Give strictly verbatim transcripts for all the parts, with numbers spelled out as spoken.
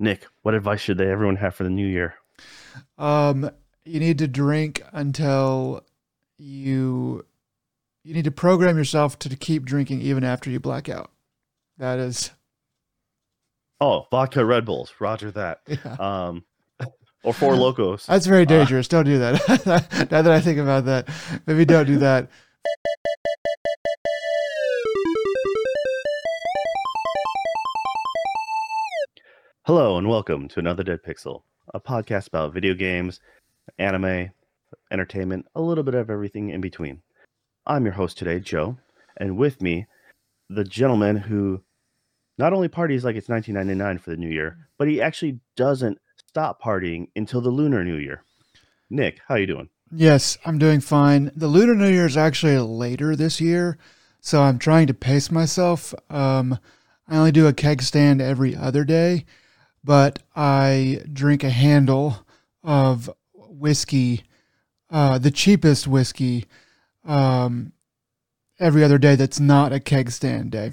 Nick, what advice should they, everyone have for the new year? Um, you need to drink until you, you need to program yourself to keep drinking even after you black out. That is. Oh, vodka Red Bulls. Roger that. Yeah. Um, or Four Locos. That's very dangerous. Uh, don't do that. Now that I think about that, maybe don't do that. Hello and welcome to Another Dead Pixel, a podcast about video games, anime, entertainment, a little bit of everything in between. I'm your host today, Joe, and with me, the gentleman who not only parties like it's nineteen ninety-nine for the new year, but he actually doesn't stop partying until the Lunar New Year. Nick, how you doing? Yes, I'm doing fine. The Lunar New Year is actually later this year, so I'm trying to pace myself. Um, I only do a keg stand every other day, but I drink a handle of whiskey, uh, the cheapest whiskey, um, every other day that's not a keg stand day.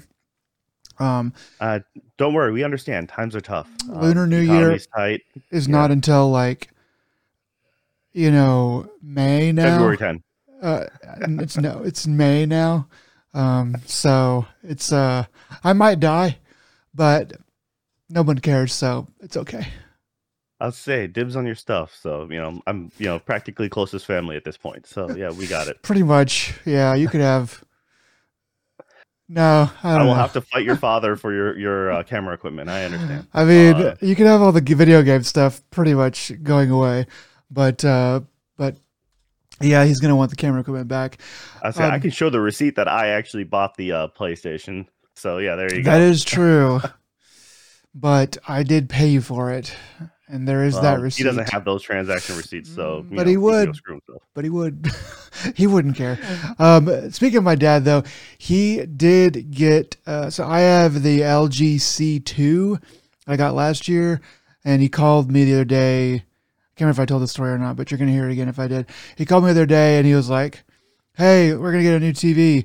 Um, uh, don't worry, we understand. Times are tough. Lunar um, New Year tight. is yeah. not until like, you know, May now. February tenth. Uh, it's no, it's May now. Um, so it's uh, I might die, but no one cares, so it's okay. I'll say dibs on your stuff. So you know, I'm you know practically closest family at this point. So yeah, we got it. Pretty much, yeah. You could have. No, I, don't I will know. have to fight your father for your your uh, camera equipment. I understand. I mean, uh, you can have all the video game stuff pretty much going away, but uh, but yeah, he's gonna want the camera equipment back. I say um, I can show the receipt that I actually bought the uh, PlayStation. So yeah, there you go. That is true, but I did pay you for it, and there is well, that receipt. He doesn't have those transaction receipts, so but, know, he would, but he would. But he would. He wouldn't care. Um, speaking of my dad, though, he did get... Uh, so I have the L G C two I got last year, and he called me the other day. I can't remember if I told the story or not, but you're going to hear it again if I did. He called me the other day, and he was like, hey, we're going to get a new T V.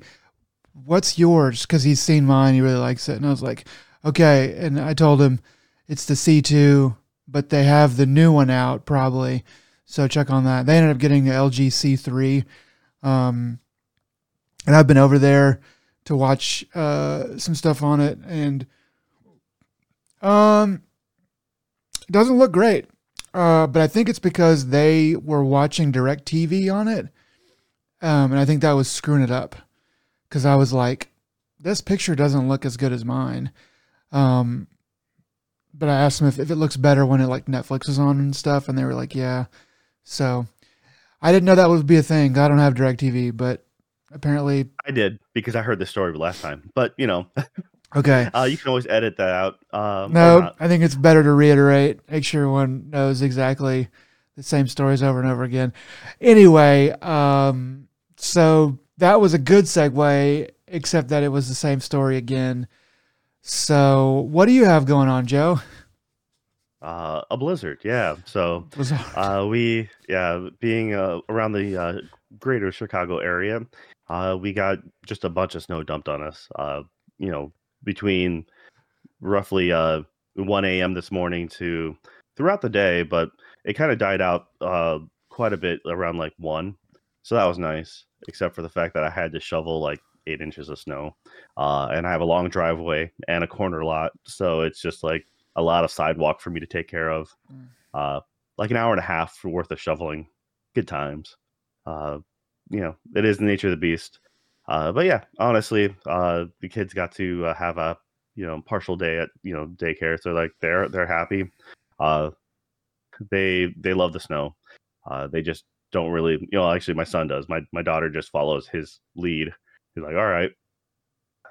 What's yours? Because he's seen mine. He really likes it. And I was like, okay. And I told him, it's the C two, but they have the new one out probably. So check on that. They ended up getting the L G C three. Um, and I've been over there to watch uh, some stuff on it. And um, it doesn't look great. Uh, but I think it's because they were watching DirecTV on it. Um, and I think that was screwing it up. Because I was like, this picture doesn't look as good as mine. Um, but I asked them if, if it looks better when it like Netflix is on and stuff. And they were like, yeah. So I didn't know that would be a thing. I don't have DirecTV, but apparently I did because I heard the story last time. But you know, okay, uh, you can always edit that out. Um, no, I think it's better to reiterate. Make sure everyone knows exactly the same stories over and over again. Anyway, um, so that was a good segue, except that it was the same story again. So, what do you have going on, Joe? Uh, a blizzard, yeah. So uh, we, yeah, being uh, around the uh, greater Chicago area, uh, we got just a bunch of snow dumped on us. Uh, you know, between roughly uh, one a.m. this morning to throughout the day, but it kind of died out uh, quite a bit around like one. So that was nice, except for the fact that I had to shovel like eight inches of snow, uh, and I have a long driveway and a corner lot, so it's just like a lot of sidewalk for me to take care of, uh, like an hour and a half worth of shoveling. Good times. Uh, you know, it is the nature of the beast. Uh, but yeah, honestly, uh, the kids got to uh, have a, you know, partial day at, you know, daycare. So like they're, they're happy. Uh, they, they love the snow. Uh, they just don't really, you know, actually my son does. My, my daughter just follows his lead. He's like, all right.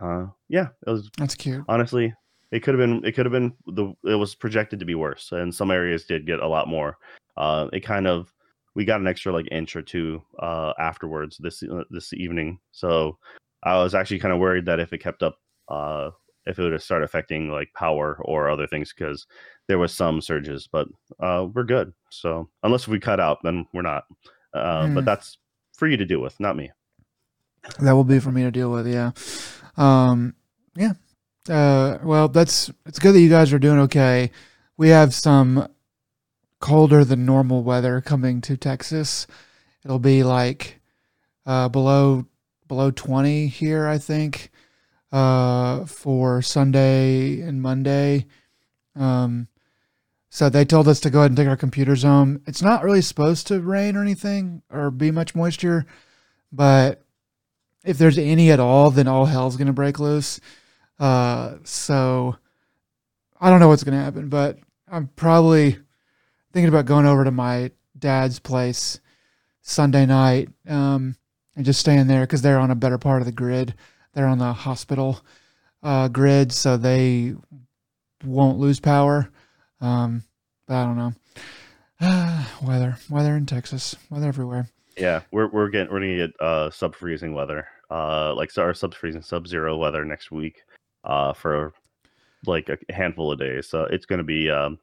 Uh, yeah, it was, that's cute. Honestly, It could have been. It could have been. The it was projected to be worse, and some areas did get a lot more. Uh, it kind of we got an extra like inch or two uh, afterwards this uh, this evening. So I was actually kind of worried that if it kept up, uh, if it would start affecting like power or other things, because there was some surges. But uh, we're good. So unless we cut out, then we're not. Uh, mm. But that's for you to deal with, not me. That will be for me to deal with. Yeah. Um, yeah. Uh, well, that's, it's good that you guys are doing okay. we have some colder than normal weather coming to Texas. It'll be like uh, below below twenty here, I think, uh, for Sunday and Monday. Um, so they told us to go ahead and take our computers home. It's not really supposed to rain or anything or be much moisture, but if there's any at all, then all hell's going to break loose. Uh, so I don't know what's going to happen, but I'm probably thinking about going over to my dad's place Sunday night, um, and just staying there because they're on a better part of the grid. They're on the hospital uh, grid, so they won't lose power. Um, but I don't know. Ah, weather, weather in Texas, weather everywhere. Yeah, we're we're getting we're gonna get uh, sub freezing weather, uh, like our sub freezing, sub zero weather next week, uh, for like a handful of days. So it's gonna be um,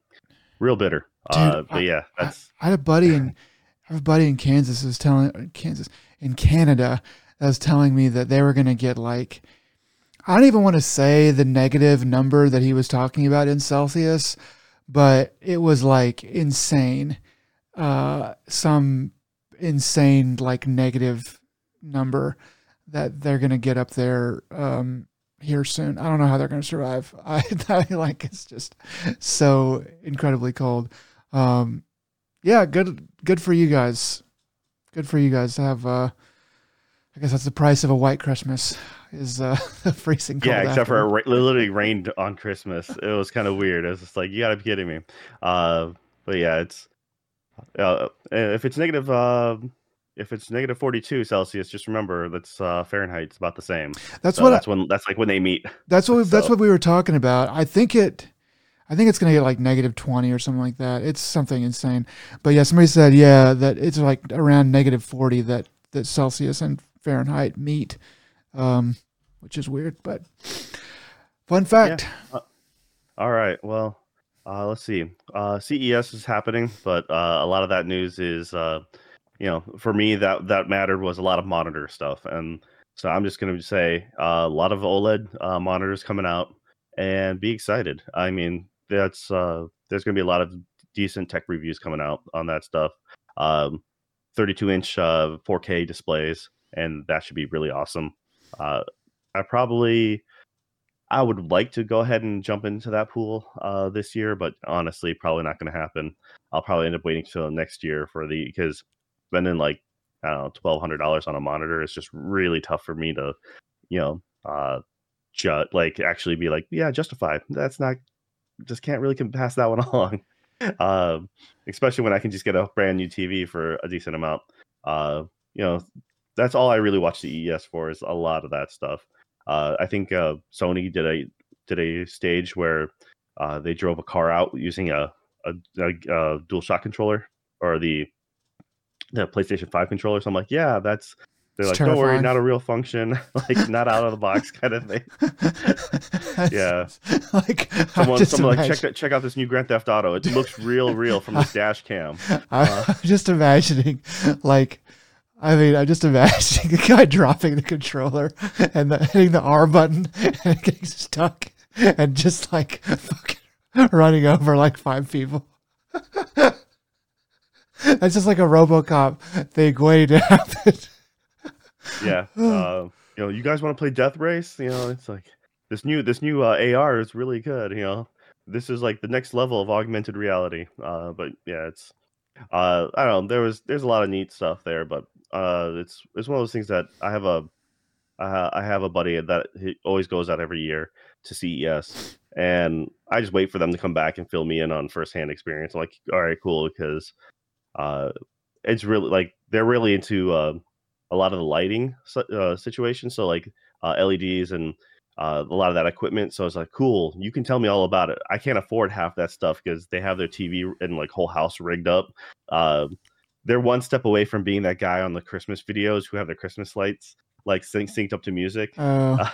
real bitter. Dude, uh, but I, yeah, that's. I, I had a buddy in, I have a buddy in Kansas who was telling Kansas in Canada that was telling me that they were gonna get like, I don't even want to say the negative number that he was talking about in Celsius, but it was like insane. Uh, some. insane like negative number that they're gonna get up there um here soon. I don't know how they're gonna survive. I, I like it's just so incredibly cold. Um yeah, good good for you guys. Good for you guys to have uh I guess that's the price of a white Christmas is uh the freezing cold. Yeah, except after. for it ra- literally rained on Christmas. It was kind of weird. I was just like, you gotta be kidding me. Uh but yeah, it's Uh, if it's negative, uh, if it's negative forty-two Celsius, just remember that's uh, Fahrenheit. It's about the same. That's so what. That's I, when. That's like when they meet. That's what. We, so. That's what we were talking about. I think it. I think it's gonna get like negative twenty or something like that. It's something insane. But yeah, somebody said yeah that it's like around negative forty that that Celsius and Fahrenheit meet, um, which is weird. But fun fact. Yeah. Uh, all right. Well. Uh, let's see. Uh, C E S is happening, but uh, a lot of that news is, uh, you know, for me, that, that mattered was a lot of monitor stuff. And so I'm just going to say uh, a lot of OLED uh, monitors coming out and be excited. I mean, that's uh, there's going to be a lot of decent tech reviews coming out on that stuff. Um, thirty-two inch uh, four K displays, and that should be really awesome. Uh, I probably... I would like to go ahead and jump into that pool uh, this year, but honestly, probably not going to happen. I'll probably end up waiting till next year for the, because spending like, I don't know, twelve hundred dollars on a monitor is just really tough for me to, you know, uh, ju- like actually be like, yeah, justify. That's not, just can't really pass that one along. uh, especially when I can just get a brand new T V for a decent amount. Uh, you know, that's all I really watch the E S for is a lot of that stuff. Uh, I think uh, Sony did a did a stage where uh, they drove a car out using a a, a, a DualShock controller or the the PlayStation Five controller. So I'm like, yeah, that's they're it's like, terrifying. Don't worry, not a real function, like not out of the box kind of thing. Yeah, like someone, someone like check that, check out this new Grand Theft Auto. It looks real, real from this dash cam. Uh, I'm just imagining, like. I mean, I'm just imagining a guy dropping the controller and the, hitting the R button and getting stuck and just like fucking running over like five people. That's just like a RoboCop thing waiting to happen. Yeah, uh, you know, you guys want to play Death Race? You know, it's like this new this new uh, A R is really good. You know, this is like the next level of augmented reality. Uh, but yeah, it's uh, I don't know. There was there's a lot of neat stuff there, but. Uh, it's it's one of those things that I have a uh, I have a buddy that he always goes out every year to C E S, and I just wait for them to come back and fill me in on firsthand experience. I'm like, all right, cool, because uh, it's really like they're really into uh, a lot of the lighting uh, situations, so like uh, L E Ds and uh, a lot of that equipment. So it's like, cool, you can tell me all about it. I can't afford half that stuff because they have their T V and like whole house rigged up. Uh, They're one step away from being that guy on the Christmas videos who have their Christmas lights like syn- synced up to music. Uh, uh,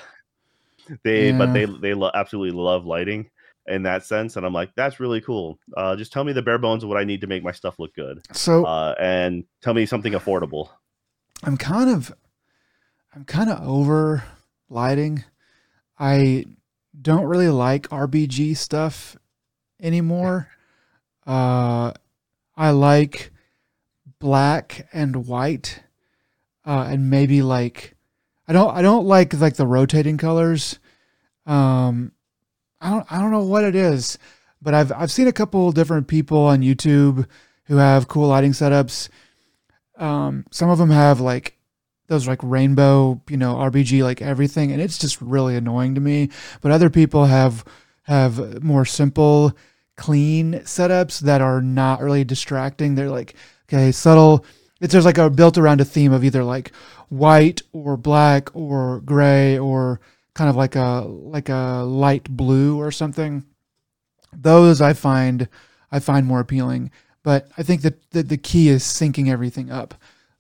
they, yeah. But they they lo- absolutely love lighting in that sense, and I'm like, that's really cool. Uh, just tell me the bare bones of what I need to make my stuff look good. So, uh, and tell me something affordable. I'm kind of, I'm kind of over lighting. I don't really like R G B stuff anymore. Uh, I like black and white, uh, and maybe like I don't I don't like like the rotating colors. Um, I don't I don't know what it is, but I've I've seen a couple different people on YouTube who have cool lighting setups. Um, some of them have like those like rainbow, you know, R G B, like everything, and it's just really annoying to me. But other people have have more simple, clean setups that are not really distracting. They're like, okay, subtle. It's there's like a built around a theme of either like white or black or gray or kind of like a like a light blue or something. Those I find I find more appealing. But I think that the, the key is syncing everything up.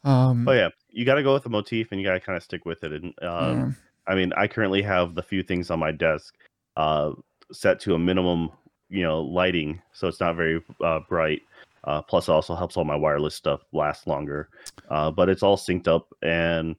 Um, oh, yeah. You got to go with the motif and you got to kind of stick with it. And um, yeah. I mean, I currently have the few things on my desk uh, set to a minimum, you know, lighting. So it's not very uh, bright. Uh, plus, it also helps all my wireless stuff last longer. Uh, but it's all synced up. And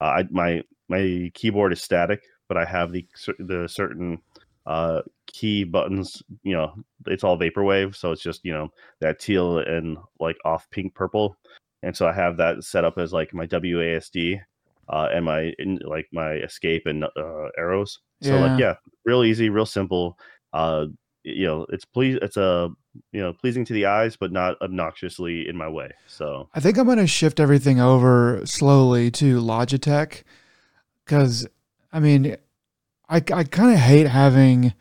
uh, I, my my keyboard is static, but I have the the certain... uh key buttons, you know, it's all vaporwave, so it's just, you know, that teal and like off pink purple, and so I have that set up as like my W A S D uh and my in, like my escape and uh, arrows. So yeah. like yeah real easy, real simple. Uh you know, it's please it's a you know pleasing to the eyes but not obnoxiously in my way. So I think I'm going to shift everything over slowly to Logitech, because I mean I, I kind of hate having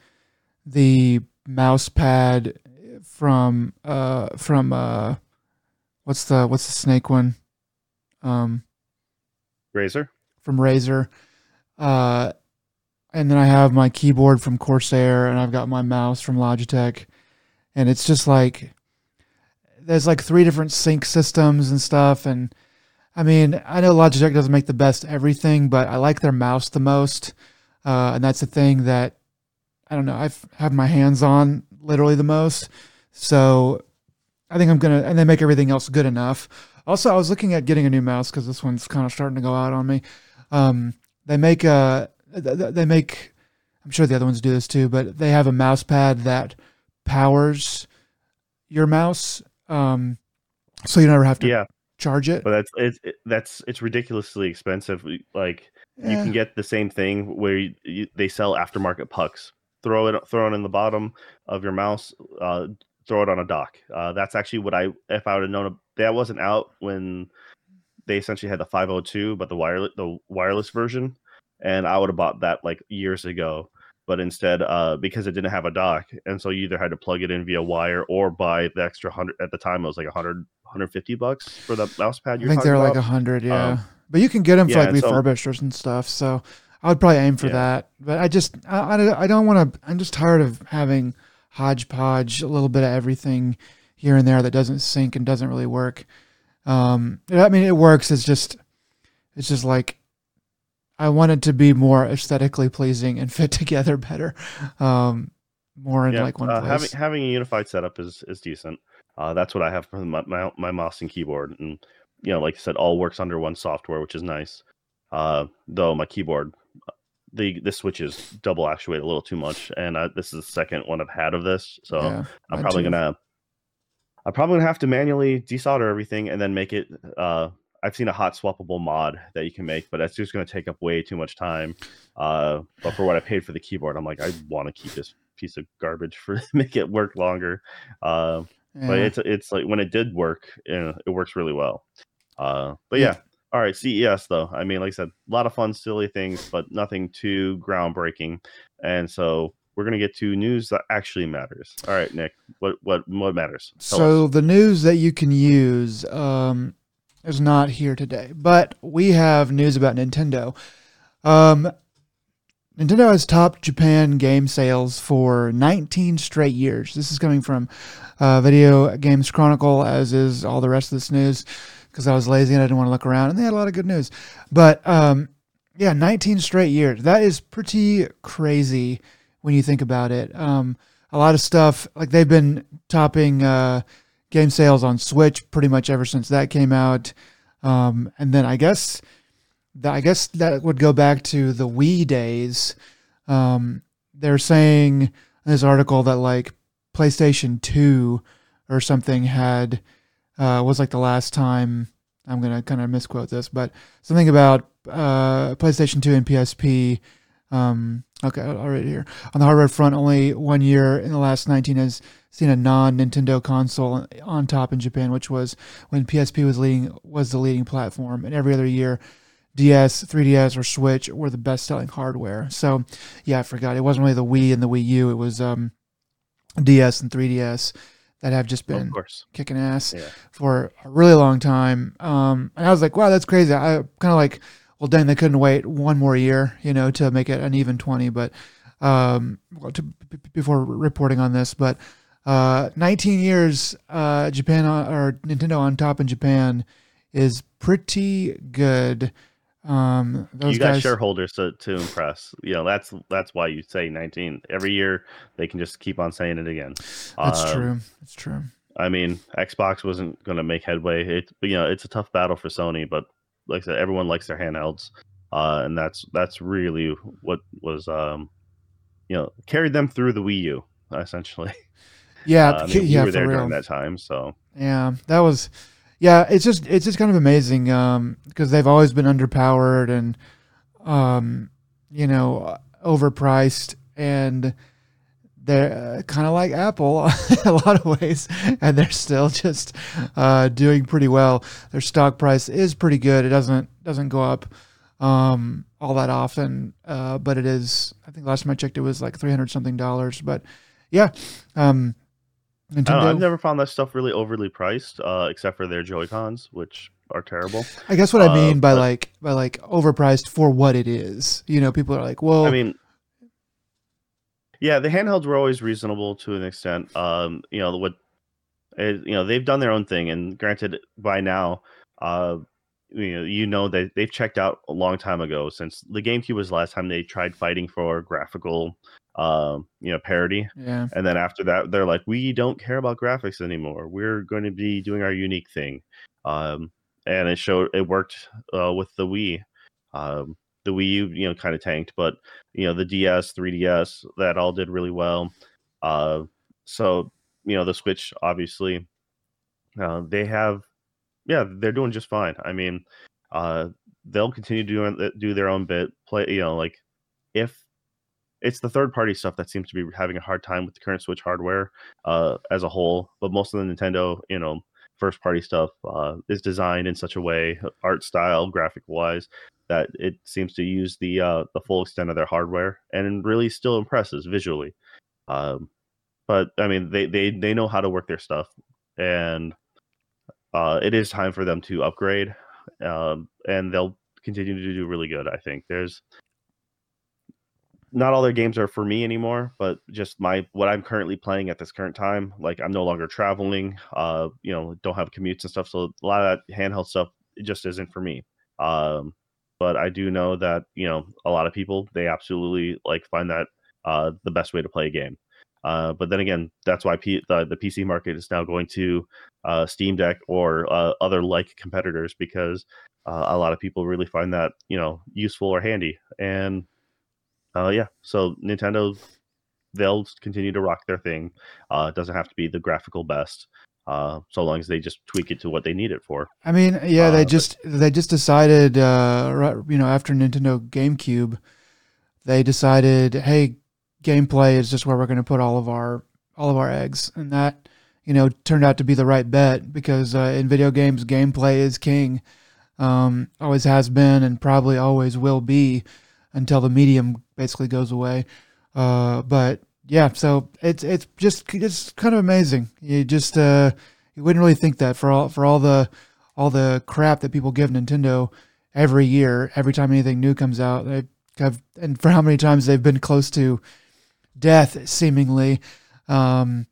the mouse pad from uh from uh what's the what's the snake one um Razer from Razer uh and then I have my keyboard from Corsair and I've got my mouse from Logitech, and it's just like there's like three different sync systems and stuff. And I mean, I know Logitech doesn't make the best everything, but I like their mouse the most. Uh, and that's the thing that, I don't know, I have my hands on literally the most. So I think I'm going to, and they make everything else good enough. Also, I was looking at getting a new mouse because this one's kind of starting to go out on me. Um, they make, a, they make, I'm sure the other ones do this too, but they have a mouse pad that powers your mouse. Um, so you never have to yeah. charge it. But that's, it's, it, that's, it's ridiculously expensive. Like, you can get the same thing where you, you, they sell aftermarket pucks. Throw it, throw it in the bottom of your mouse. Uh, throw it on a dock. Uh, that's actually what I, if I would have known that wasn't out when they essentially had the five oh two, but the wireless, the wireless version, and I would have bought that like years ago. But instead, uh, because it didn't have a dock, and so you either had to plug it in via wire or buy the extra hundred. At the time, it was like a hundred, hundred fifty bucks for the mouse pad. You're I think they're about. like a hundred, yeah. Um, But you can get them for yeah, like refurbished so, and stuff. So I would probably aim for yeah. that. But I just, I, I, I don't want to, I'm just tired of having hodgepodge, a little bit of everything here and there that doesn't sync and doesn't really work. Um, I mean, it works. It's just, it's just like, I want it to be more aesthetically pleasing and fit together better. Um, more in yeah, like one uh, place. Having, having a unified setup is, is decent. Uh, that's what I have for my, my, my mouse and keyboard. And, you know, like I said, all works under one software, which is nice. Uh, though my keyboard, the the switches double actuate a little too much, and I, this is the second one I've had of this, so yeah, I'm probably too. gonna, I'm probably gonna have to manually desolder everything and then make it. Uh, I've seen a hot swappable mod that you can make, but that's just gonna take up way too much time. Uh, but for what I paid for the keyboard, I'm like, I want to keep this piece of garbage for make it work longer. Uh, yeah. But it's it's like when it did work, you know, it works really well. Uh, but yeah. yeah, all right. C E S though. I mean, like I said, a lot of fun, silly things, but nothing too groundbreaking. And so we're going to get to news that actually matters. All right, Nick, what, what, what matters? Tell so us. The news that you can use, um, is not here today, but we have news about Nintendo. Um, Nintendo has topped Japan game sales for nineteen straight years. This is coming from, uh, Video Games Chronicle, as is all the rest of this news, because I was lazy and I didn't want to look around, and they had a lot of good news. But um, yeah, nineteen straight years. That is pretty crazy when you think about it. Um, a lot of stuff, like they've been topping uh, game sales on Switch pretty much ever since that came out. Um, and then I guess, that, I guess that would go back to the Wii days. Um, they're saying in this article that like PlayStation Two or something had uh, was like the last time. I'm gonna kind of misquote this, but something about uh, PlayStation Two and P S P. Um, okay, I'll read it here. On the hardware front, only one year in the last nineteen has seen a non-Nintendo console on top in Japan, which was when P S P was leading was the leading platform, and every other year, D S, three D S, or Switch were the best-selling hardware. So, yeah, I forgot. It wasn't really the Wii and the Wii U. It was um, D S and three D S that have just been kicking ass yeah. for a really long time. Um, and I was like, wow, that's crazy. I kind of like, well, dang, they couldn't wait one more year, you know, to make it an even twenty. But um, well, to, before reporting on this, but uh, nineteen years, uh, Japan on, or Nintendo on top in Japan is pretty good. Um, those you got guys, shareholders to, to impress. You know, that's that's why you say nineteen every year. They can just keep on saying it again. That's um, true. That's true. I mean, Xbox wasn't going to make headway. It you know, it's a tough battle for Sony, but like I said, everyone likes their handhelds, uh, and that's that's really what was um, you know, carried them through the Wii U essentially. Yeah, uh, I mean, yeah, we were there real. during that time, so yeah, that was. Yeah, it's just it's just kind of amazing because um, they've always been underpowered and um, you know, overpriced, and they're uh, kind of like Apple in a lot of ways, and they're still just uh, doing pretty well. Their stock price is pretty good; it doesn't doesn't go up um, all that often, uh, but it is. I think last time I checked, it was like three hundred something dollars. But yeah. Um, I don't know, I've never found that stuff really overly priced, uh, except for their Joy-Cons, which are terrible. I guess what I mean uh, by but, like by like overpriced for what it is. You know, people are like, "Well, I mean, yeah, the handhelds were always reasonable to an extent." Um, you know, what it, you know, they've done their own thing, and granted, by now, uh, you know, you know that they've checked out a long time ago. Since the GameCube was the last time they tried fighting for graphical. Um, you know, parody. Yeah. And then after that, they're like, we don't care about graphics anymore. We're going to be doing our unique thing. Um, and it showed, it worked uh, with the Wii. Um, the Wii U, you know, kind of tanked, but, you know, the D S, three D S, that all did really well. Uh, so, you know, the Switch, obviously, uh, they have, yeah, they're doing just fine. I mean, uh, they'll continue to do, do their own bit, play, you know, like, if it's the third-party stuff that seems to be having a hard time with the current Switch hardware uh, as a whole. But most of the Nintendo, you know, first-party stuff uh, is designed in such a way, art style, graphic-wise, that it seems to use the uh, the full extent of their hardware and really still impresses visually. Um, but I mean, they they they know how to work their stuff, and uh, it is time for them to upgrade, um, and they'll continue to do really good. I think there's. Not all their games are for me anymore, but just my what I'm currently playing at this current time. Like I'm no longer traveling, uh, you know, don't have commutes and stuff. So a lot of that handheld stuff it just isn't for me. Um, but I do know that you know a lot of people they absolutely like find that uh, the best way to play a game. Uh, but then again, that's why P- the, the P C market is now going to uh, Steam Deck or uh, other like competitors because uh, a lot of people really find that you know useful or handy and. Uh, yeah, so Nintendo, they'll continue to rock their thing. Uh, it doesn't have to be the graphical best, uh, so long as they just tweak it to what they need it for. I mean, yeah, uh, they just but... they just decided, uh, you know, after Nintendo GameCube, they decided, hey, gameplay is just where we're going to put all of our all of our eggs, and that, you know, turned out to be the right bet because uh, in video games, gameplay is king, um, always has been, and probably always will be. Until the medium basically goes away, uh, but yeah, so it's it's just it's kind of amazing. You just uh, you wouldn't really think that for all for all the all the crap that people give Nintendo every year, every time anything new comes out, they have, and for how many times they've been close to death, seemingly, um,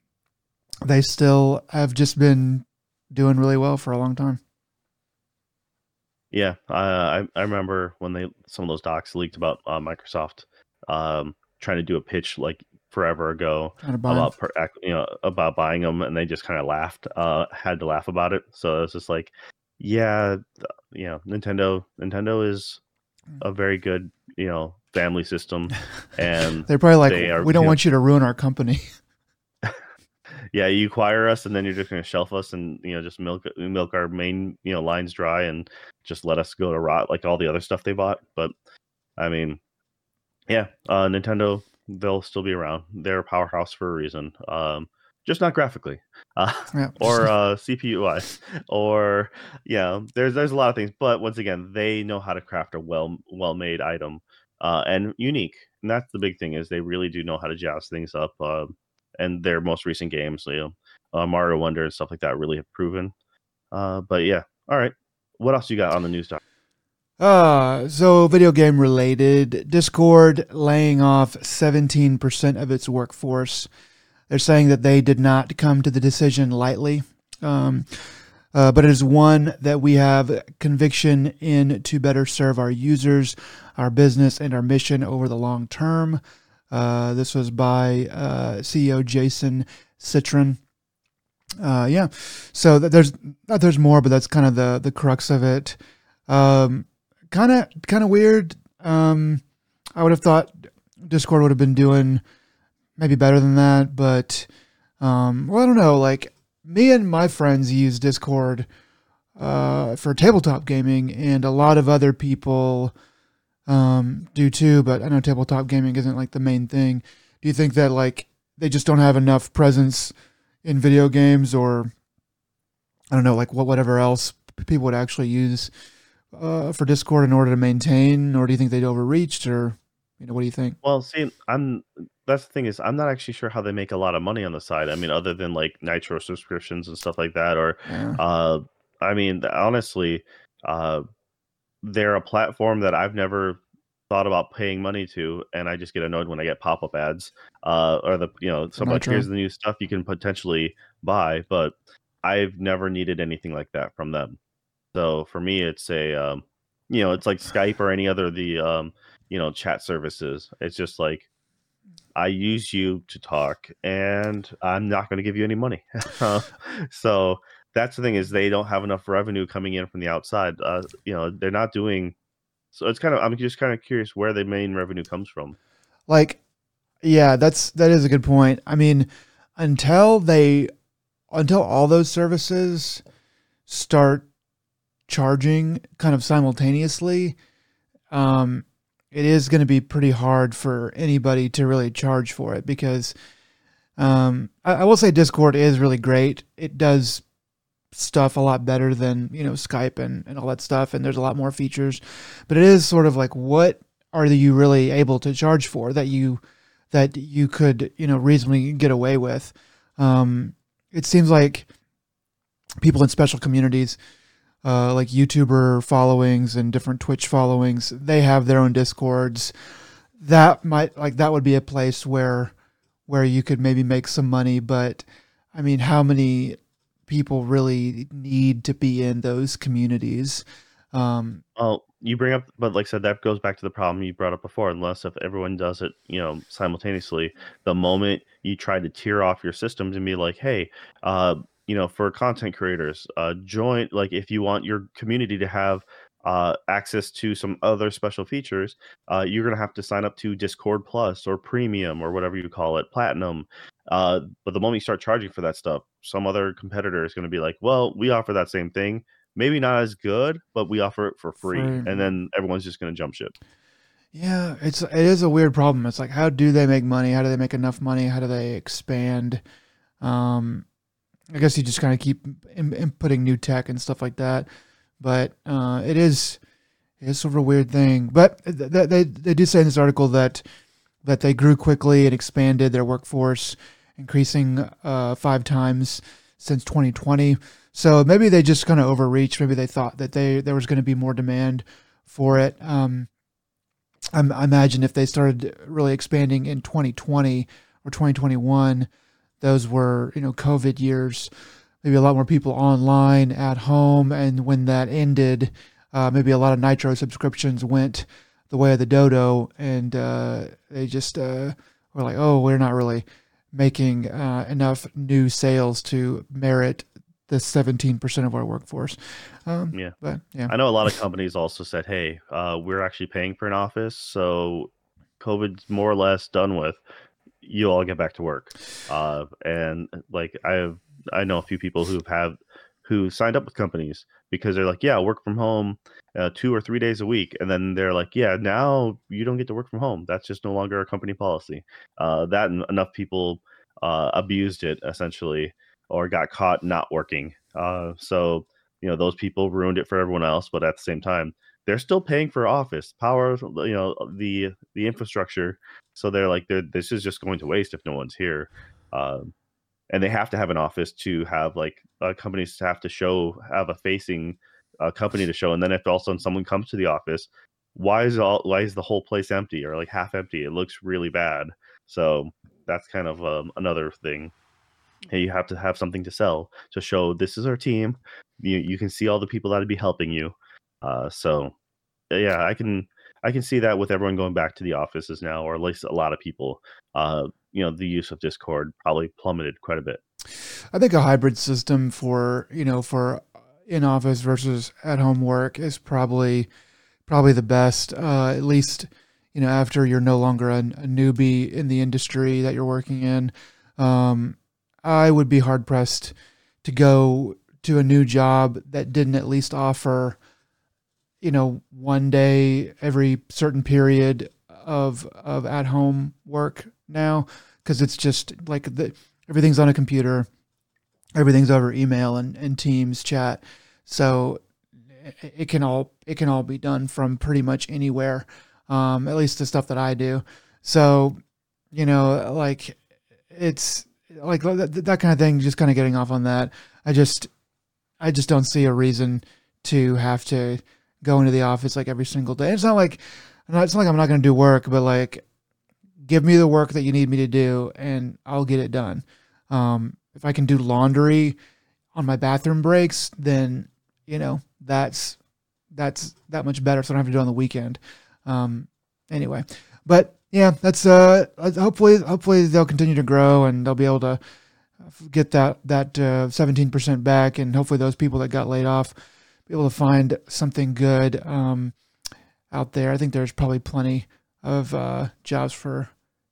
they still have just been doing really well for a long time. Yeah, uh, I I remember when they some of those docs leaked about uh, Microsoft um, trying to do a pitch like forever ago about per, you know about buying them, and they just kind of laughed, uh, had to laugh about it. So it was just like, yeah, you know, Nintendo Nintendo is a very good you know family system, and they're probably like, they are, we don't you want know, you to ruin our company. yeah, you acquire us and then you're just going to shelf us and, you know, just milk milk our main, you know, lines dry and just let us go to rot like all the other stuff they bought. But I mean, yeah, uh, Nintendo, they'll still be around. They're a powerhouse for a reason. Um, just not graphically, uh, yeah. or uh, C P U-wise, or yeah, there's there's a lot of things. But once again, they know how to craft a well well made item uh, and unique. And that's the big thing, is they really do know how to jazz things up. Uh, and their most recent games, you know, uh, Mario Wonder and stuff like that, really have proven. Uh, but yeah, all right. What else you got on the news doc? Uh, so video game related, Discord laying off seventeen percent of its workforce. They're saying that they did not come to the decision lightly, um, uh, but it is one that we have conviction in to better serve our users, our business, and our mission over the long term. Uh, this was by uh, C E O Jason Citron. Uh, yeah, so th- there's uh, there's more, but that's kind of the the crux of it. Kind of kind of weird. Um, I would have thought Discord would have been doing maybe better than that, but um, well, I don't know. Like, me and my friends use Discord uh, for tabletop gaming, and a lot of other people um, do too. But I know tabletop gaming isn't like the main thing. Do you think that like they just don't have enough presence in video games, or I don't know, like what whatever else people would actually use uh, for Discord in order to maintain, or do you think they'd overreached, or you know, what do you think? Well, see, I'm. That's the thing is, I'm not actually sure how they make a lot of money on the side. I mean, other than like Nitro subscriptions and stuff like that, or, yeah. uh, I mean, honestly, uh, they're a platform that I've never thought about paying money to, and I just get annoyed when I get pop-up ads, uh, or the you know, somebody Nitro. Here's the new stuff you can potentially buy, but I've never needed anything like that from them. So for me, it's a, um, you know, it's like Skype or any other of the, um, you know, chat services. It's just like, I use you to talk, and I'm not going to give you any money. So that's the thing, is they don't have enough revenue coming in from the outside. Uh, you know, they're not doing. So it's kind of, I'm just kind of curious where the main revenue comes from. Like, yeah, that's, that is a good point. I mean, until they, until all those services start charging kind of simultaneously, um, it is going to be pretty hard for anybody to really charge for it, because um, I, I will say Discord is really great. It does stuff a lot better than, you know, Skype and, and all that stuff. And there's a lot more features, but it is sort of like, what are you really able to charge for that you, that you could, you know, reasonably get away with? Um, it seems like people in special communities, Uh, like YouTuber followings and different Twitch followings, they have their own Discords. That might like that would be a place where where you could maybe make some money. But I mean, how many people really need to be in those communities? Um, well, you bring up, but like I said, that goes back to the problem you brought up before. Unless if everyone does it, you know, simultaneously, the moment you try to tear off your systems and be like, hey, uh, you know, for content creators, uh, join, like if you want your community to have uh, access to some other special features, uh, you're going to have to sign up to Discord Plus or Premium or whatever you call it, Platinum. Uh, but the moment you start charging for that stuff, some other competitor is going to be like, well, we offer that same thing. Maybe not as good, but we offer it for free. Same. And then everyone's just going to jump ship. Yeah, it's, it is a weird problem. It's like, how do they make money? How do they make enough money? How do they expand? Um, I guess you just kind of keep inputting new tech and stuff like that, but uh, it is it is sort of a weird thing. But they, they they do say in this article that that they grew quickly and expanded their workforce, increasing uh, five times since twenty twenty. So maybe they just kind of overreached. Maybe they thought that they there was going to be more demand for it. Um, I, I imagine if they started really expanding in twenty twenty or twenty twenty-one. Those were, you know, COVID years, maybe a lot more people online at home. And when that ended, uh, maybe a lot of Nitro subscriptions went the way of the dodo, and uh, they just uh, were like, oh, we're not really making uh, enough new sales to merit the seventeen percent of our workforce. Um, yeah. But yeah, I know a lot of companies also said, hey, uh, we're actually paying for an office, so COVID's more or less done with. you'll all get back to work. Uh, and like I have, I know a few people who have who signed up with companies because they're like, yeah, work from home uh, two or three days a week. And then they're like, yeah, now you don't get to work from home. That's just no longer a company policy. Uh, that and enough people uh, abused it essentially or got caught not working. Uh, so, you know, those people ruined it for everyone else. But at the same time, they're still paying for office power, you know, the the infrastructure. So they're like, they're, this is just going to waste if no one's here. Um, and they have to have an office to have like uh, companies have to show, have a facing uh, company to show. And then if all of a sudden someone comes to the office, why is all why is the whole place empty or like half empty? It looks really bad. So that's kind of um, another thing. Hey, you have to have something to sell to show this is our team. You you can see all the people that would be helping you. Uh, so yeah, I can I can see that with everyone going back to the offices now, or at least a lot of people. Uh, you know, the use of Discord probably plummeted quite a bit. I think a hybrid system for, you know, for in-office versus at-home work is probably probably the best, uh, at least, you know, after you're no longer a, a newbie in the industry that you're working in. Um, I would be hard-pressed to go to a new job that didn't at least offer, you know, one day every certain period of of at-home work now, because it's just like the, everything's on a computer, everything's over email and, and Teams chat. So it, it can all it can all be done from pretty much anywhere, um, at least the stuff that I do. So, you know, like it's like that, that kind of thing, just kind of getting off on that. I just I just don't see a reason to have to go into the office like every single day. It's not like it's not like I'm not going to do work, but like, give me the work that you need me to do and I'll get it done. Um, if I can do laundry on my bathroom breaks, then, you know, that's, that's that much better. So I don't have to do it on the weekend. Um, anyway, but yeah, that's, uh, hopefully, hopefully they'll continue to grow and they'll be able to get that, that, uh, seventeen percent back. And hopefully those people that got laid off be able to find something good, um, out there. I think there's probably plenty of, uh, jobs for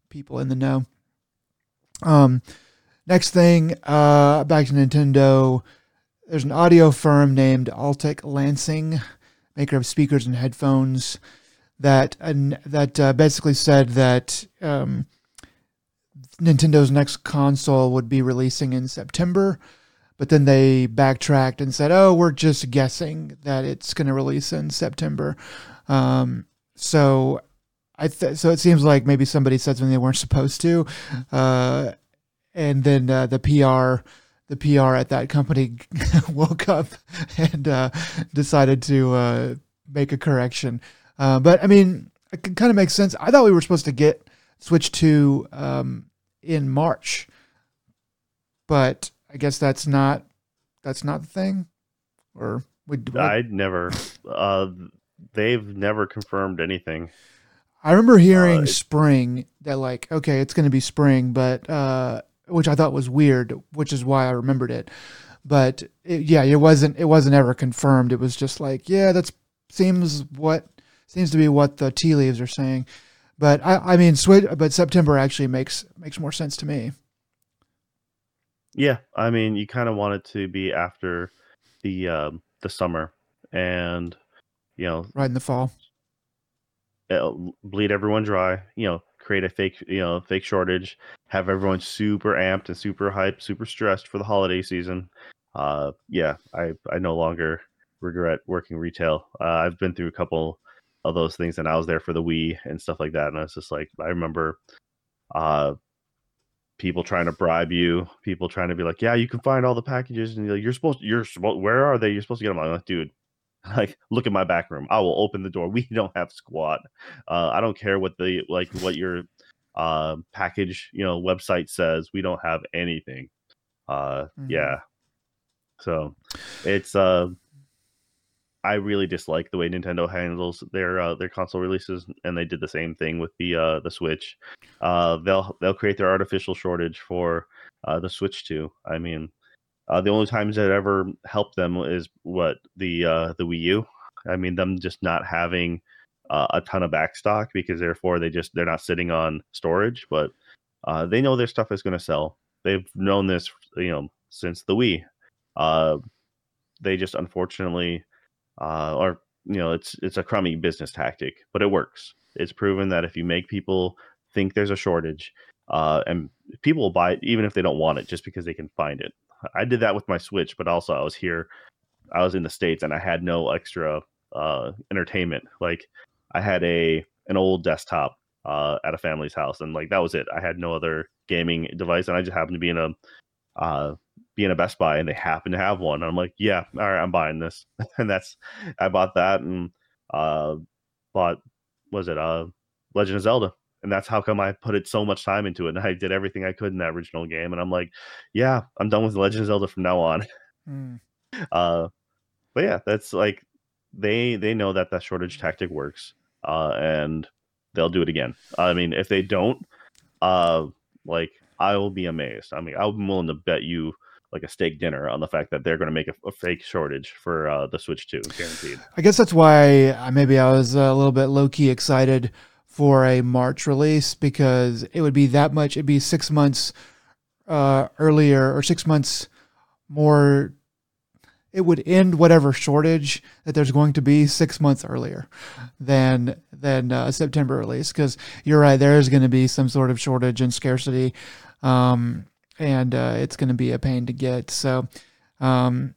people in the know. Um, next thing, uh, back to Nintendo, there's an audio firm named Altec Lansing, maker of speakers and headphones, that, uh, that, uh, basically said that, um, Nintendo's next console would be releasing in September, but then they backtracked and said, oh, we're just guessing that it's going to release in September. Um, so I, th- so it seems like maybe somebody said something they weren't supposed to. Uh, and then, uh, the P R, the P R at that company woke up and, uh, decided to, uh, make a correction. Uh, but I mean, it can kind of make sense. I thought we were supposed to get Switch two, um, in March, but I guess that's not, that's not the thing, or would, would I'd never, uh, they've never confirmed anything. I remember hearing uh, spring, that like, okay, it's going to be spring, but, uh, which I thought was weird, which is why I remembered it. But it, yeah, it wasn't, it wasn't ever confirmed. It was just like, yeah, that's seems what seems to be what the tea leaves are saying. But I, I mean, Switch, but September actually makes, makes more sense to me. Yeah. I mean, you kind of want it to be after the, um, the summer and, you know, right in the fall, bleed everyone dry, you know, create a fake, you know, fake shortage, have everyone super amped and super hyped, super stressed for the holiday season. Uh, yeah, I, I no longer regret working retail. Uh, I've been through a couple of those things and I was there for the Wii and stuff like that. And I was just like, I remember, uh, people trying to bribe you, people trying to be like, yeah, you can find all the packages and you're, like, you're supposed to, you're supposed, where are they? You're supposed to get them. I'm like, dude, like, look at my back room. I will open the door. We don't have squat. Uh, I don't care what the, like what your uh, package, you know, website says. We don't have anything. Uh, mm-hmm. Yeah. So it's, uh, I really dislike the way Nintendo handles their, uh, their console releases. And they did the same thing with the, uh, the Switch. Uh, they'll, they'll create their artificial shortage for uh, the Switch two. I mean, Uh, the only times that ever helped them is what the uh, the Wii U. I mean, them just not having uh, a ton of backstock because therefore they just they're not sitting on storage. But Uh, they know their stuff is going to sell. They've known this, you know, since the Wii. Uh, they just unfortunately uh, are, you know, it's it's a crummy business tactic, but it works. It's proven that if you make people think there's a shortage, uh, and people will buy it even if they don't want it, just because they can find it. I did that with my Switch, but also I was here, I was in the States, and I had no extra uh, entertainment. Like I had a an old desktop uh, at a family's house, and like that was it. I had no other gaming device, and I just happened to be in a uh, be in a Best Buy, and they happened to have one. And I'm like, yeah, all right, I'm buying this, and that's I bought that, and uh, bought was it uh, Legend of Zelda. And that's how come I put it so much time into it. And I did everything I could in that original game. And I'm like, yeah, I'm done with Legend of Zelda from now on. Mm. Uh, but yeah, that's like, they they know that that shortage tactic works. Uh, and they'll do it again. I mean, if they don't, uh, like, I will be amazed. I mean, I'm willing to bet you like a steak dinner on the fact that they're going to make a, a fake shortage for uh, the Switch two, guaranteed. I guess that's why I, maybe I was a little bit low-key excited for a March release, because it would be that much, it'd be six months uh, earlier or six months more. It would end whatever shortage that there's going to be six months earlier than than a uh, September release. Because you're right, there is going to be some sort of shortage and scarcity, um, and uh, it's going to be a pain to get. So, um,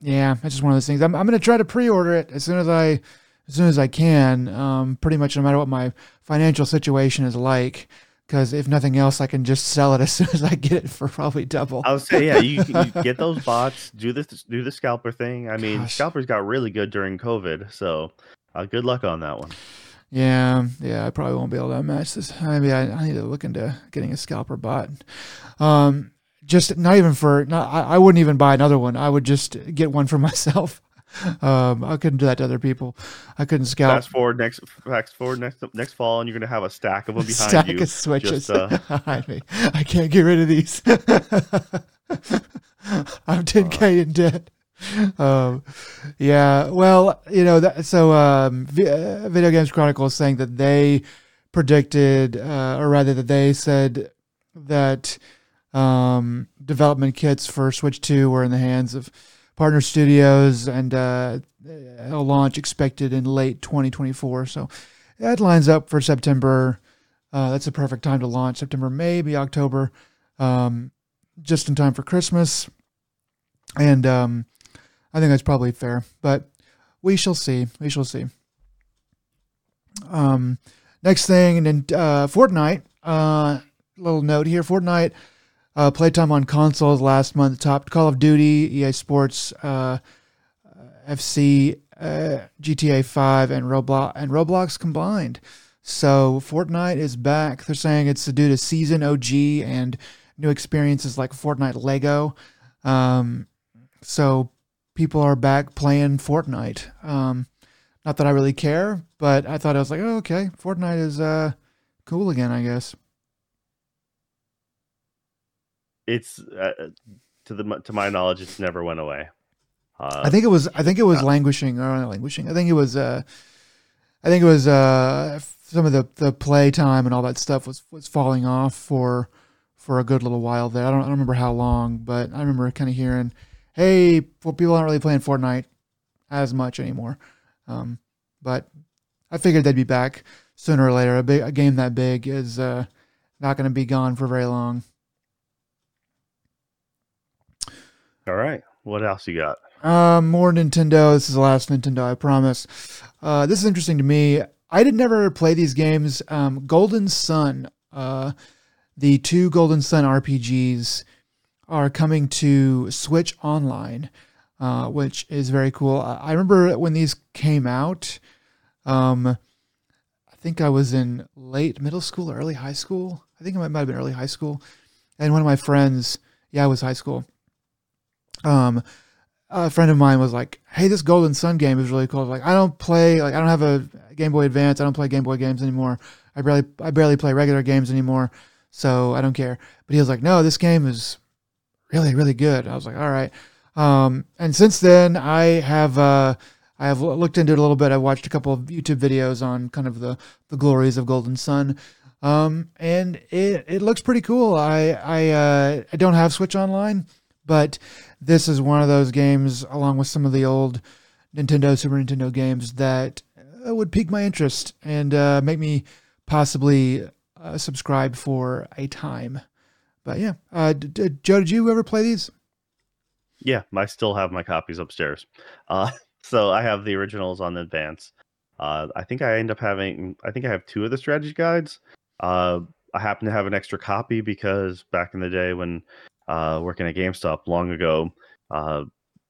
yeah, it's just one of those things. I'm I'm going to try to pre-order it as soon as I. As soon as I can, um, pretty much no matter what my financial situation is like, because if nothing else, I can just sell it as soon as I get it for probably double. I would say, yeah, you, you get those bots, do this, do the scalper thing. I mean, Gosh. Scalpers got really good during COVID, so uh, good luck on that one. Yeah, yeah, I probably won't be able to match this. Maybe I, I need to look into getting a scalper bot. Um, just not even for, not, I, I wouldn't even buy another one. I would just get one for myself. Um, I couldn't do that to other people. I couldn't scalp. Fast forward next, fast forward next, next fall, and you're gonna have a stack of them behind stack you. Stack of switches. Just, uh... behind me. I can't get rid of these. I'm ten K uh, in debt. Um, yeah. Well, you know that. So, um, Video Games Chronicle is saying that they predicted, uh, or rather, that they said that um, development kits for Switch two were in the hands of partner studios, and uh, a launch expected in late twenty twenty-four. So that lines up for September. Uh, that's the perfect time to launch. September, maybe October, um, just in time for Christmas. And um, I think that's probably fair, but we shall see. We shall see. Um, next thing, and then uh, Fortnite. Uh, little note here, Fortnite. Uh, playtime on consoles last month topped Call of Duty, E A Sports, uh, F C, uh, G T A five, and Roblox, and Roblox combined. So Fortnite is back. They're saying it's due to season O G and new experiences like Fortnite Lego. Um, so people are back playing Fortnite. Um, not that I really care, but I thought I was like, oh, okay, Fortnite is uh, cool again, I guess. It's uh, to the to my knowledge, it's never went away. Uh, I think it was. I think it was uh, languishing or not languishing. I think it was. Uh, I think it was uh, some of the, the play time and all that stuff was, was falling off for for a good little while there. I don't, I don't remember how long, but I remember kind of hearing, "Hey, people aren't really playing Fortnite as much anymore." Um, but I figured they'd be back sooner or later. A big a game that big is uh, not going to be gone for very long. All right. What else you got? Um, more Nintendo. This is the last Nintendo, I promise. Uh, this is interesting to me. I did never play these games. Um, Golden Sun, uh, the two Golden Sun R P Gs are coming to Switch Online, uh, which is very cool. I, I remember when these came out, um, I think I was in late middle school or early high school. I think it might have been early high school. And one of my friends, yeah, it was high school. Um, a friend of mine was like, "Hey, this Golden Sun game is really cool." I was like, I don't play, like, I don't have a Game Boy Advance. I don't play Game Boy games anymore. I barely, I barely play regular games anymore, so I don't care. But he was like, "No, this game is really, really good." I was like, "All right." Um, and since then, I have, uh, I have looked into it a little bit. I watched a couple of YouTube videos on kind of the the glories of Golden Sun. Um, and it, it looks pretty cool. I, I, uh, I don't have Switch Online, but this is one of those games, along with some of the old Nintendo, Super Nintendo games, that uh, would pique my interest and uh, make me possibly uh, subscribe for a time. But yeah, uh, d- d- Joe, did you ever play these? Yeah, I still have my copies upstairs. Uh, so I have the originals on Advance. Uh, I think I end up having, I think I have two of the strategy guides. Uh, I happen to have an extra copy because back in the day when uh, working at GameStop long ago, uh,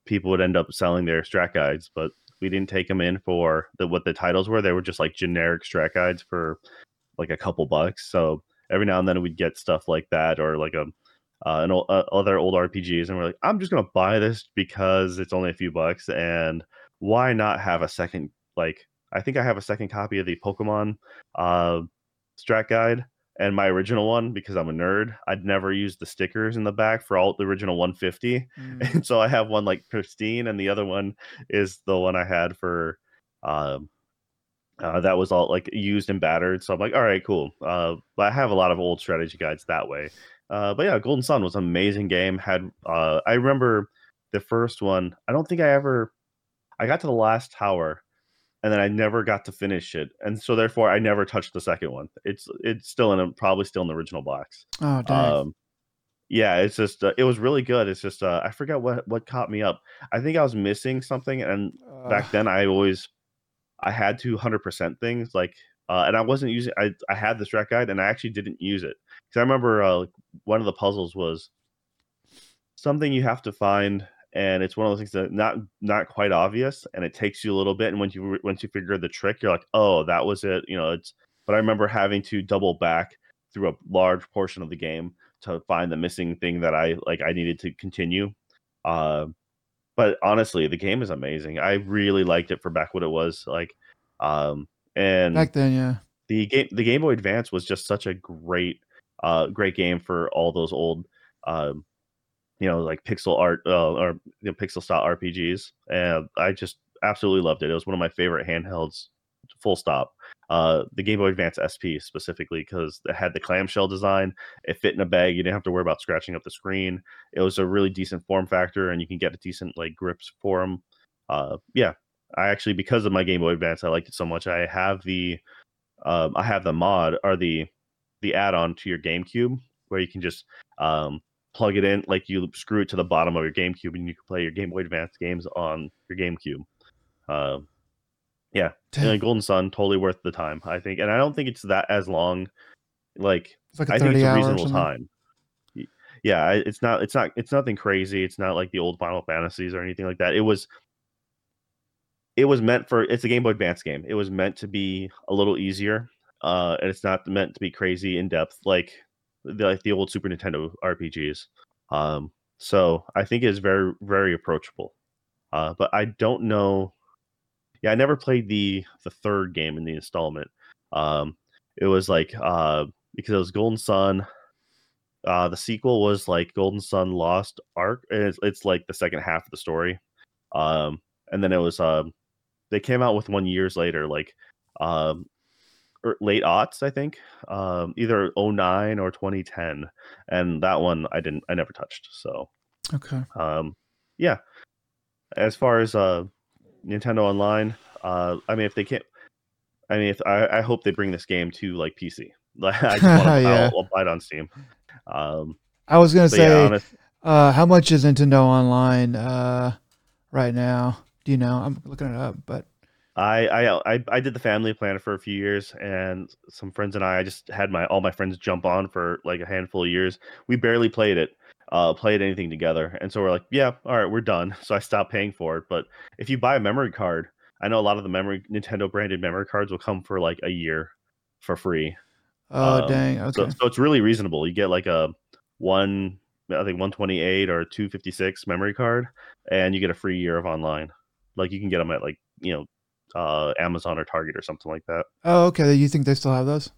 people would end up selling their strat guides, but we didn't take them in for the, what the titles were. They were just like generic strat guides for like a couple bucks. So every now and then we'd get stuff like that, or like a uh, an old, uh, other old R P Gs, and we're like, I'm just gonna buy this because it's only a few bucks, and why not have a second? Like, I think I have a second copy of the Pokemon uh, strat guide and my original one because I'm a nerd. I'd never used the stickers in the back for all the original one fifty, mm. and so I have one like pristine, and the other one is the one I had for uh, uh, that was all like used and battered. So I'm like, all right, cool. Uh, but I have a lot of old strategy guides that way. Uh, but yeah, Golden Sun was an amazing game. Had uh, I remember the first one. I don't think I ever. I got to the last tower, and then I never got to finish it, and so therefore I never touched the second one. It's it's still in a, probably still in the original box. Oh, dang. Um, yeah, it's just uh, it was really good. It's just uh, I forgot what what caught me up. I think I was missing something, and uh, back then I always I had to one hundred percent things like, uh, and I wasn't using. I I had the strat guide, and I actually didn't use it. Because I remember uh, one of the puzzles was something you have to find, and it's one of those things that not not quite obvious, and it takes you a little bit. And once you once you figure the trick, you're like, oh, that was it, you know. It's but I remember having to double back through a large portion of the game to find the missing thing that I like. I needed to continue. Uh, but honestly, the game is amazing. I really liked it for back what it was like. Um, and back then, yeah, the game the Game Boy Advance was just such a great. Uh, great game for all those old, um, you know, like pixel art uh, or you know, pixel style R P Gs. And I just absolutely loved it. It was one of my favorite handhelds, full stop. Uh, the Game Boy Advance S P specifically, because it had the clamshell design. It fit in a bag. You didn't have to worry about scratching up the screen. It was a really decent form factor, and you can get a decent like grips for them. Uh, yeah, I actually, because of my Game Boy Advance, I liked it so much. I have the, um, I have the mod or the the add-on to your GameCube where you can just um, plug it in, like you screw it to the bottom of your GameCube and you can play your Game Boy Advance games on your GameCube. Uh, yeah, and Golden Sun, totally worth the time, I think. And I don't think it's that as long. Like, like I think it's a reasonable time. Yeah, it's not, it's not, it's nothing crazy. It's not like the old Final Fantasies or anything like that. It was, it was meant for, it's a Game Boy Advance game. It was meant to be a little easier. Uh, and it's not meant to be crazy in depth like the, like the old Super Nintendo R P Gs. Um, so I think it's very, very approachable. Uh, but I don't know. Yeah, I never played the the third game in the installment. Um, it was like uh, because it was Golden Sun. Uh, the sequel was like Golden Sun Lost Ark. And it's, it's like the second half of the story. Um, and then it was um, they came out with one years later, like. Um, Or late aughts, I think, um, either oh nine or twenty ten, and that one I didn't, I never touched. So, okay, um, yeah. As far as uh, Nintendo Online, uh, I mean, if they can't, I mean, if I, I hope they bring this game to like P C. Like, I just want to yeah. I'll, I'll buy it on Steam. Um, I was gonna say, yeah, honest- uh, how much is Nintendo Online uh, right now? Do you know? I'm looking it up, but. I, I I I did the family plan for a few years, and some friends and I, I just had my all my friends jump on for like a handful of years. We barely played it, uh, played anything together, and so we're like, yeah, all right, we're done. So I stopped paying for it. But if you buy a memory card, I know a lot of the memory Nintendo branded memory cards will come for like a year for free. Oh um, dang! Okay, so, so it's really reasonable. You get like a one, I think one twenty-eight or two fifty-six memory card, and you get a free year of online. Like you can get them at like you know. uh Amazon or Target or something like that. Oh, okay. You think they still have those?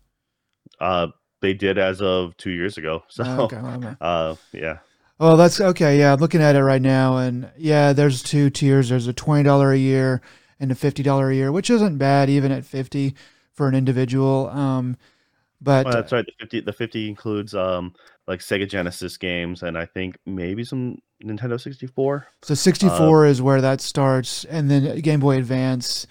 Uh, they did as of two years ago. So, oh, okay. Well, okay. uh, yeah. Well, that's okay. Yeah, I'm looking at it right now, and yeah, there's two tiers. There's a twenty dollars a year and a fifty dollars a year, which isn't bad even at fifty for an individual. Um, But well, that's right. The fifty, the fifty includes um like Sega Genesis games, and I think maybe some Nintendo sixty-four. So sixty-four um, is where that starts, and then Game Boy Advance,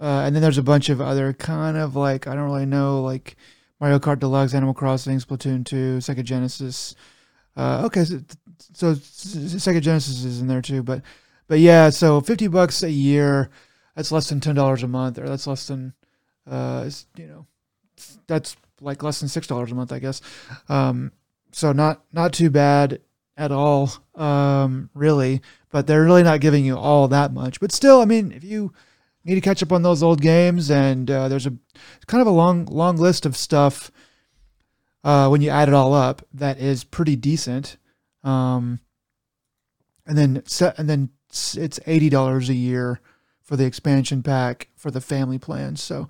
uh, and then there's a bunch of other kind of like I don't really know, like Mario Kart Deluxe, Animal Crossing, Splatoon Two, Sega Genesis. Uh, okay, so, so Sega Genesis is in there too, but but yeah, so fifty bucks a year. That's less than ten dollars a month, or that's less than, uh, you know, that's like less than six dollars a month, I guess. Um, so not not too bad at all, um, really. But they're really not giving you all that much. But still, I mean, if you need to catch up on those old games, and uh, there's a kind of a long long list of stuff uh, when you add it all up that is pretty decent. Um, and then and then it's eighty dollars a year for the expansion pack for the family plan. So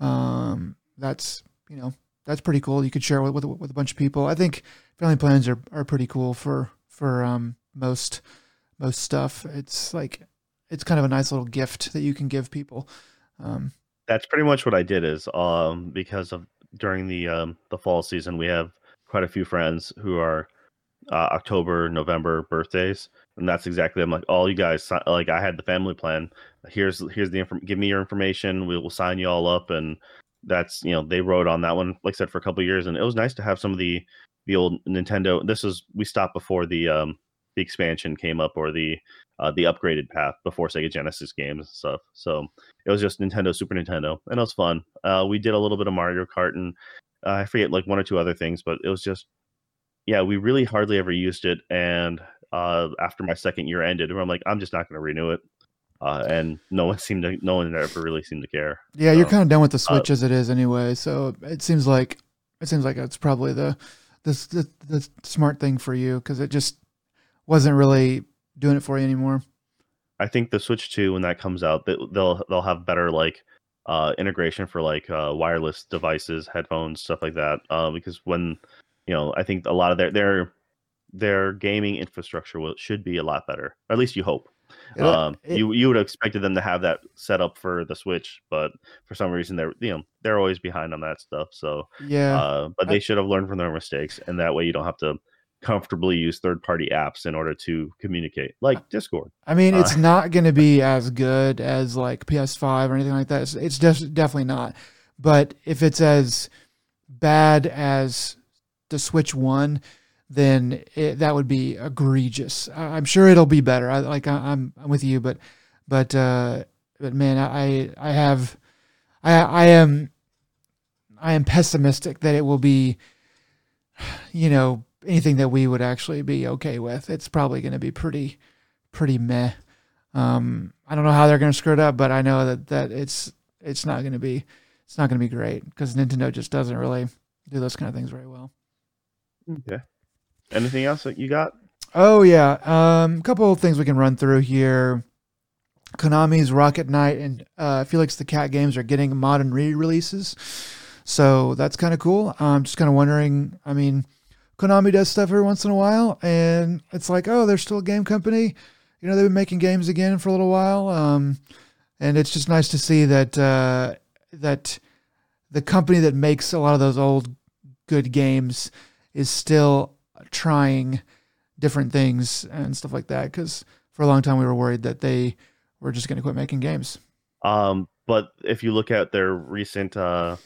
um, that's, you know, that's pretty cool. You could share with, with with a bunch of people. I think family plans are, are pretty cool for, for um, most, most stuff. It's like, it's kind of a nice little gift that you can give people. Um, that's pretty much what I did is um, because of during the, um, the fall season, we have quite a few friends who are uh, October, November birthdays. And that's exactly, I'm like, all you guys, like I had the family plan. Here's, here's the, inf- give me your information. We will sign you all up. And that's, you know, they rode on that one, like I said, for a couple of years. And it was nice to have some of the, the old Nintendo. This is, we stopped before the, um, the expansion came up, or the, uh, the upgraded path before Sega Genesis games and stuff. So it was just Nintendo, Super Nintendo. And it was fun. Uh, we did a little bit of Mario Kart and uh, I forget like one or two other things, but it was just, yeah, we really hardly ever used it. And, Uh, after my second year ended, where I'm like, I'm just not going to renew it, uh, and no one seemed to, no one ever really seemed to care. Yeah, so, you're kind of done with the Switch uh, as it is anyway, so it seems like it seems like it's probably the the the, the smart thing for you because it just wasn't really doing it for you anymore. I think the Switch two, when that comes out, they'll they'll have better like uh, integration for like uh, wireless devices, headphones, stuff like that. Uh, because when you know, I think a lot of their their their gaming infrastructure will, should be a lot better. At least you hope. It, um, it, you you would have expected them to have that set up for the Switch, but for some reason they're you know they're always behind on that stuff. So yeah, uh, but they I, should have learned from their mistakes, and that way you don't have to comfortably use third party apps in order to communicate, like Discord. I mean, it's uh, not going to be as good as like P S five or anything like that. It's, it's def- definitely not. But if it's as bad as the Switch One, then it, that would be egregious. I, I'm sure it'll be better. I, like I, I'm, I'm with you, but, but, uh, but man, I, I have, I, I am, I am pessimistic that it will be, you know, anything that we would actually be okay with. It's probably going to be pretty, pretty meh. Um, I don't know how they're going to screw it up, but I know that, that it's, it's not going to be, it's not going to be great because Nintendo just doesn't really do those kind of things very well. Okay. Anything else that you got? Oh, yeah. Um, a couple of things we can run through here. Konami's Rocket Knight and uh, Felix the Cat games are getting modern re-releases. So that's kind of cool. I'm just kind of wondering, I mean, Konami does stuff every once in a while, and it's like, oh, they're still a game company. You know, they've been making games again for a little while. Um, and it's just nice to see that uh, that the company that makes a lot of those old good games is still trying different things and stuff like that, because for a long time we were worried that they were just going to quit making games. Um, but if you look at their recent uh,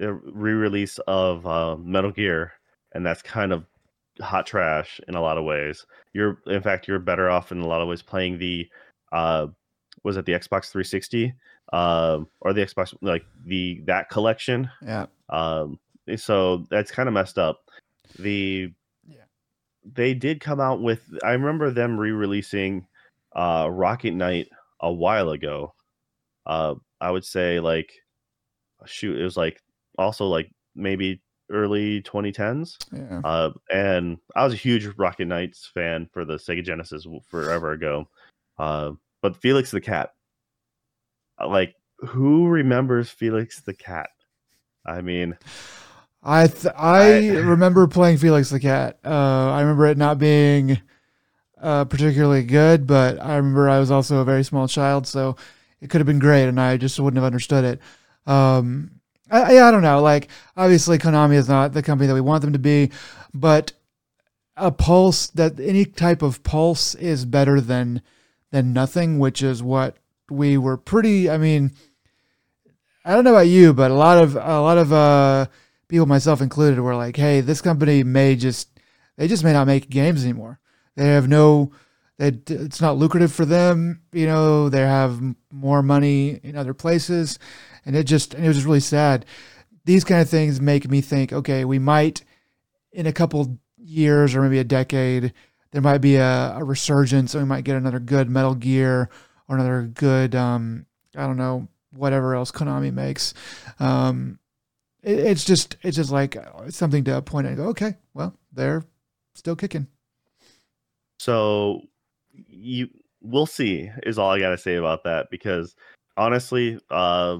re-release of uh, Metal Gear, and that's kind of hot trash in a lot of ways. You're, in fact, you're better off in a lot of ways playing the uh, was it the Xbox three sixty uh, or the Xbox like the that collection? Yeah. Um, so that's kind of messed up. The They did come out with, I remember them re-releasing uh, Rocket Knight a while ago. Uh, I would say like, shoot, it was like also like maybe early twenty tens. Yeah. Uh, and I was a huge Rocket Knights fan for the Sega Genesis forever ago. Uh, but Felix the Cat, like who remembers Felix the Cat? I mean... I th- I remember playing Felix the Cat. Uh, I remember it not being uh, particularly good, but I remember I was also a very small child, so it could have been great, and I just wouldn't have understood it. Um, I, I don't know. Like, obviously Konami is not the company that we want them to be, but a pulse, that any type of pulse is better than, than nothing, which is what we were pretty, I mean, I don't know about you, but a lot of, a lot of, uh, people, myself included, were like, hey, this company may just, they just may not make games anymore. They have no, they, it's not lucrative for them. You know, they have more money in other places. And it just, and it was just really sad. These kind of things make me think, okay, we might, in a couple years or maybe a decade, there might be a, a resurgence, and we might get another good Metal Gear or another good, um, I don't know, whatever else Konami makes. Um, it, it's just, it's just like it's something to point at and go, okay, well, they're still kicking. So you, we'll see, is all I got to say about that, because honestly, uh,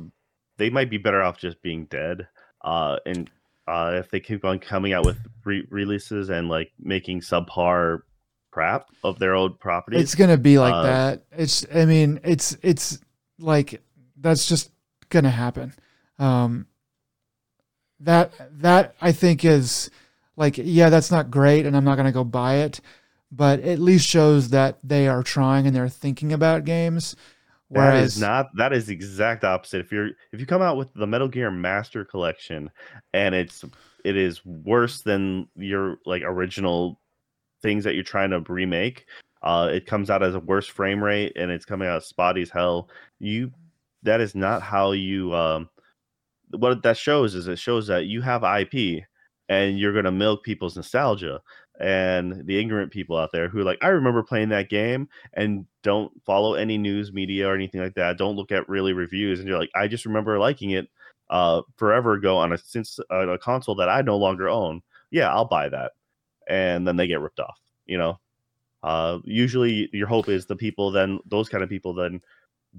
they might be better off just being dead. Uh, and uh, if they keep on coming out with re- releases and like making subpar crap of their old properties, it's gonna be like uh, that. It's, I mean, it's it's like that's just gonna happen. Um, that that I think is like, yeah, that's not great, and I'm not gonna go buy it, but it at least shows that they are trying and they're thinking about games. Whereas, that is not, that is the exact opposite. If you're, if you come out with the Metal Gear Master Collection and it's, it is worse than your like original things that you're trying to remake, uh, it comes out as a worse frame rate and it's coming out spotty as hell. You, that is not how you, um, what that shows is it shows that you have I P and you're going to milk people's nostalgia and the ignorant people out there who are like, I remember playing that game, and don't follow any news media or anything like that. Don't look at really reviews. And you're like, I just remember liking it uh, forever ago on a, since, uh, a console that I no longer own. Yeah, I'll buy that. And then they get ripped off. You know, uh, usually your hope is the people then, those kind of people then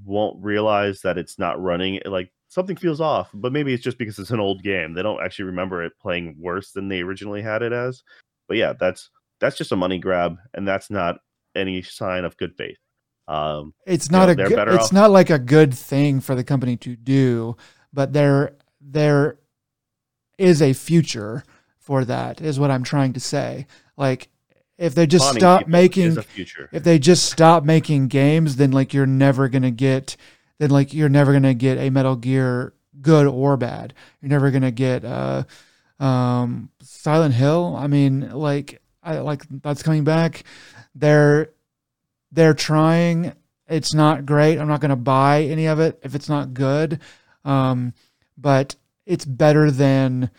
won't realize that it's not running. Like something feels off, but maybe it's just because it's an old game. They don't actually remember it playing worse than they originally had it as. But yeah, that's that's just a money grab, and that's not any sign of good faith. Um, it's not, you know, a good, it's off. Not like a good thing for the company to do, but there there is a future for that, is what I'm trying to say. Like if they just Funny stop making, if they just stop making games, then like you're never gonna get, then like you're never gonna get a Metal Gear, good or bad. You're never gonna get uh Um, Silent Hill. I mean, like, I like that's coming back. They're they're trying. It's not great. I'm not going to buy any of it if it's not good. Um, but it's better than,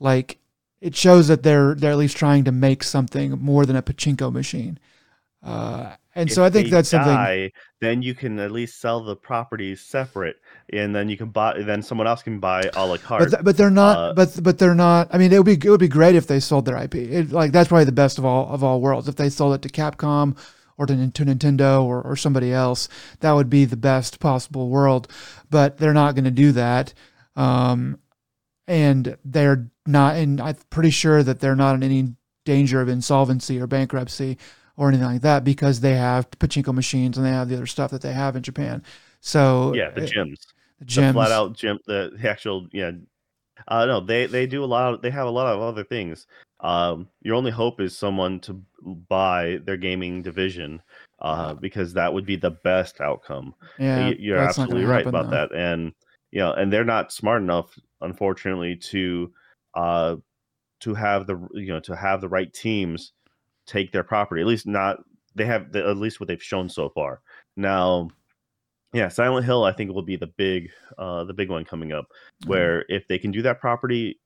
like, it shows that they're they're at least trying to make something more than a pachinko machine. Uh, and if so I think that's die, something. Then you can at least sell the properties separate, and then you can buy. Then someone else can buy a la carte. But, th- but they're not. Uh, but but they're not. I mean, it would be it would be great if they sold their I P. It, like that's probably the best of all of all worlds. If they sold it to Capcom or to, to Nintendo or, or somebody else, that would be the best possible world. But they're not going to do that, um, and they're not. And I'm pretty sure that they're not in any danger of insolvency or bankruptcy or anything like that, because they have pachinko machines and they have the other stuff that they have in Japan. So yeah, the gyms, the gyms, the flat out gym, the actual yeah. Uh, no, they they do a lot. Of, they have a lot of other things. Um, your only hope is someone to buy their gaming division, uh, because that would be the best outcome. Yeah, you're absolutely right about that. And you know, and they're not smart enough, unfortunately, to uh, to have the you know to have the right teams take their property, at least not they have the, at least what they've shown so far. Now yeah, Silent Hill I think will be the big uh the big one coming up, where mm-hmm. if they can do that property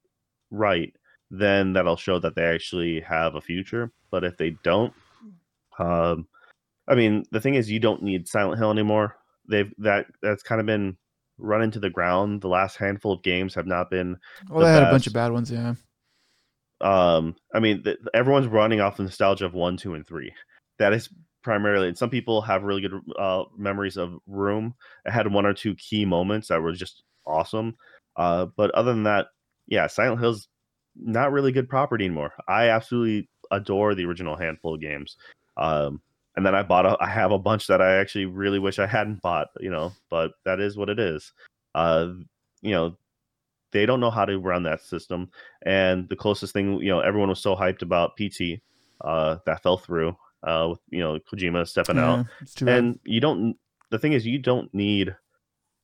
right, then that'll show that they actually have a future. But if they don't, um I mean the thing is, you don't need Silent Hill anymore. They've that that's kind of been run into the ground. The last handful of games have not been well the they had best. A bunch of bad ones. Yeah. Um, I mean, th- everyone's running off the nostalgia of one, two, and three. That is primarily, and some people have really good uh, memories of Room. It had one or two key moments that were just awesome. Uh, but other than that, yeah, Silent Hill's not really good property anymore. I absolutely adore the original handful of games. Um, and then I bought, a, I have a bunch that I actually really wish I hadn't bought, you know, but that is what it is. Uh, you know, they don't know how to run that system. And the closest thing, you know, everyone was so hyped about P T uh, that fell through uh, with, you know, Kojima stepping yeah, out. It's too and bad. You don't, the thing is, you don't need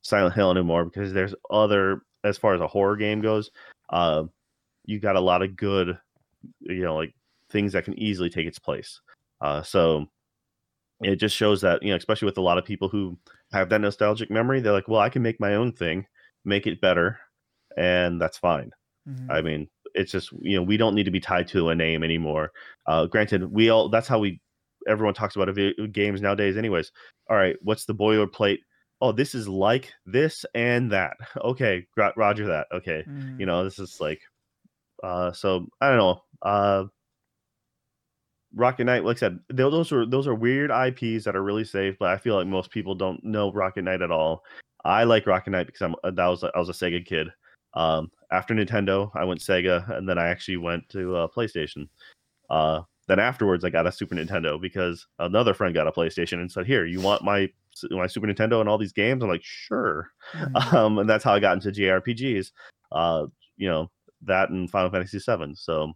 Silent Hill anymore because there's other, as far as a horror game goes, uh, you got a lot of good, you know, like things that can easily take its place. Uh, so it just shows that, you know, especially with a lot of people who have that nostalgic memory, they're like, well, I can make my own thing, make it better, and that's fine. Mm-hmm. I mean, it's just, you know, we don't need to be tied to a name anymore. Uh, granted, we all, that's how we, everyone talks about video games nowadays anyways. All right, what's the boilerplate? Oh, this is like this and that. Okay, roger that. Okay, mm-hmm. You know, this is like, uh, so I don't know. Uh, Rocket Knight, like I said, those are those are weird I Ps that are really safe, but I feel like most people don't know Rocket Knight at all. I like Rocket Knight because I'm that was I was a Sega kid. Um, after Nintendo, I went Sega, and then I actually went to uh, PlayStation. Uh, then afterwards, I got a Super Nintendo because another friend got a PlayStation and said, "Here, you want my my Super Nintendo and all these games?" I'm like, "Sure," mm-hmm. um, and that's how I got into J R P Gs. Uh, you know, that and Final Fantasy seven. So.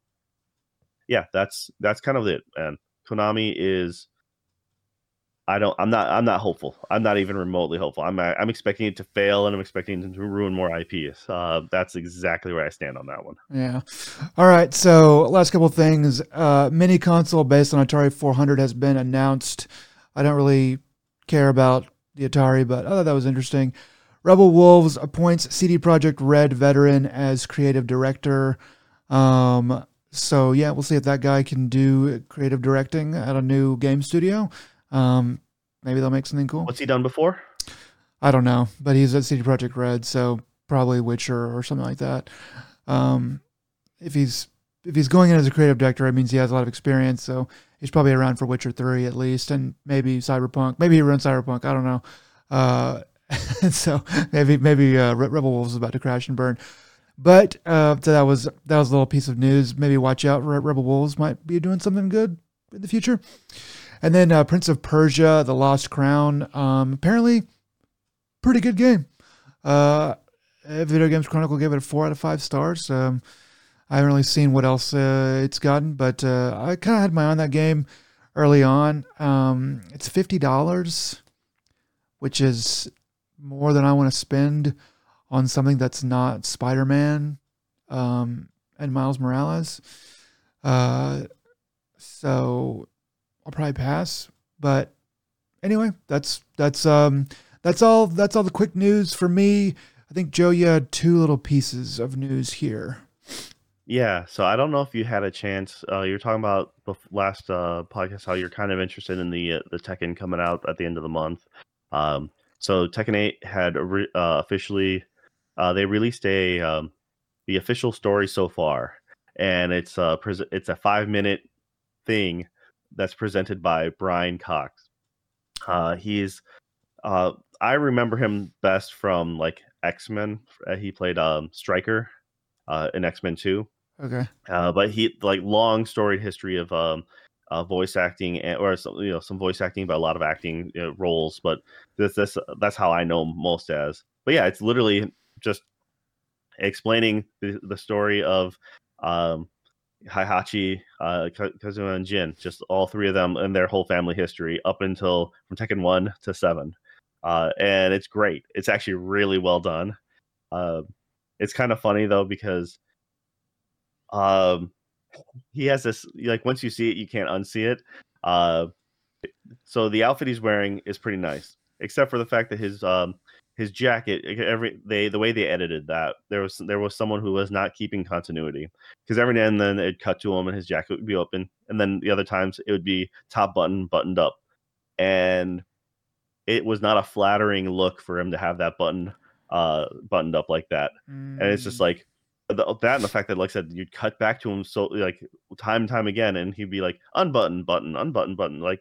Yeah, that's that's kind of it, man. Konami is. I don't. I'm not. I'm not hopeful. I'm not even remotely hopeful. I'm. I'm expecting it to fail, and I'm expecting it to ruin more I Ps. Uh, that's exactly where I stand on that one. Yeah. All right. So last couple of things. Uh, mini console based on Atari four hundred has been announced. I don't really care about the Atari, but I thought that was interesting. Rebel Wolves appoints C D Projekt Red veteran as creative director. Um. So, yeah, we'll see if that guy can do creative directing at a new game studio. Um, maybe they'll make something cool. What's he done before? I don't know, but he's at C D Projekt Red, so probably Witcher or something like that. Um, if he's if he's going in as a creative director, it means he has a lot of experience, so he's probably around for Witcher three at least, and maybe Cyberpunk. Maybe he runs Cyberpunk. I don't know. Uh, so maybe maybe uh, Rebel Wolves is about to crash and burn. But uh, so that was that was a little piece of news. Maybe watch out, Rebel Wolves might be doing something good in the future. And then uh, Prince of Persia: The Lost Crown, um, apparently pretty good game. Uh, Video Games Chronicle gave it a four out of five stars. Um, I haven't really seen what else uh, it's gotten, but uh, I kind of had my eye on that game early on. Um, it's fifty dollars, which is more than I want to spend on something that's not Spider-Man um, and Miles Morales. Uh, so I'll probably pass. But anyway, that's that's um, that's all that's all the quick news for me. I think Joe, you had two little pieces of news here. Yeah, so I don't know if you had a chance. Uh, you were talking about the last uh, podcast how you're kind of interested in the uh, the Tekken coming out at the end of the month. Um, so Tekken eight had uh, officially. Uh, they released a um, the official story so far, and it's a pres- it's a five minute thing that's presented by Brian Cox. Uh, he's uh, I remember him best from like X-Men. He played um, Stryker uh, in X-Men Two. Okay, uh, but he like long storied history of um, uh, voice acting and, or some, you know some voice acting, but a lot of acting you know, roles. But this this that's how I know him most as. But yeah, it's literally. Just explaining the, the story of um, Heihachi, uh, Kazuma, and Jin, just all three of them and their whole family history up until from Tekken one to seven. Uh, and it's great. It's actually really well done. Uh, it's kind of funny, though, because um, he has this, like, once you see it, you can't unsee it. Uh, so the outfit he's wearing is pretty nice, except for the fact that his... Um, His jacket, every they the way they edited that, there was there was someone who was not keeping continuity because every now and then it'd cut to him and his jacket would be open, and then the other times it would be top button buttoned up, and it was not a flattering look for him to have that button uh, buttoned up like that, mm. and it's just like the, that and the fact that like I said you'd cut back to him so like time and time again, and he'd be like unbutton button unbutton button like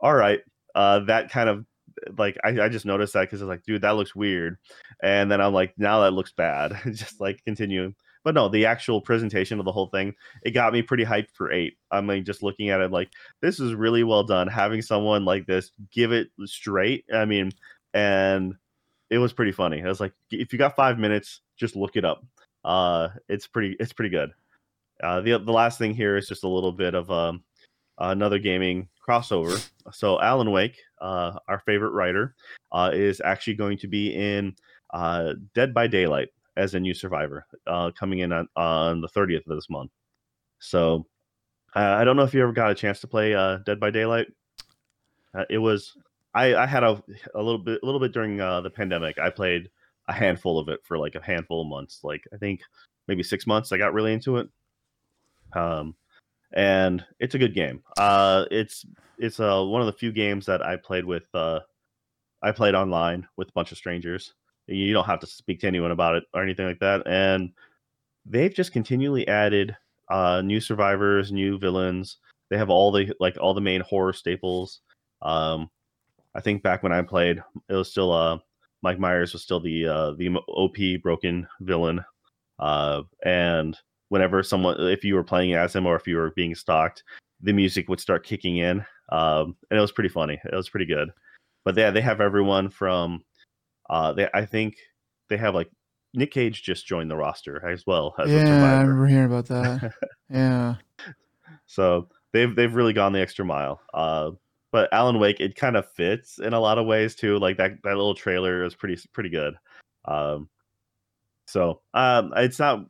all right uh, that kind of. Like I, I just noticed that because I was like, dude, that looks weird, and then I'm like, now that looks bad. Just like continue, but no, the actual presentation of the whole thing, it got me pretty hyped for eight. I'm like just looking at it like this is really well done. Having someone like this give it straight, I mean, and it was pretty funny. I was like, if you got five minutes, just look it up. uh, it's pretty it's pretty good. Uh, the the last thing here is just a little bit of um, another gaming crossover. So Alan Wake, uh, our favorite writer, uh, is actually going to be in uh, Dead by Daylight as a new survivor, uh, coming in on, on the thirtieth of this month. So uh, I don't know if you ever got a chance to play uh, Dead by Daylight. Uh, it was I, I had a a little bit a little bit during uh, the pandemic. I played a handful of it for like a handful of months, like I think maybe six months. I got really into it. Um, and it's a good game. Uh, it's, it's, uh, one of the few games that I played with, uh, I played online with a bunch of strangers. You don't have to speak to anyone about it or anything like that. And they've just continually added, uh, new survivors, new villains. They have all the, like all the main horror staples. Um, I think back when I played, it was still, uh, Mike Myers was still the, uh, the O P broken villain. Uh, and, Whenever someone, if you were playing as him or if you were being stalked, the music would start kicking in. Um, and it was pretty funny. It was pretty good. But yeah, they have everyone from, uh, they, I think they have like Nick Cage just joined the roster as well. As yeah, a survivor. I remember hearing about that. yeah. So they've, they've really gone the extra mile. Uh, but Alan Wake, it kind of fits in a lot of ways too. Like that, that little trailer is pretty, pretty good. Um, so, um, it's not,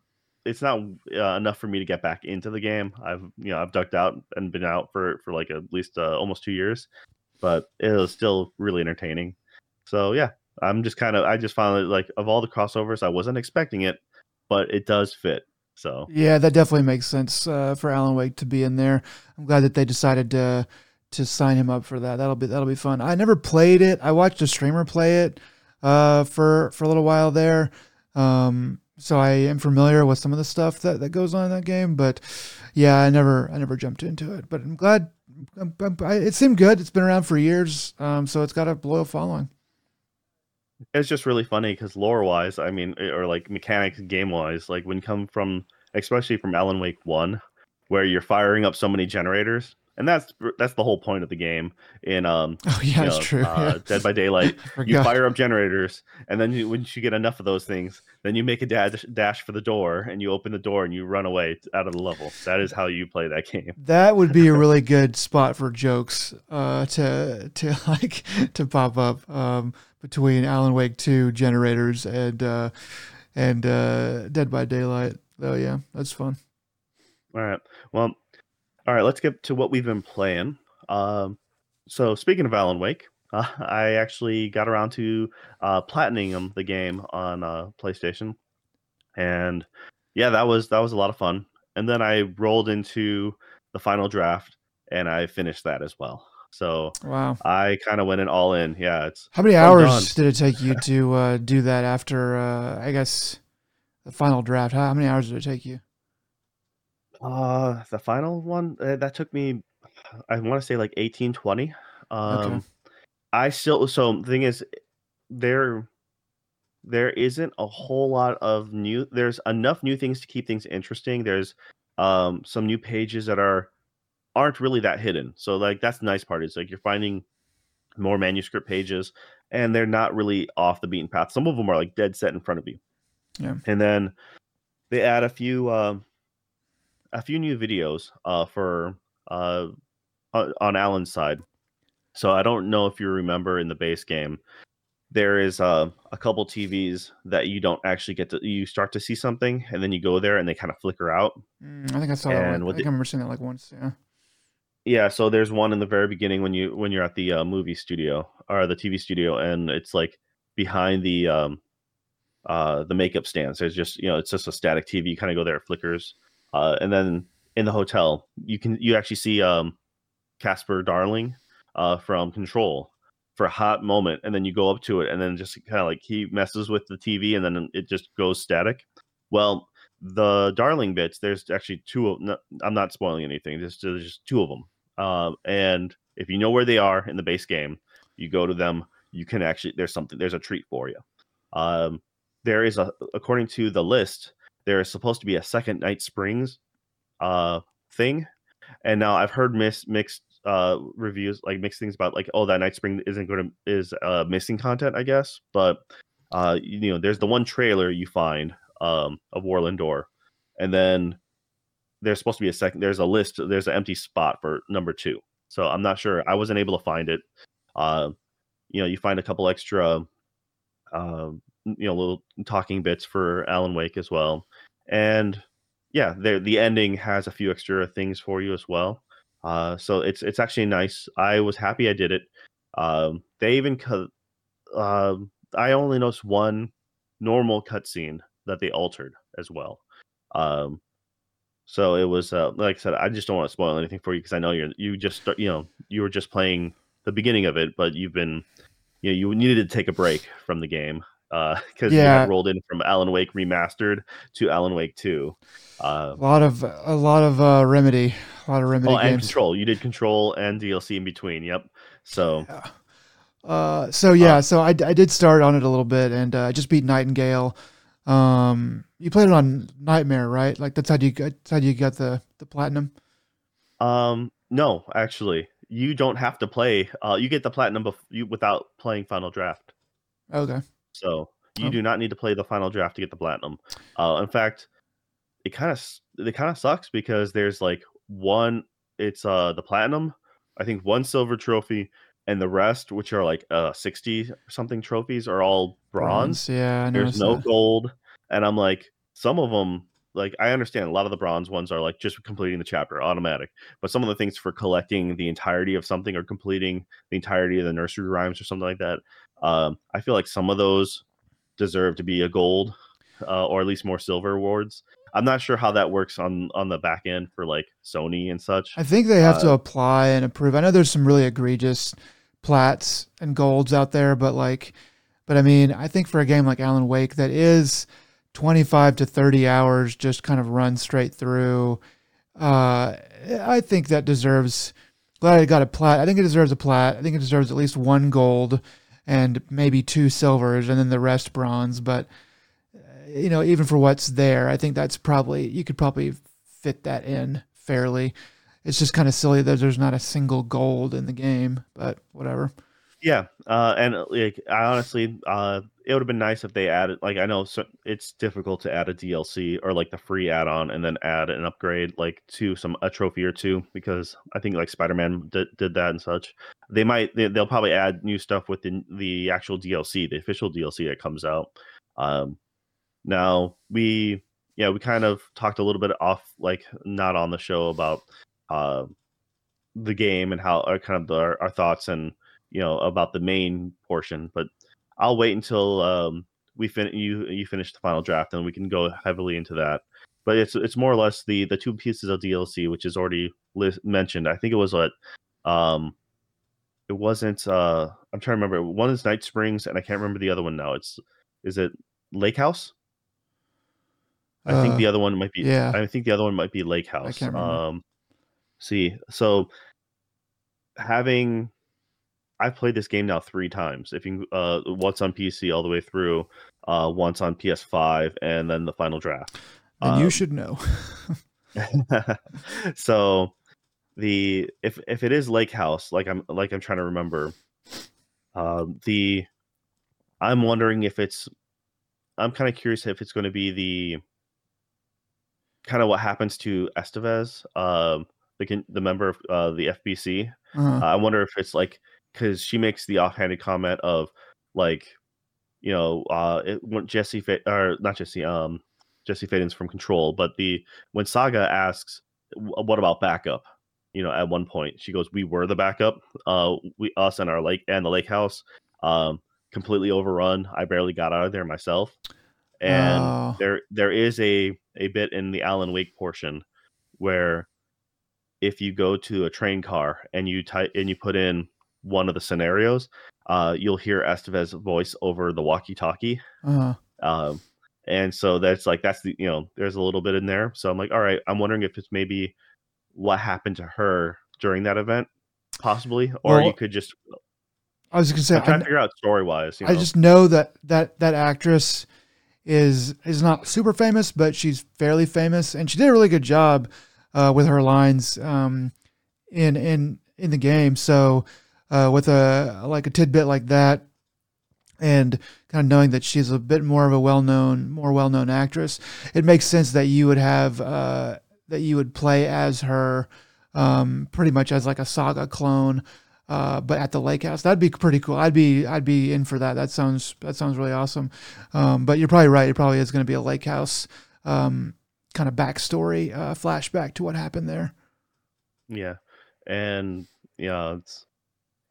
It's not uh, enough for me to get back into the game. I've, you know, I've ducked out and been out for, for like at least uh, almost two years, but it was still really entertaining. So yeah, I'm just kind of, I just found that like of all the crossovers, I wasn't expecting it, but it does fit. So yeah, that definitely makes sense uh, for Alan Wake to be in there. I'm glad that they decided to to sign him up for that. That'll be, that'll be fun. I never played it. I watched a streamer play it uh, for, for a little while there. Um, So I am familiar with some of the stuff that, that goes on in that game, but yeah, I never I never jumped into it. But I'm glad I'm, I'm, I, it seemed good. It's been around for years, um, so it's got a loyal following. It's just really funny because lore-wise, I mean, or like mechanics, game-wise, like when come from, especially from Alan Wake One, where you're firing up so many generators, and that's that's the whole point of the game. In um, oh yeah, that's know, true. Uh, yeah. Dead by Daylight, you fire up generators, and then you, once you get enough of those things, then you make a dash, dash for the door, and you open the door, and you run away out of the level. That is how you play that game. That would be a really good spot for jokes uh, to to like to pop up um, between Alan Wake Two generators and uh, and uh, Dead by Daylight. Oh yeah, that's fun. All right. Well. All right, let's get to what we've been playing. Um, so speaking of Alan Wake, uh, I actually got around to uh, platining the game on uh, PlayStation, and yeah, that was that was a lot of fun. And then I rolled into the final draft, and I finished that as well. So wow, I kind of went in all in. Yeah, it's how many hours done. Did it take you to uh, do that after? Uh, I guess the final draft. How, how many hours did it take you? Uh, the final one uh, that took me, I want to say like eighteen, twenty. Um, okay. I still, so the thing is there, there isn't a whole lot of new, there's enough new things to keep things interesting. There's, um, some new pages that are, aren't really that hidden. So like, that's the nice part is like, you're finding more manuscript pages and they're not really off the beaten path. Some of them are like dead set in front of you. Yeah. And then they add a few, um, a few new videos uh, for uh, on Alan's side. So I don't know if you remember in the base game, there is uh, a couple T Vs that you don't actually get to, you start to see something and then you go there and they kind of flicker out. Mm, I think I saw and that one. I think the, I remember seeing that like once. Yeah. Yeah. So there's one in the very beginning when you, when you're at the uh, movie studio or the T V studio and it's like behind the, um, uh, the makeup stands. There's just, you know, it's just a static T V. You kind of go there, it flickers. Uh, and then in the hotel, you can you actually see um, Casper Darling uh, from Control for a hot moment, and then you go up to it, and then just kind of like he messes with the T V, and then it just goes static. Well, the Darling bits, there's actually two. Of, no, I'm not spoiling anything. There's, there's just two of them, uh, and if you know where they are in the base game, you go to them. You can actually there's something there's a treat for you. Um, there is a according to the list. There is supposed to be a second Night Springs uh, thing. And now I've heard mis- mixed uh, reviews, like mixed things about like, oh, that Night Spring isn't going to, is uh, missing content, I guess. But, uh, you know, there's the one trailer you find um, of Warlandor. And then there's supposed to be a second, there's a list, there's an empty spot for number two. So I'm not sure. I wasn't able to find it. Uh, you know, you find a couple extra, uh, you know, little talking bits for Alan Wake as well. And yeah, the ending has a few extra things for you as well. Uh, so it's it's actually nice. I was happy I did it. Um, they even cut. Uh, I only noticed one normal cutscene that they altered as well. Um, so it was uh, like I said. I just don't want to spoil anything for you because I know you're you just start, you know you were just playing the beginning of it, but you've been you know, you needed to take a break from the game. because uh, yeah. You got rolled in from Alan Wake Remastered to Alan Wake Two. Uh, a lot of a lot of uh, remedy, a lot of remedy. Oh, games. And Control. You did Control and D L C in between. Yep. So. Yeah. Uh, so yeah, uh, so I, I did start on it a little bit, and I uh, just beat Nightingale. Um, you played it on Nightmare, right? Like that's how you that's how you got the the platinum. Um, no, actually, you don't have to play. Uh, you get the platinum bef- you, without playing Final Draft. Okay. So you oh. do not need to play the final draft to get the platinum. Uh, in fact, it kind of it kind of sucks because there's like one, it's uh the platinum, I think one silver trophy, and the rest, which are like uh sixty something trophies, are all bronze. bronze yeah, I there's no that. gold, and I'm like some of them. Like I understand a lot of the bronze ones are like just completing the chapter automatic, but some of the things for collecting the entirety of something or completing the entirety of the nursery rhymes or something like that. Um, I feel like some of those deserve to be a gold uh, or at least more silver awards. I'm not sure how that works on, on the back end for like Sony and such. I think they have uh, to apply and approve. I know there's some really egregious plats and golds out there, but like, but I mean, I think for a game like Alan Wake that is twenty-five to thirty hours just kind of run straight through. Uh, I think that deserves, glad I got a plat. I think it deserves a plat. I think it deserves at least one gold and maybe two silvers and then the rest bronze. But, you know, even for what's there, I think that's probably, you could probably fit that in fairly. It's just kind of silly that there's not a single gold in the game, but whatever. Yeah, uh, and like I honestly, uh, it would have been nice if they added. Like I know so it's difficult to add a D L C or like the free add-on and then add an upgrade, like to some a trophy or two, because I think like Spider-Man did, did that and such. They might they, they'll probably add new stuff within the actual D L C, the official D L C that comes out. Um, now we yeah we kind of talked a little bit off, like not on the show, about uh, the game and how uh, kind of our, our thoughts and. You know about the main portion, but I'll wait until um, we fin- you you finish the final draft, and we can go heavily into that. But it's it's more or less the the two pieces of D L C, which is already list- mentioned. I think it was what um, it wasn't. Uh, I'm trying to remember. One is Night Springs, and I can't remember the other one now. It's is it Lake House? I uh, think the other one might be. Yeah. I think the other one might be Lake House. I can't remember. Um, see, so having. I've played this game now three times. If you uh, once on P C all the way through, uh, once on P S five, and then the final draft. And um, you should know. So the if if it is Lake House, like I'm like I'm trying to remember. Uh, the I'm wondering if it's. I'm kind of curious if it's going to be the. Kind of what happens to Estevez, uh, the the member of uh, the F B C. Uh-huh. Uh, I wonder if it's like. Because she makes the offhanded comment of, like, you know, uh, it, when Jesse Fa- or not Jesse, um, Jesse Faden's from Control, but the when Saga asks, "What about backup?" You know, at one point she goes, "We were the backup. Uh, we us and our lake and the lake house, um, completely overrun. I barely got out of there myself." And oh. there there is a a bit in the Alan Wake portion where if you go to a train car and you type and you put in. One of the scenarios, uh, you'll hear Estevez's voice over the walkie-talkie, uh-huh. um, and so that's like that's the you know there's a little bit in there. So I'm like, all right, I'm wondering if it's maybe what happened to her during that event, possibly, or well, you could just. I was gonna say, I'm trying I, to figure out story-wise. You know? I just know that that that actress is is not super famous, but she's fairly famous, and she did a really good job uh, with her lines um, in in in the game. So. Uh, with a like a tidbit like that, and kind of knowing that she's a bit more of a well-known, more well-known actress, it makes sense that you would have uh, that you would play as her, um, pretty much as like a Saga clone, uh, but at the lake house. That'd be pretty cool. I'd be I'd be in for that. That sounds that sounds really awesome. Um, but you're probably right. It probably is going to be a lake house um, kind of backstory uh, flashback to what happened there. Yeah, and yeah, it's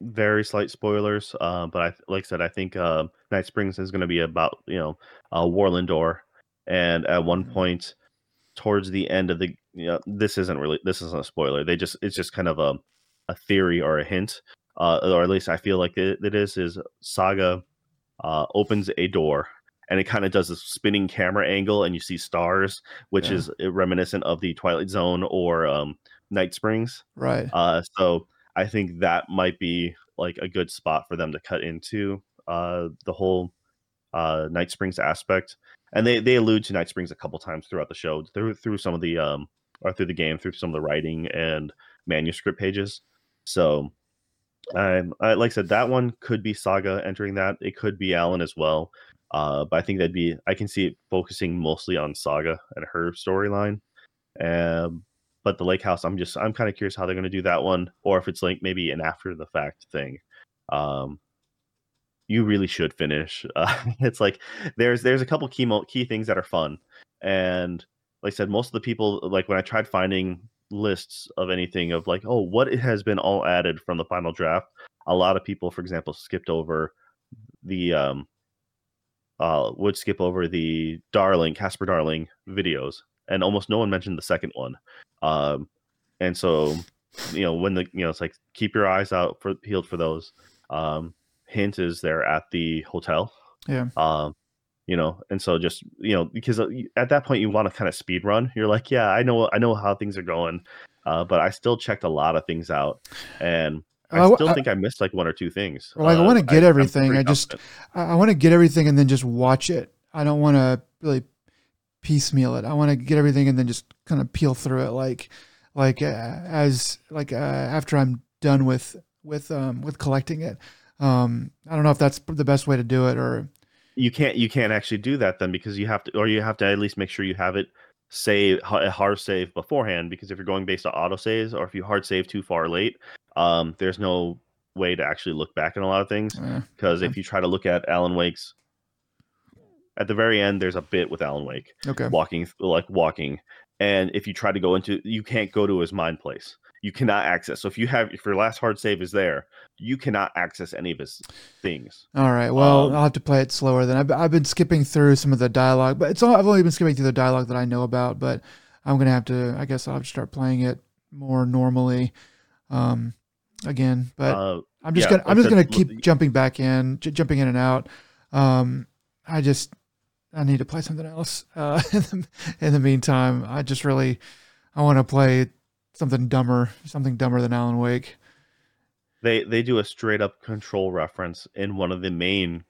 very slight spoilers, uh, but I like I said, I think uh, Night Springs is going to be about, you know, uh, Warlandor, and at one mm-hmm. point towards the end of the, you know, this isn't really this isn't a spoiler. They just it's just kind of a a theory or a hint, uh, or at least I feel like it, it is. Is Saga uh, opens a door, and it kind of does a spinning camera angle, and you see stars, which yeah. is reminiscent of the Twilight Zone or um, Night Springs, right? Uh, so. I think that might be like a good spot for them to cut into uh, the whole uh, Night Springs aspect, and they, they allude to Night Springs a couple times throughout the show, through through some of the um or through the game, through some of the writing and manuscript pages. So, um, I, like I said, that one could be Saga entering that. It could be Alan as well, uh, but I think that'd be I can see it focusing mostly on Saga and her storyline. Um, But the lake house, I'm just, I'm kind of curious how they're going to do that one, or if it's like maybe an after the fact thing. Um, you really should finish. Uh, it's like there's there's a couple key key things that are fun, and like I said, most of the people, like when I tried finding lists of anything of like, oh, what has been all added from the final draft, a lot of people, for example, skipped over the um, uh, would skip over the Darling Casper Darling videos, and almost no one mentioned the second one. Um, and so, you know, when the, you know, it's like, keep your eyes out for peeled for those, um, hint is they're at the hotel. Yeah. Um, you know, and so just, you know, because at that point you want to kind of speed run. You're like, yeah, I know, I know how things are going. Uh, but I still checked a lot of things out, and I still I, think I missed like one or two things. Well, like, uh, I want to get I, everything. I just, I want to get everything and then just watch it. I don't want to really piecemeal it. I want to get everything and then just kind of peel through it, like, like uh, as like uh, after I'm done with with um, with collecting it. Um, I don't know if that's the best way to do it, or you can't you can't actually do that then, because you have to, or you have to at least make sure you have it save a hard save beforehand, because if you're going based on auto saves, or if you hard save too far late, um, there's no way to actually look back in a lot of things, because uh, if you try to look at Alan Wake's. At the very end, there's a bit with Alan Wake, okay. walking, like walking, and if you try to go into, you can't go to his mind place. You cannot access. So if you have, if your last hard save is there, you cannot access any of his things. All right. Well, um, I'll have to play it slower then. I've, I've been skipping through some of the dialogue, but it's all, I've only been skipping through the dialogue that I know about. But I'm gonna have to. I guess I'll have to start playing it more normally, um, again. But uh, I'm just yeah, gonna. I'm just gonna keep look, jumping back in, j- jumping in and out. Um, I just. I need to play something else. Uh, in, the, in the meantime, I just really, I want to play something dumber, something dumber than Alan Wake. They they do a straight up Control reference in one of the main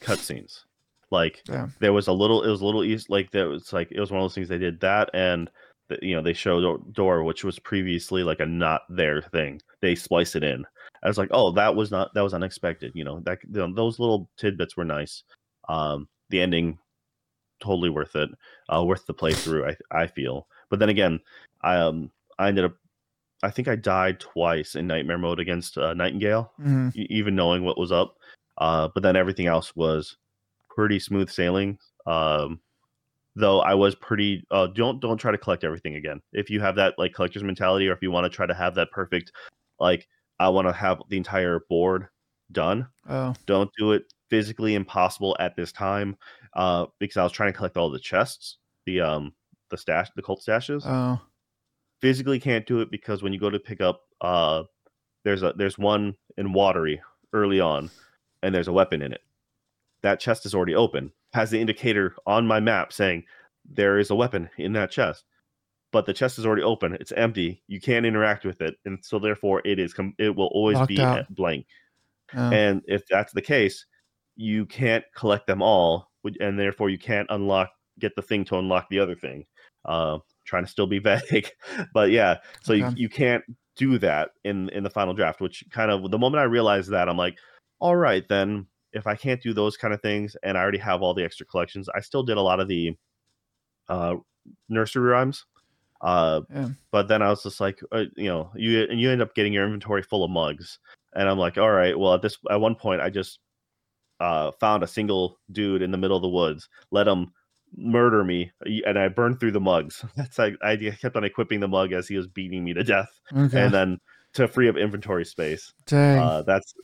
cutscenes. Like yeah. there was a little, it was a little east, like there was like it was one of those things they did that, and the, you know, they showed Door, which was previously like a not their thing. They splice it in. I was like, oh, that was not that was unexpected. You know, that you know, those little tidbits were nice. Um. The ending, totally worth it, uh, worth the playthrough. I I feel, but then again, I um I ended up, I think I died twice in nightmare mode against uh, Nightingale, mm-hmm. even knowing what was up. Uh, but then everything else was pretty smooth sailing. Um, though I was pretty uh, don't don't try to collect everything again. If you have that like collector's mentality, or if you want to try to have that perfect, like I want to have the entire board done. Oh. Don't do it. Physically impossible at this time, uh, because I was trying to collect all the chests, the um, the stash, the cult stashes. Oh, physically can't do it, because when you go to pick up, uh, there's a there's one in Watery early on, and there's a weapon in it. That chest is already open, has the indicator on my map saying there is a weapon in that chest, but the chest is already open. It's empty. You can't interact with it, and so therefore it is com- it will always Locked be out. Blank. Oh. And if that's the case. You can't collect them all, and therefore you can't unlock, get the thing to unlock the other thing. Uh, trying to still be vague, but yeah, so okay. you, you can't do that in in the final draft, which kind of, the moment I realized that, I'm like, all right, then if I can't do those kind of things, and I already have all the extra collections, I still did a lot of the uh, nursery rhymes. Uh, yeah. But then I was just like, uh, you know, you and you end up getting your inventory full of mugs, and I'm like, all right, well, at this at one point, I just uh, found a single dude in the middle of the woods, let him murder me, and I burned through the mugs. That's like I kept on equipping the mug as he was beating me to death, okay. and then to free up inventory space. Dang, uh, that's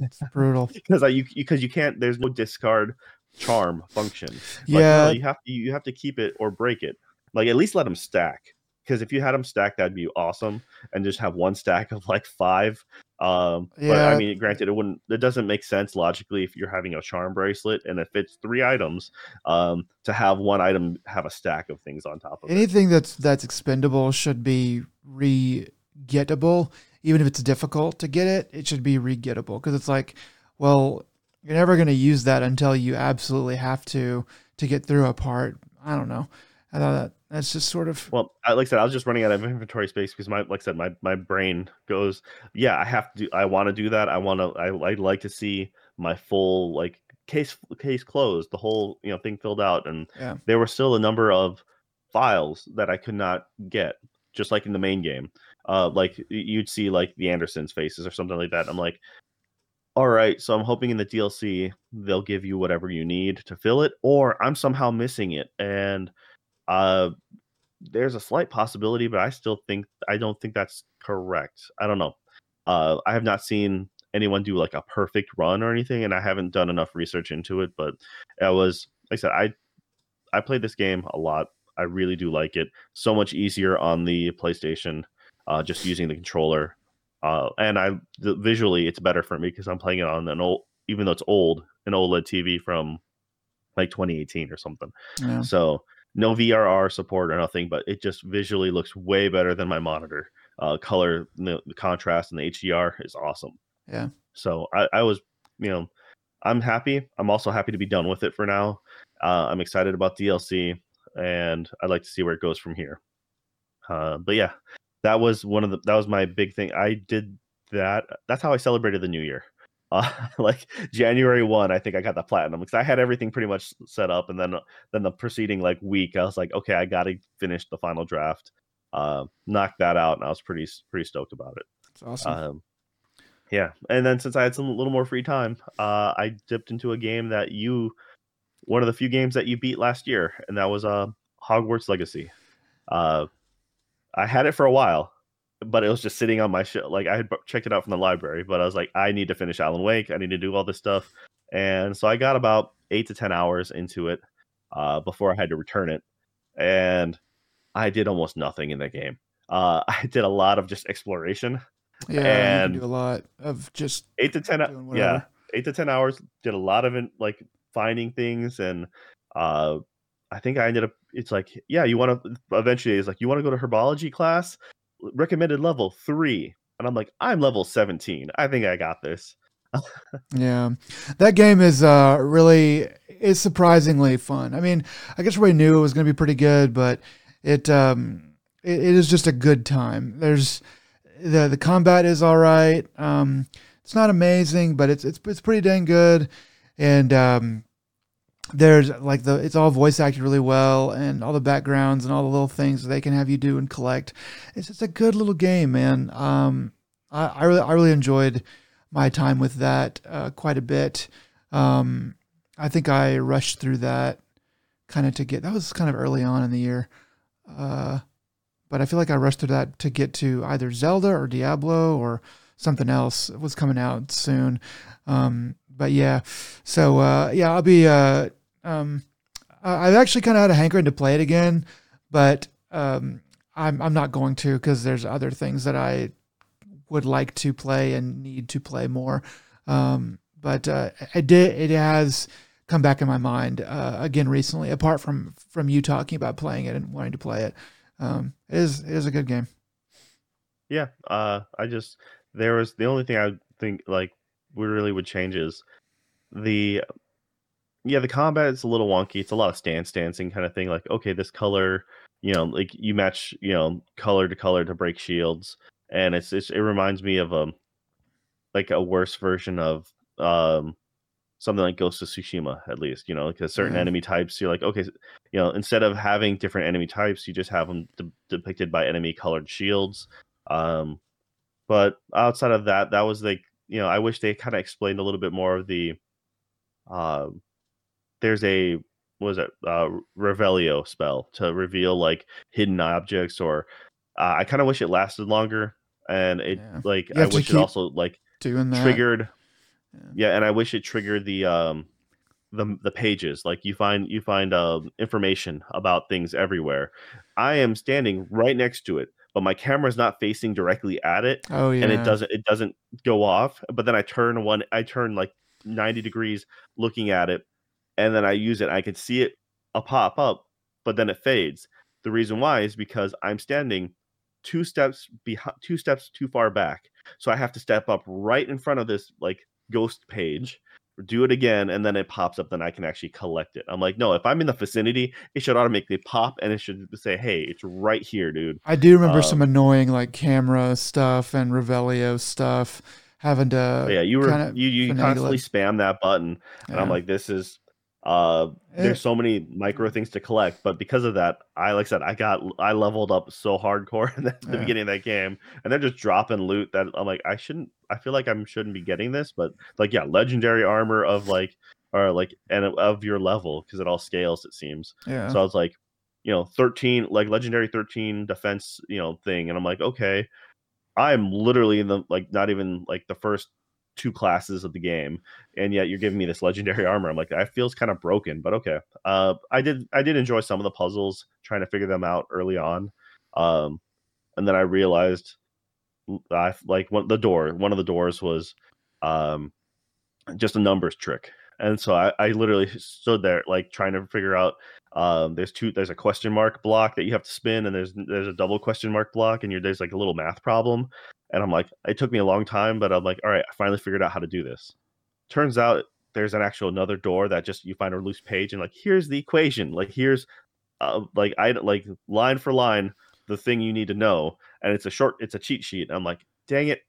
it's brutal because you because you can't. There's no discard charm function. Yeah, like, no, you have to you have to keep it or break it. Like at least let them stack. Because if you had them stacked, that'd be awesome, and just have one stack of like five. Um, yeah. But I mean, granted, it wouldn't. It doesn't make sense logically if you're having a charm bracelet, and if it's three items, um, to have one item have a stack of things on top of anything it. Anything that's that's expendable should be re-gettable, even if it's difficult to get it. It should be re-gettable because it's like, well, you're never going to use that until you absolutely have to to get through a part. I don't know. I thought that. That's just sort of... Well, like I said, I was just running out of inventory space because, my, like I said, my, my brain goes, yeah, I have to do... I want to do that. I want to... I, I'd like to see my full, like, case case closed, the whole, you know, thing filled out. And yeah. there were still a number of files that I could not get, just like in the main game. Uh, like, you'd see, like, the Andersons' faces or something like that. I'm like, all right, so I'm hoping in the D L C they'll give you whatever you need to fill it, or I'm somehow missing it. And... Uh, there's a slight possibility, but I still think I don't think that's correct. I don't know. Uh, I have not seen anyone do like a perfect run or anything, and I haven't done enough research into it. But I was, like I said, I I played this game a lot. I really do like it. So much easier on the PlayStation, uh, just using the controller. Uh, and I the, visually, it's better for me because I'm playing it on an old, even though it's old, an OLED T V from like twenty eighteen or something. Yeah. So. No V R R support or nothing, but it just visually looks way better than my monitor. Uh, color, the, the contrast, and the H D R is awesome. Yeah. So I, I was, you know, I'm happy. I'm also happy to be done with it for now. Uh, I'm excited about D L C, and I'd like to see where it goes from here. Uh, but yeah, that was one of the that was my big thing. I did that. That's how I celebrated the new year. Uh, like January first, I think I got the platinum because I had everything pretty much set up, and then then the preceding like week, I was like, okay, I got to finish the final draft, uh, knock that out, and I was pretty pretty stoked about it. That's awesome. Um, yeah, and then since I had some little more free time, uh, I dipped into a game that you, one of the few games that you beat last year, and that was uh, Hogwarts Legacy. Uh, I had it for a while. But it was just sitting on my shelf. Like I had checked it out from the library, but I was like, I need to finish Alan Wake. I need to do all this stuff. And so I got about eight to ten hours into it uh, before I had to return it. And I did almost nothing in that game. Uh, I did a lot of just exploration. Yeah, and you can do a lot of just eight to ten. Yeah, eight to ten hours. Did a lot of in, like finding things, and uh, I think I ended up. It's like, yeah, you want to eventually. It's like you want to go to herbology class. Recommended level three, and I'm like, I'm level seventeen. I think I got this. Yeah, that game is uh really is surprisingly fun. I mean, I guess everybody knew it was going to be pretty good, but it um it, it is just a good time. There's the the combat is all right. Um, it's not amazing, but it's it's it's pretty dang good, and um. There's like the it's all voice acted really well, and all the backgrounds and all the little things they can have you do and collect. It's just a good little game, man. Um, I, I really I really enjoyed my time with that uh, quite a bit. Um, I think I rushed through that kind of to get that was kind of early on in the year, uh, but I feel like I rushed through that to get to either Zelda or Diablo or something else was coming out soon. Um, but yeah, so uh, yeah, I'll be. Uh, Um, I've actually kind of had a hankering to play it again, but um, I'm I'm not going to because there's other things that I would like to play and need to play more. Um, but uh, I did it has come back in my mind uh, again recently. Apart from from you talking about playing it and wanting to play it, um, it is it is a good game. Yeah, uh, I just there was the only thing I think like we really would change is the. Yeah, the combat is a little wonky. It's a lot of stance dancing kind of thing. Like, okay, this color, you know, like you match, you know, color to color to break shields, and it's, it's it reminds me of a like a worse version of um, something like Ghost of Tsushima, at least, you know, because certain mm-hmm. enemy types, you're like, okay, you know, instead of having different enemy types, you just have them de- depicted by enemy colored shields. Um, but outside of that, that was like, you know, I wish they kind of explained a little bit more of the, uh, there's a, what was it, uh, Revelio spell to reveal like hidden objects, or uh, I kind of wish it lasted longer. And it yeah. like, I wish it also like doing that. triggered. Yeah, and I wish it triggered the um the the pages. Like you find you find um information about things everywhere. I am standing right next to it, but my camera's not facing directly at it. Oh yeah. And it doesn't it doesn't go off. But then I turn one I turn like ninety degrees looking at it, and then I use it. I can see it a pop up, but then it fades. The reason why is because I'm standing two steps behind two steps too far back. So I have to step up right in front of this like ghost page, do it again, and then it pops up, then I can actually collect it. I'm like, no, if I'm in the vicinity, it should automatically pop and it should say, hey, it's right here, dude. I do remember um, some annoying like camera stuff and Revelio stuff having to yeah you were you, you constantly it. spam that button, and yeah. I'm like, this is uh it, there's so many micro things to collect, but because of that, I like I said I got I leveled up so hardcore at the yeah. beginning of that game, and they're just dropping loot that I'm like, I shouldn't I feel like I shouldn't be getting this, but like, yeah, legendary armor of like, or like, and of your level, because it all scales, it seems. Yeah. So I was like, you know, thirteen, like legendary thirteen defense, you know, thing. And I'm like, okay, I'm literally in the, like, not even like the first two classes of the game, and yet you're giving me this legendary armor. I'm like, that feels kind of broken, but okay. Uh, I did, I did enjoy some of the puzzles, trying to figure them out early on. Um, and then I realized, I like one the door one of the doors was um just a numbers trick, and so I, I literally stood there like trying to figure out um there's two there's a question mark block that you have to spin, and there's there's a double question mark block, and you're there's like a little math problem, and I'm like, it took me a long time, but I'm like, all right, I finally figured out how to do this. Turns out there's an actual another door that just you find a loose page, and like, here's the equation, like here's uh, like I like line for line the thing you need to know, and it's a short it's a cheat sheet. And I'm like, dang it,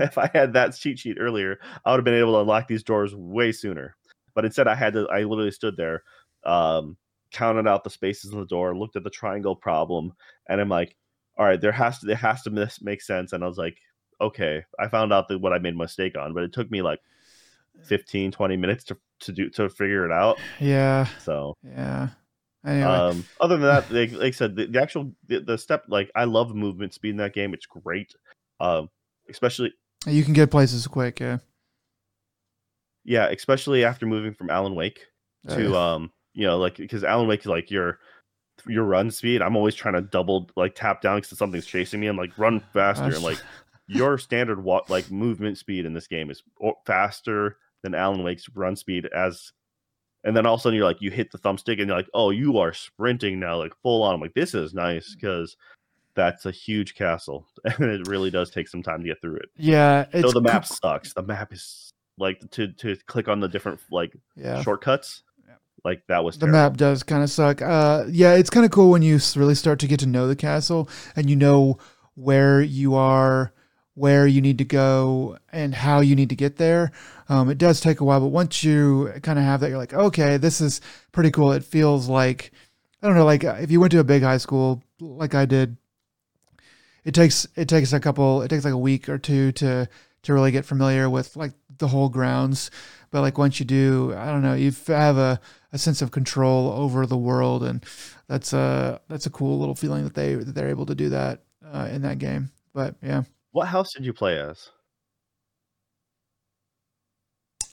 if I had that cheat sheet earlier, I would have been able to unlock these doors way sooner. But instead, I had to I literally stood there, um counted out the spaces in the door, looked at the triangle problem, and I'm like, all right, there has to it has to miss, make sense. And I was like, okay, I found out that what I made a mistake on, but it took me like fifteen twenty minutes to to do to figure it out. Yeah. So yeah. Anyway. Um, other than that, like, like I said, the, the actual the, the step, like, I love movement speed in that game. It's great, um, especially you can get places quick. Yeah, yeah, especially after moving from Alan Wake oh, to, yeah. um, you know, like, because Alan Wake, like your your run speed, I'm always trying to double like tap down because something's chasing me. I'm like, run faster. I'm like, your standard walk like movement speed in this game is faster than Alan Wake's run speed as. And then all of a sudden you're like, you hit the thumbstick and you're like, oh, you are sprinting now, like full on. I'm like, this is nice, because that's a huge castle, and it really does take some time to get through it. Yeah. It's so the map cool. sucks. The map is like to, to click on the different like yeah. shortcuts. Yeah. Like that was terrible. The map does kind of suck. Uh, yeah. It's kind of cool when you really start to get to know the castle, and you know where you are, where you need to go, and how you need to get there. Um, it does take a while, but once you kind of have that, you're like, okay, this is pretty cool. It feels like, I don't know, like if you went to a big high school, like I did, it takes, it takes a couple, it takes like a week or two to, to really get familiar with like the whole grounds. But like, once you do, I don't know, you have a, a sense of control over the world. And that's a, that's a cool little feeling that they, that they're able to do that uh, in that game. But yeah. What house did you play as?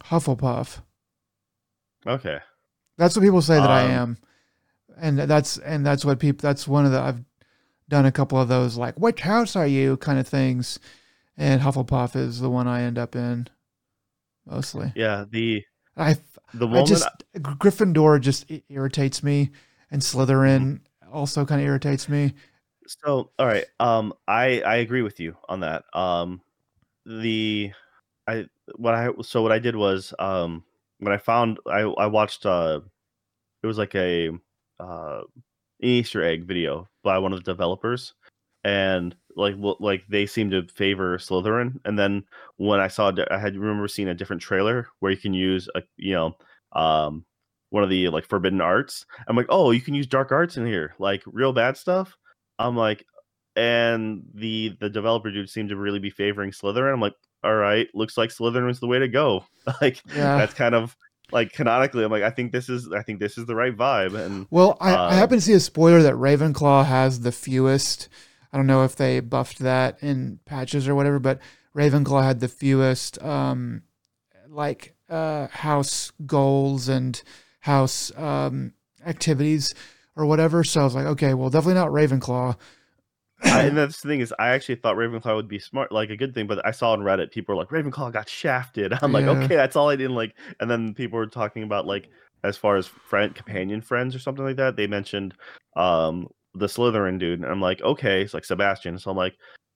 Hufflepuff. Okay. That's what people say that um, I am. And that's and that's what people that's one of the I've done a couple of those like, which house are you kind of things. And Hufflepuff is the one I end up in mostly. Yeah, the I the one I just I, Gryffindor just irritates me, and Slytherin mm-hmm. also kind of irritates me. So, all right. Um, I, I agree with you on that. Um, the, I, what I, so what I did was, um, when I found, I, I watched, uh, it was like a, uh, an Easter egg video by one of the developers. and like like they seem to favor Slytherin. And then when I saw, I had remember seeing a different trailer where you can use a you know um one of the like forbidden arts. I'm like, oh, you can use dark arts in here, like real bad stuff. I'm like, and the the developer dude seemed to really be favoring Slytherin. I'm like, all right, looks like Slytherin is the way to go. Like yeah. That's kind of like canonically, I'm like, I think this is, I think this is the right vibe. And well, I, uh, I happen to see a spoiler that Ravenclaw has the fewest. I don't know if they buffed that in patches or whatever, but Ravenclaw had the fewest, um, like uh, house goals and house um, activities or whatever. So I was like, okay, well, definitely not Ravenclaw. I, and that's the thing is, I actually thought Ravenclaw would be smart, like a good thing. But I saw on Reddit, people were like, Ravenclaw got shafted. I'm like, yeah. Okay, that's all I didn't like. And then people were talking about like, as far as friend companion friends or something like that. They mentioned um, the Slytherin dude, and I'm like, okay, it's like Sebastian. So I'm like,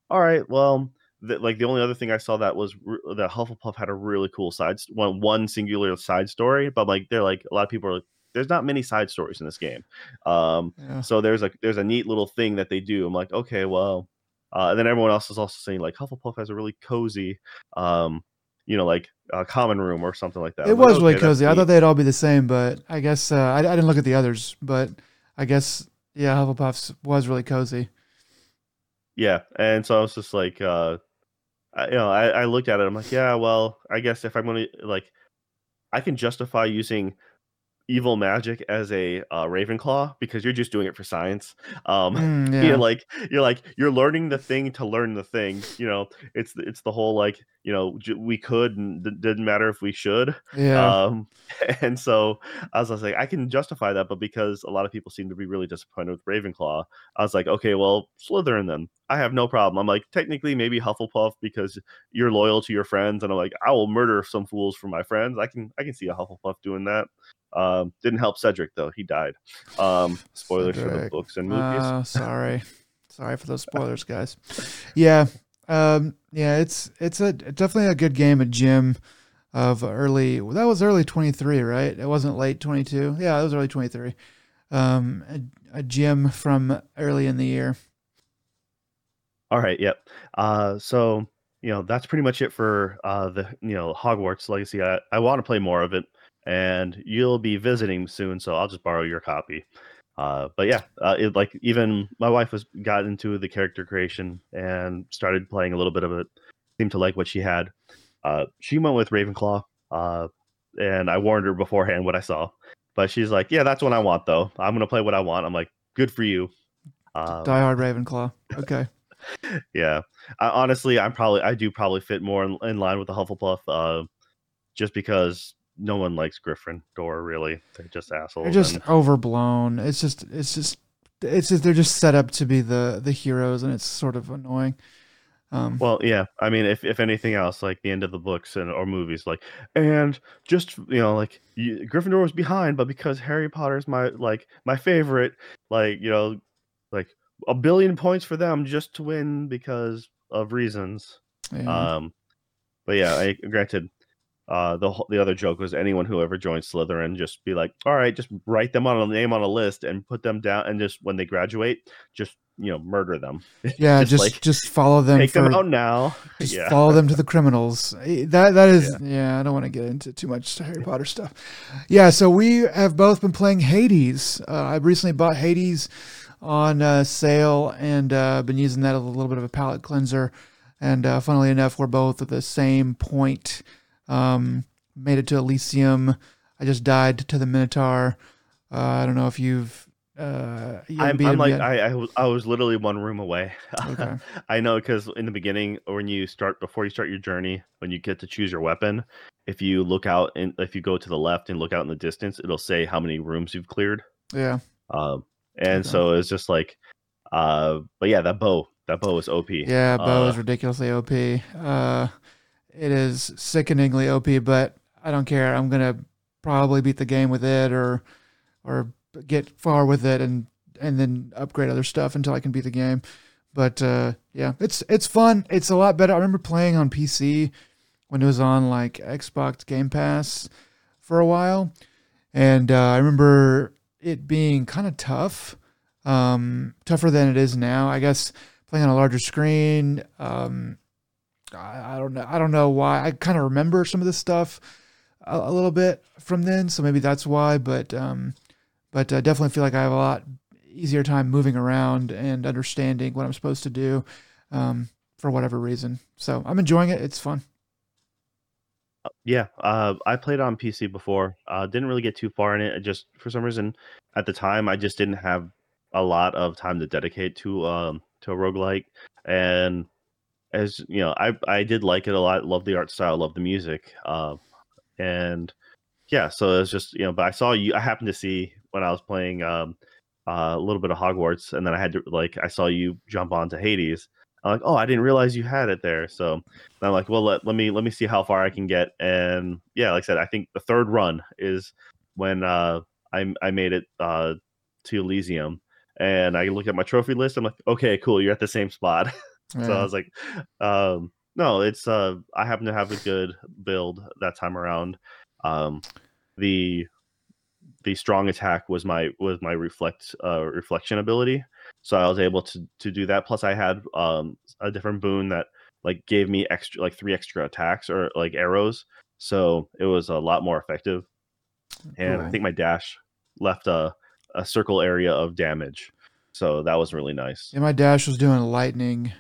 all right, well, th- like the only other thing I saw that was re- that Hufflepuff had a really cool side st- one one singular side story. But like, they're like a lot of people are like, there's not many side stories in this game. Um, yeah. So there's a, there's a neat little thing that they do. I'm like, okay, well, uh, and then everyone else is also saying like Hufflepuff has a really cozy, um, you know, like a common room or something like that. It I'm was like, really okay, cozy. I thought they'd all be the same, but I guess, uh, I, I didn't look at the others, but I guess, yeah, Hufflepuff's was really cozy. Yeah. And so I was just like, uh, I, you know, I, I looked at it. I'm like, yeah, well, I guess if I'm going to like, I can justify using evil magic as a uh, Ravenclaw because you're just doing it for science. Um, mm, yeah. You're like you're like you're learning the thing to learn the thing. You know, it's it's the whole like you know we could and it didn't matter if we should. Yeah. Um, and so I was, I was like, I can justify that, but because a lot of people seem to be really disappointed with Ravenclaw, I was like, okay, well, Slytherin then. I have no problem. I'm like, technically maybe Hufflepuff because you're loyal to your friends, and I'm like, I will murder some fools for my friends. I can I can see a Hufflepuff doing that. Um, didn't help Cedric though. He died. Um, spoilers Cedric. For the books and movies. Uh, sorry, sorry for those spoilers, guys. Yeah, um, yeah. It's it's a definitely a good game. A gem of early. That was early twenty-three, right? It wasn't late twenty-two. Yeah, it was early twenty-three. Um, a, a gem from early in the year. All right. Yep. Uh, so you know that's pretty much it for uh the you know Hogwarts Legacy. I I want to play more of it. And you'll be visiting soon, so I'll just borrow your copy. Uh, but yeah, uh, it, like even my wife was got into the character creation and started playing a little bit of it. Seemed to like what she had. Uh, she went with Ravenclaw, uh, and I warned her beforehand what I saw. But she's like, "Yeah, that's what I want, though. I'm gonna play what I want." I'm like, "Good for you." Um, Die hard Ravenclaw. Okay. Yeah. I, honestly, I'm probably I do probably fit more in, in line with the Hufflepuff, uh, just because. No one likes Gryffindor, really. They're just assholes. They're just and... overblown. It's just, it's just, it's just, they're just set up to be the the heroes, and it's sort of annoying. Um, well, yeah. I mean, if if anything else, like the end of the books and or movies, like, and just you know, like you, Gryffindor was behind, but because Harry Potter's my like my favorite, like you know, like a billion points for them just to win because of reasons. Yeah. Um, but yeah, I, granted. Uh, the the other joke was anyone who ever joins Slytherin just be like, all right, just write them on a name on a list and put them down, and just when they graduate, just you know murder them. Yeah, just just, like, just follow them. Take for, them out now. Just yeah. Follow them to the criminals. That that is yeah. yeah I don't want to get into too much Harry Potter stuff. Yeah, so we have both been playing Hades. Uh, I recently bought Hades on uh, sale and uh, been using that as a little bit of a palate cleanser. And uh, funnily enough, we're both at the same point. Um, made it to Elysium. I just died to the Minotaur. Uh, I don't know if you've. Uh, you I'm, I'm like I, I was I was literally one room away. Okay. I know because in the beginning, when you start before you start your journey, when you get to choose your weapon, if you look out and if you go to the left and look out in the distance, it'll say how many rooms you've cleared. Yeah. Um, and okay. So it's just like, uh, but yeah, that bow, that bow is O P. Yeah, bow uh, is ridiculously O P. Uh. It is sickeningly O P, but I don't care. I'm gonna probably beat the game with it, or or get far with it, and and then upgrade other stuff until I can beat the game. But uh, yeah, it's it's fun. It's a lot better. I remember playing on P C when it was on like Xbox Game Pass for a while, and uh, I remember it being kind of tough, um, tougher than it is now. I guess playing on a larger screen. Um, I, I don't know. I don't know why. I kind of remember some of this stuff a, a little bit from then, so maybe that's why. But um, but I definitely feel like I have a lot easier time moving around and understanding what I'm supposed to do um, for whatever reason. So I'm enjoying it. It's fun. Yeah, uh, I played on P C before. Uh, didn't really get too far in it. I just for some reason at the time, I just didn't have a lot of time to dedicate to um, to a roguelike. And as you know, I I did like it a lot. Love the art style. Love the music. Uh, and yeah, so it's just you know. But I saw you. I happened to see when I was playing um, uh, a little bit of Hogwarts, and then I had to like I saw you jump onto Hades. I'm like, oh, I didn't realize you had it there. So I'm like, well, let, let me let me see how far I can get. And yeah, like I said, I think the third run is when uh, I I made it uh, to Elysium, and I looked at my trophy list. I'm like, okay, cool, you're at the same spot. Yeah. So I was like, um, no, it's uh, I happen to have a good build that time around. Um, the the strong attack was my was my reflect uh, reflection ability. So I was able to, to do that. Plus, I had um, a different boon that like gave me extra like three extra attacks or like arrows. So it was a lot more effective. And cool. I think my dash left a, a circle area of damage. So that was really nice. And yeah, my dash was doing lightning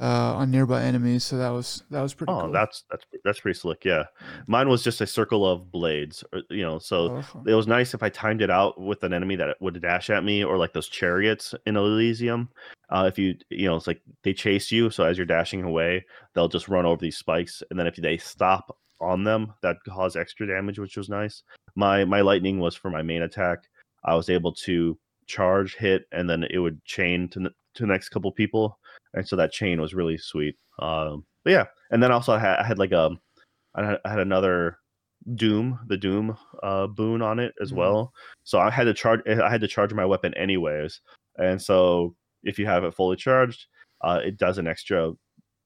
uh, on nearby enemies. So that was that was pretty. Oh, cool. that's that's that's pretty slick. Yeah, mine was just a circle of blades. Or, you know, so awesome. It was nice if I timed it out with an enemy that would dash at me, or like those chariots in Elysium. Uh, if you you know, it's like they chase you. So as you're dashing away, they'll just run over these spikes, and then if they stop on them, that caused extra damage, which was nice. My my lightning was for my main attack. I was able to charge, hit, and then it would chain to to the next couple people. And so that chain was really sweet. Um, but yeah, and then also I had, I had like a, I had, I had another Doom, the Doom uh, boon on it as mm-hmm. well. So I had to charge, I had to charge my weapon anyways. And so if you have it fully charged, uh, it does an extra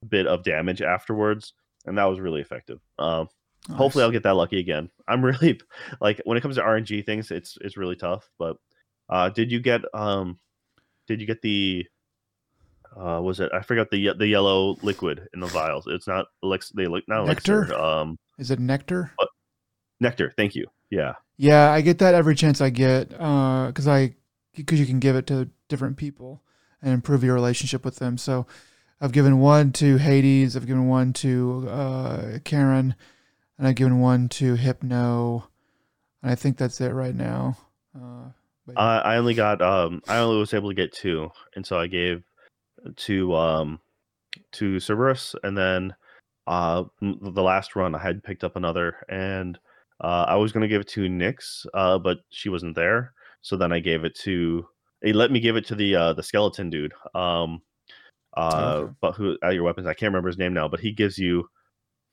bit of damage afterwards, and that was really effective. Uh, nice. Hopefully, I'll get that lucky again. I'm really like when it comes to R N G things, it's it's really tough. But uh, did you get um, did you get the Uh, was it? I forgot the the yellow liquid in the vials. It's not elix. They look not nectar. Elixir, um, is it nectar? Uh, nectar. Thank you. Yeah. Yeah, I get that every chance I get. Uh, because I because you can give it to different people and improve your relationship with them. So, I've given one to Hades. I've given one to uh Karen, and I've given one to Hypno, and I think that's it right now. Uh, but yeah. uh, I only got um I only was able to get two, and so I gave. to um to Cerberus, and then uh the last run I had picked up another, and uh I was going to give it to Nyx, uh but she wasn't there, so then I gave it to it let me give it to the uh the skeleton dude um uh okay. but who at your weapons I can't remember his name now, but he gives you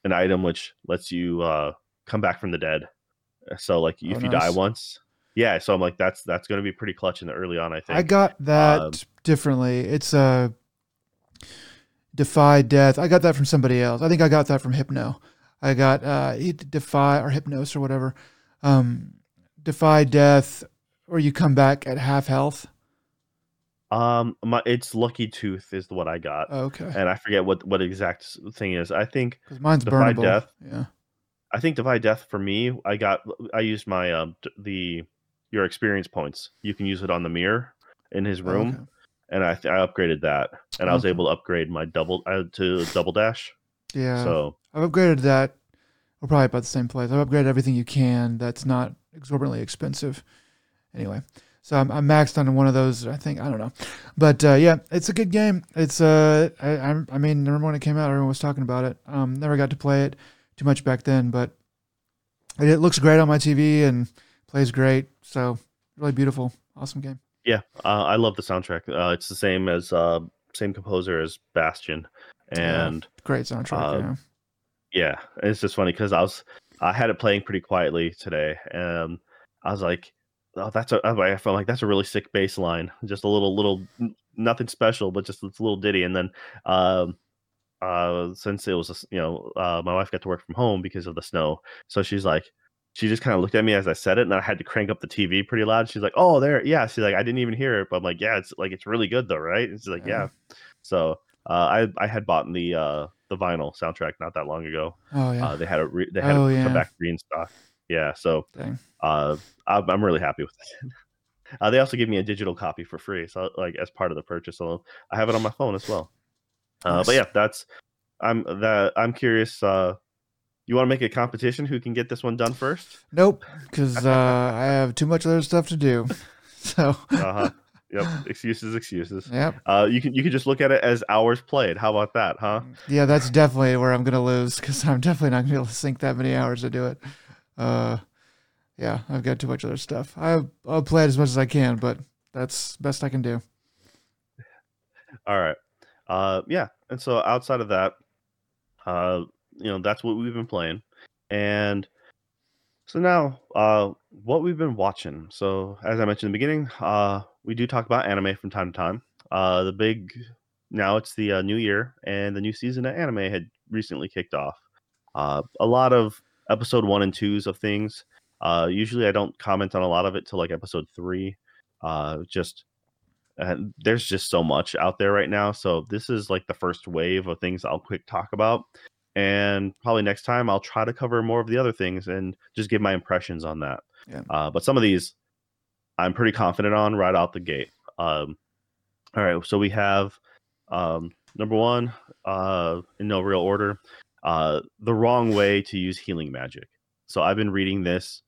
an item which lets you uh come back from the dead, so like if oh, nice. you die once. Yeah, so I'm like, that's that's going to be pretty clutch in the early on, I think. I got that um, differently. It's a Defy Death. I got that from somebody else. I think I got that from Hypno. I got uh, Defy or Hypnos or whatever. Um, Defy Death, or you come back at half health. Um, my it's Lucky Tooth is what I got. Oh, okay. And I forget what, what exact thing is. I think mine's Defy burnable. Death. Yeah. I think Defy Death for me, I got I used my um the. your experience points. You can use it on the mirror in his room. Okay. And I, th- I upgraded that, and okay. I was able to upgrade my double uh, to double dash. Yeah. So I've upgraded that. We're probably about the same place. I've upgraded everything you can. That's not exorbitantly expensive. Anyway, so I'm, I'm maxed on one of those. I think, I don't know, but uh, yeah, it's a good game. It's uh, I, I, I mean, I remember when it came out, everyone was talking about it. Um, never got to play it too much back then, but it, it looks great on my T V and plays great. So really beautiful, awesome game. Yeah, uh, I love the soundtrack. Uh, it's the same as uh, same composer as Bastion, and yeah, great soundtrack. Uh, yeah. yeah, it's just funny because I was I had it playing pretty quietly today, and I was like, oh, that's a I felt like that's a really sick bass line, just a little little nothing special, but just it's a little ditty. And then um, uh, since it was you know uh, my wife got to work from home because of the snow, so she's like. She just kind of looked at me as I said it, and I had to crank up the T V pretty loud. She's like, "Oh, there, yeah." She's like, "I didn't even hear it," but I'm like, "Yeah, it's like it's really good though, right?" And she's like, "Yeah." yeah. So uh, I I had bought the uh, the vinyl soundtrack not that long ago. Oh yeah, uh, they had a re- they had oh, it yeah. come back re in stock. Yeah, so uh, I'm, I'm really happy with it. Uh, they also give me a digital copy for free, so like as part of the purchase, so I have it on my phone as well. Uh, nice. But yeah, that's I'm that I'm curious. Uh, you want to make a competition? Who can get this one done first? Nope, because uh, I have too much other stuff to do. So. Uh-huh. Yep. Excuses, excuses. Yep. Uh, you can you can just look at it as hours played. How about that, huh? Yeah, that's definitely where I'm gonna lose because I'm definitely not gonna be able to sink that many hours to do it. Uh, yeah, I've got too much other stuff. I I'll play it as much as I can, but that's best I can do. All right. Uh, yeah, and so outside of that, uh, you know, that's what we've been playing, and so now, uh, what we've been watching. So as I mentioned in the beginning, uh. We do talk about anime from time to time. Uh, the big now it's the uh, new year and the new season of anime had recently kicked off. Uh, a lot of episode one and twos of things. Uh, usually I don't comment on a lot of it till like episode three. Uh, just uh, there's just so much out there right now. So this is like the first wave of things I'll quick talk about, and probably next time I'll try to cover more of the other things and just give my impressions on that. Yeah. Uh, but some of these. I'm pretty confident on right out the gate. Um, all right, so we have um, number one, uh, in no real order, uh, The Wrong Way to Use Healing Magic. So I've been reading this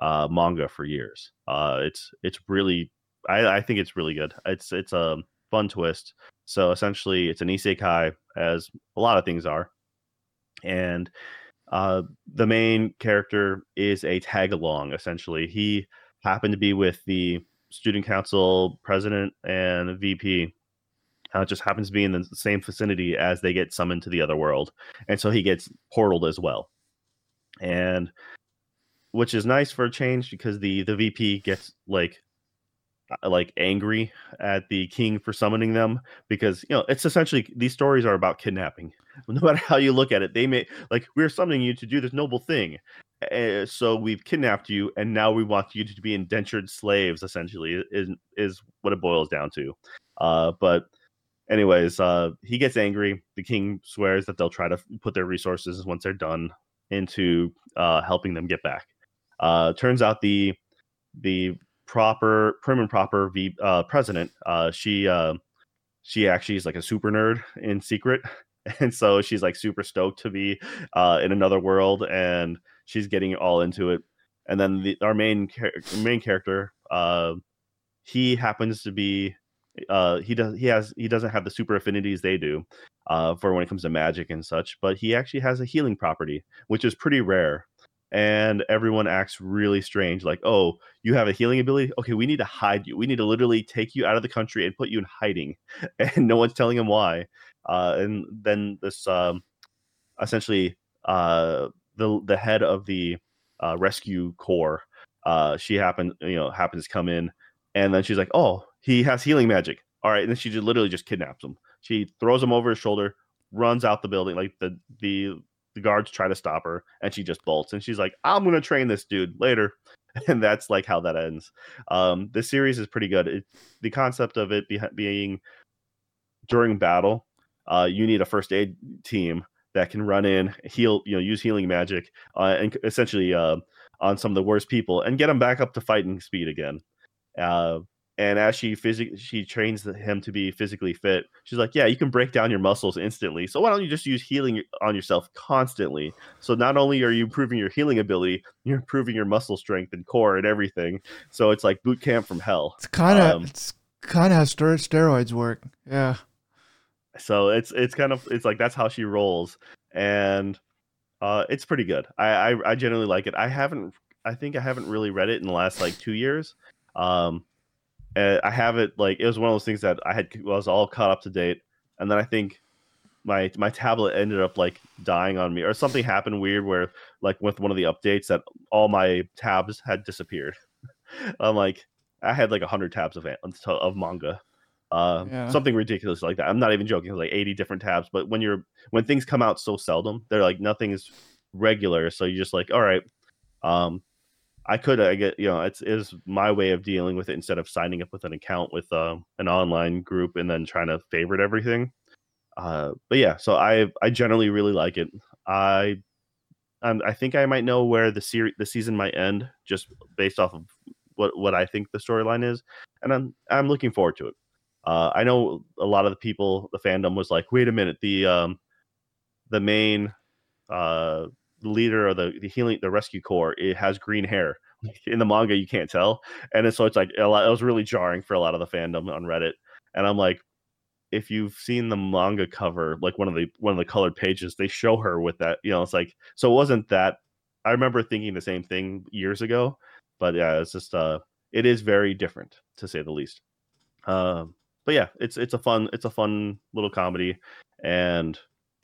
uh, manga for years. Uh, it's it's really, I, I think it's really good. It's it's a fun twist. So essentially, it's an isekai, as a lot of things are, and uh, the main character is a tag along. Essentially, he. Happened to be with the student council president and V P. Uh, just happens to be in the same vicinity as they get summoned to the other world, and so he gets portaled as well. And which is nice for a change because the the V P gets like like angry at the king for summoning them because you know it's essentially these stories are about kidnapping. No matter how you look at it, they may like we're summoning you to do this noble thing. Uh, so we've kidnapped you, and now we want you to be indentured slaves. Essentially, is is what it boils down to. Uh, but, anyways, uh, he gets angry. The king swears that they'll try to put their resources once they're done into uh, helping them get back. Uh, turns out the the proper prim and proper v, uh, president. Uh, she uh, she actually is like a super nerd in secret, and so she's like super stoked to be uh, in another world and. She's getting all into it, and then the, our main char- main character, uh, he happens to be uh, he does he has he doesn't have the super affinities they do uh, for when it comes to magic and such, but he actually has a healing property, which is pretty rare, and everyone acts really strange, like, oh, you have a healing ability? Okay, we need to hide you. We need to literally take you out of the country and put you in hiding, and no one's telling him why. Uh, and then this um, essentially. Uh, The the head of the uh, rescue corps, uh, she happens you know happens to come in, and then she's like, oh, he has healing magic. All right, and then she just literally just kidnaps him. She throws him over his shoulder, runs out the building. Like the the the guards try to stop her, and she just bolts. And she's like, I'm gonna train this dude later, and that's like how that ends. Um, the series is pretty good. It, the concept of it be, being during battle, uh, you need a first aid team. That can run in, heal, you know, use healing magic, uh, and essentially uh, on some of the worst people, and get him back up to fighting speed again. Uh, and as she phys- she trains him to be physically fit, she's like, "Yeah, you can break down your muscles instantly. So why don't you just use healing on yourself constantly? So not only are you improving your healing ability, you're improving your muscle strength and core and everything. So it's like boot camp from hell. It's kind of um, it's kind of how steroids work, yeah." So it's it's kind of it's like that's how she rolls, and uh, it's pretty good. I, I I generally like it. I haven't I think I haven't really read it in the last like two years. Um, I have it like it was one of those things that I had I was all caught up to date, and then I think my my tablet ended up like dying on me or something happened weird where like with one of the updates that all my tabs had disappeared. I'm like I had like a hundred tabs of of manga. Uh, yeah. Something ridiculous like that. I'm not even joking. Like eighty different tabs. But when you're when things come out so seldom, they're like nothing is regular. So you're just like, all right, um, I could I get you know it's is my way of dealing with it instead of signing up with an account with uh, an online group and then trying to favorite everything. Uh, but yeah, so I I generally really like it. I um, I think I might know where the series the season might end just based off of what what I think the storyline is, and I'm I'm looking forward to it. Uh, I know a lot of the people, the fandom was like, wait a minute, the um, the main uh, leader of the the healing the rescue corps, it has green hair. In the manga, you can't tell, and so it's like a lot, it was really jarring for a lot of the fandom on Reddit. And I'm like, if you've seen the manga cover, like one of the one of the colored pages, they show her with that. You know, it's like so. It wasn't that I remember thinking the same thing years ago, but yeah, it's just uh, it is very different to say the least. Um, but yeah, it's it's a fun it's a fun little comedy and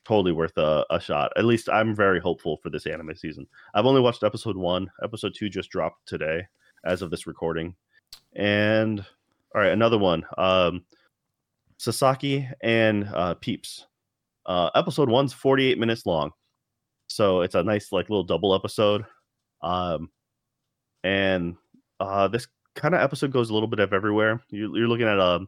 totally worth a, a shot. At least I'm very hopeful for this anime season. I've only watched episode one. Episode two just dropped today as of this recording. And all right, another one. Um, Sasaki and uh, Peeps. Uh, episode one's forty-eight minutes long, so it's a nice like little double episode. Um, and uh, this kind of episode goes a little bit of everywhere. You're, you're looking at a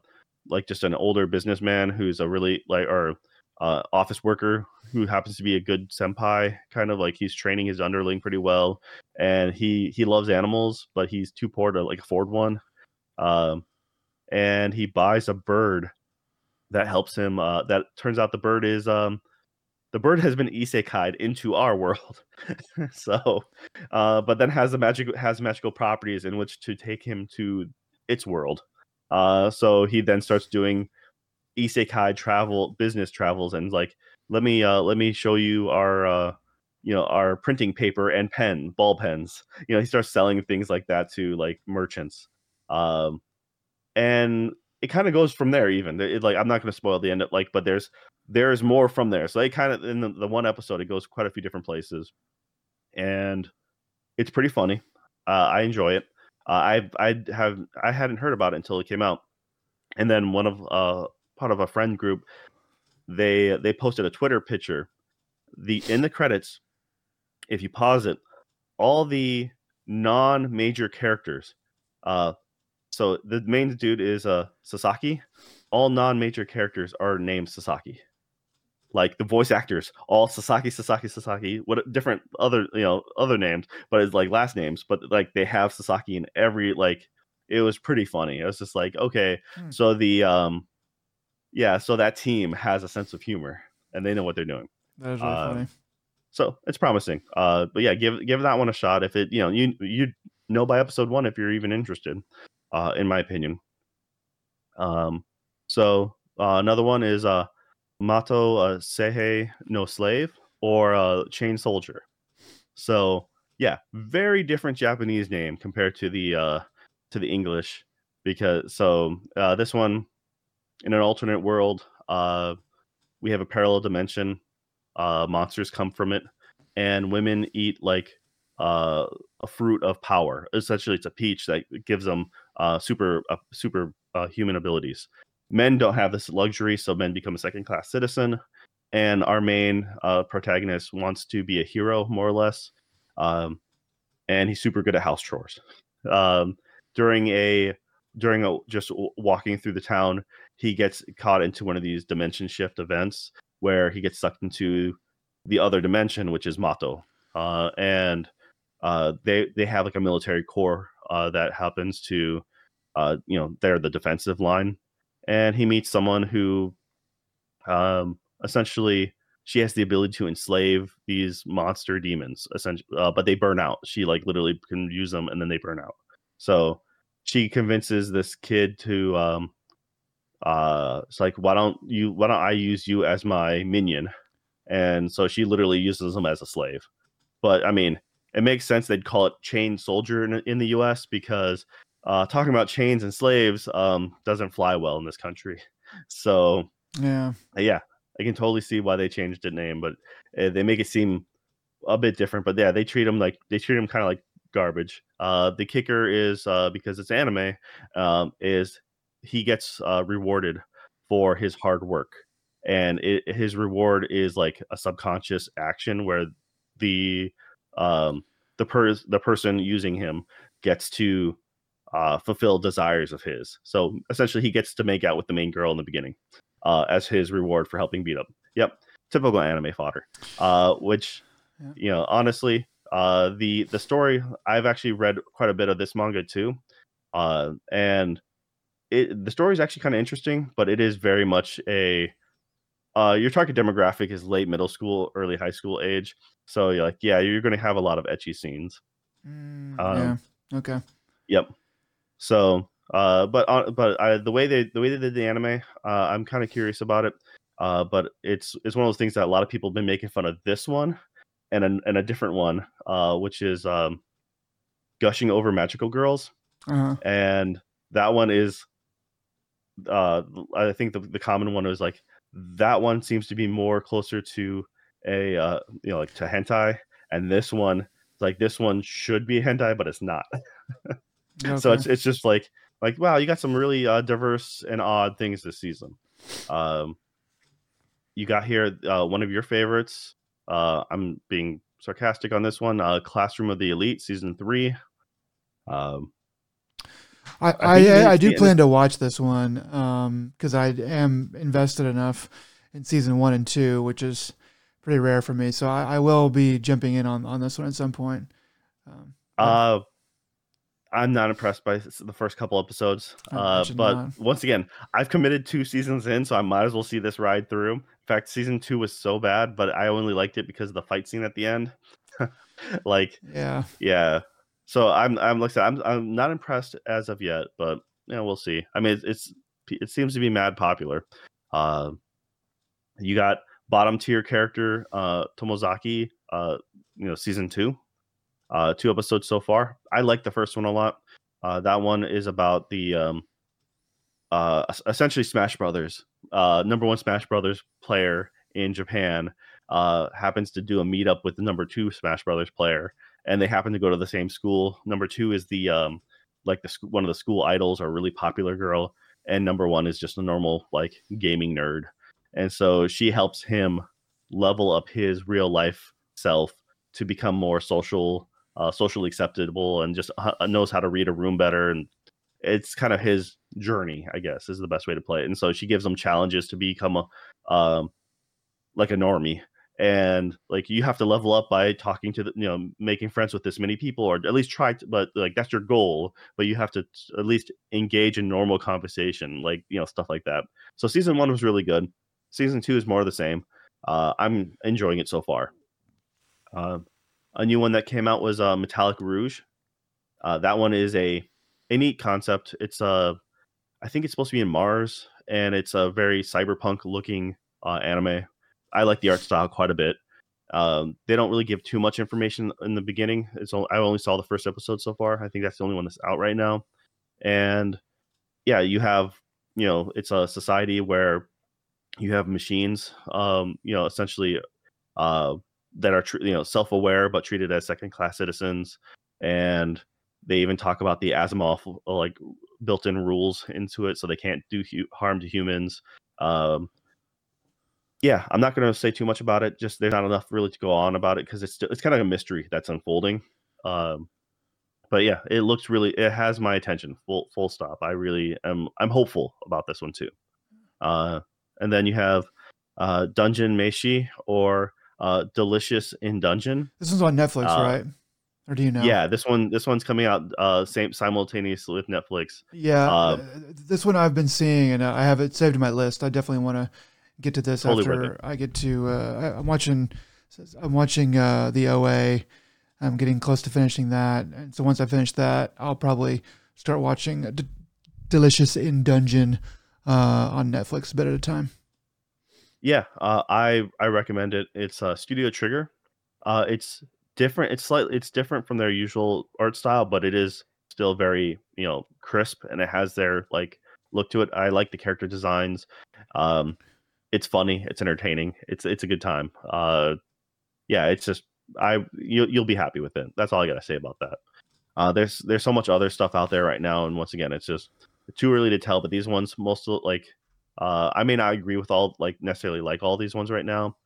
like just an older businessman who's a really like or Uh, office worker who happens to be a good senpai, kind of like he's training his underling pretty well, and he he loves animals, but he's too poor to like afford one. Um, and he buys a bird that helps him. Uh, that turns out the bird is um, the bird has been isekai'd into our world. so, uh, but then has the magic has magical properties in which to take him to its world. Uh, so he then starts doing isekai travel business travels and like let me uh let me show you our uh you know our printing paper and pen ball pens you know he starts selling things like that to like merchants, um and it kind of goes from there. Even it, like I'm not going to spoil the end of like but there's there's more from there, so they kind of in the, the one episode it goes quite a few different places, and it's pretty funny. uh I enjoy it. uh, I I have I hadn't heard about it until it came out, and then one of uh part of a friend group, they they posted a Twitter picture. The in the credits, if you pause it, all the non-major characters, uh so the main dude is uh Sasaki. All non-major characters are named Sasaki, like the voice actors, all Sasaki Sasaki Sasaki what different other you know other names, but it's like last names, but like they have Sasaki in every like it was pretty funny. It was just like okay hmm. so the um Yeah, so that team has a sense of humor, and they know what they're doing. That is really uh, funny. So it's promising. Uh, but yeah, give give that one a shot. If it, you know, you you know by episode one if you're even interested. Uh, in my opinion. Um, so uh, another one is uh, Mato uh, Seihei no Slave or uh, Chain Soldier. So yeah, very different Japanese name compared to the uh, to the English, because so uh, this one. In an alternate world, uh, we have a parallel dimension. Uh, monsters come from it, and women eat like uh, a fruit of power. Essentially, it's a peach that gives them uh, super uh, super uh, human abilities. Men don't have this luxury, so men become a second-class citizen. And our main uh, protagonist wants to be a hero, more or less, um, and he's super good at house chores. Um, during a during a just walking through the town. He gets caught into one of these dimension shift events where he gets sucked into the other dimension, which is Mato. Uh, and uh, they they have like a military corps uh, that happens to, uh, you know, they're the defensive line. And he meets someone who um, essentially she has the ability to enslave these monster demons, essentially, uh, but they burn out. She like literally can use them and then they burn out. So she convinces this kid to... Um, uh it's like why don't you why don't I use you as my minion, and so she literally uses him as a slave. But I mean, it makes sense they'd call it Chain Soldier in, in the U S because uh talking about chains and slaves um doesn't fly well in this country, so yeah yeah I can totally see why they changed the name, but uh, they make it seem a bit different. But yeah, they treat him like they treat him kind of like garbage. Uh the kicker is uh because it's anime um is he gets uh, rewarded for his hard work, and it, his reward is like a subconscious action where the um, the pers- the person using him gets to uh, fulfill desires of his. So essentially, he gets to make out with the main girl in the beginning, uh, as his reward for helping beat him. Yep, typical anime fodder. Uh, which, yeah. you know, honestly, uh, the the story, I've actually read quite a bit of this manga too, uh, and it, the story is actually kind of interesting, but it is very much a uh, your target demographic is late middle school, early high school age. So you're like, yeah, you're going to have a lot of ecchi scenes. Mm, um, yeah. Okay. Yep. So, uh, but uh, but I, the way they the way they did the anime, uh, I'm kind of curious about it. Uh, but it's it's one of those things that a lot of people have been making fun of this one, and a, and a different one, uh, which is um, Gushing Over Magical Girls, uh-huh. and that one is, uh, I think the the common one was like that one seems to be more closer to a uh, you know like to hentai, and this one like this one should be hentai, but it's not. Okay. So it's it's just like like wow, you got some really uh, diverse and odd things this season. Um, you got here uh, one of your favorites. Uh, I'm being sarcastic on this one. Uh, Classroom of the Elite season three. Um, I I, I, I do plan end. to watch this one because um, I am invested enough in season one and two, which is pretty rare for me. So I, I will be jumping in on, on this one at some point. Um, uh. I'm not impressed by the first couple episodes, uh, but not. once again, I've committed two seasons in, so I might as well see this ride through. In fact, season two was so bad, but I only liked it because of the fight scene at the end. like, yeah, yeah. So I'm, I'm like I said, I'm, I'm not impressed as of yet, but you know, we'll see. I mean, it's, it's it seems to be mad popular. Uh, you got bottom tier character uh, Tomozaki, uh, you know, season two. Uh, two episodes so far. I like the first one a lot. Uh, that one is about the um, uh, essentially Smash Brothers. Uh, number one Smash Brothers player in Japan uh, happens to do a meetup with the number two Smash Brothers player, and they happen to go to the same school. Number two is the um, like the one of the school idols or really popular girl, and number one is just a normal like gaming nerd, and so she helps him level up his real life self to become more social. Uh, socially acceptable and just uh, knows how to read a room better, and it's kind of his journey, I guess, is the best way to play it. And so she gives him challenges to become a um, like a normie, and like you have to level up by talking to the, you know making friends with this many people, or at least try to, but like that's your goal, but you have to at least engage in normal conversation, like you know stuff like that. So season one was really good. Season two is more of the same. Uh, I'm enjoying it so far. Uh, A new one that came out was uh, Metallic Rouge. Uh, that one is a, a neat concept. It's uh, I think it's supposed to be in Mars, and it's a very cyberpunk-looking uh, anime. I like the art style quite a bit. Um, they don't really give too much information in the beginning. It's only, I only saw the first episode so far. I think that's the only one that's out right now. And yeah, you have you know it's a society where you have machines. Um, you know, essentially. Uh, that are you know self-aware but treated as second-class citizens, and they even talk about the Asimov like built-in rules into it, so they can't do hu- harm to humans. Um, yeah, I'm not going to say too much about it. Just there's not enough really to go on about it because it's still, it's kind of a mystery that's unfolding. Um, but yeah, it looks really it has my attention. Full full stop. I really am I'm hopeful about this one too. Uh, and then you have uh, Dungeon Meshi or Uh, Delicious in Dungeon. This one's on Netflix, uh, right? Or do you know? Yeah, this one. This one's coming out uh, same simultaneously with Netflix. Yeah, uh, this one I've been seeing, and I have it saved to my list. I definitely want to get to this totally after I get to. Uh, I'm watching. I'm watching uh, the O A. I'm getting close to finishing that, and so once I finish that, I'll probably start watching D- Delicious in Dungeon uh, on Netflix a bit at a time. Yeah, uh, I I recommend it. It's uh, Studio Trigger. Uh, it's different. It's slightly it's different from their usual art style, but it is still very you know crisp, and it has their like look to it. I like the character designs. Um, it's funny. It's entertaining. It's it's a good time. Uh, yeah, it's just I you you'll be happy with it. That's all I gotta say about that. Uh, there's there's so much other stuff out there right now, and once again, it's just too early to tell. But these ones most like. Uh, I may not agree with all like necessarily like all these ones right now.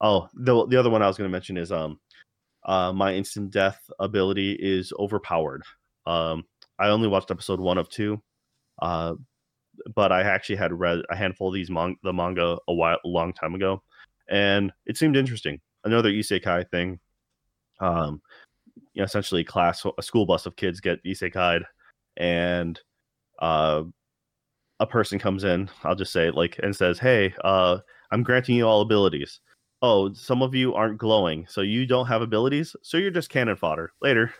Oh, the the other one I was going to mention is um, uh, my instant death ability is overpowered. Um, I only watched episode one of two. Uh, but I actually had read a handful of these man- the manga a while, a long time ago, and it seemed interesting. Another isekai thing. Um, you know, essentially, a class, a school bus of kids get isekai'd, and uh, a person comes in. I'll just say like and says, "Hey, uh, I'm granting you all abilities. Oh, some of you aren't glowing, so you don't have abilities, so you're just cannon fodder. Later."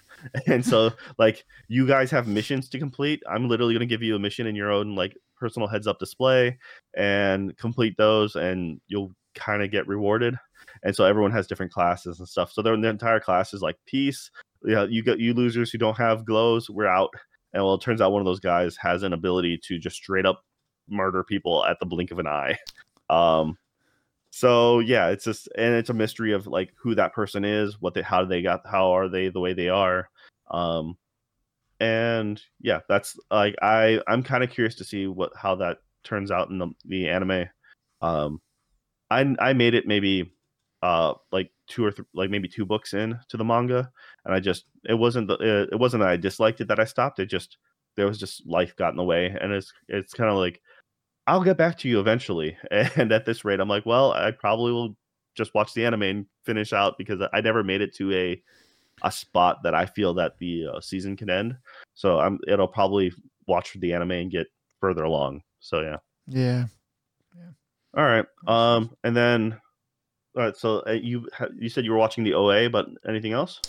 And so, like, you guys have missions to complete. I'm literally going to give you a mission in your own, like, personal heads-up display, and complete those, and you'll kind of get rewarded. And so everyone has different classes and stuff. So the entire class is like, peace. You know, you, got, you losers who don't have glows, we're out. And, well, it turns out one of those guys has an ability to just straight-up murder people at the blink of an eye. Um So yeah, it's just, and it's a mystery of like who that person is, what they, how they got, how are they the way they are, um, and yeah, that's like I, I'm kind of curious to see what how that turns out in the, the anime. Um, I I made it maybe, uh, like two or th- like maybe two books in to the manga, and I just it wasn't the it, it wasn't that I disliked it that I stopped. It just there was just life got in the way, and it's it's kind of like, I'll get back to you eventually. And at this rate, I'm like, well, I probably will just watch the anime and finish out, because I never made it to a a spot that I feel that the uh, season can end. So I'm, it'll probably watch the anime and get further along. So yeah. Yeah. Yeah. All right. Um, and then, all right. So you you said you were watching the O A, but anything else?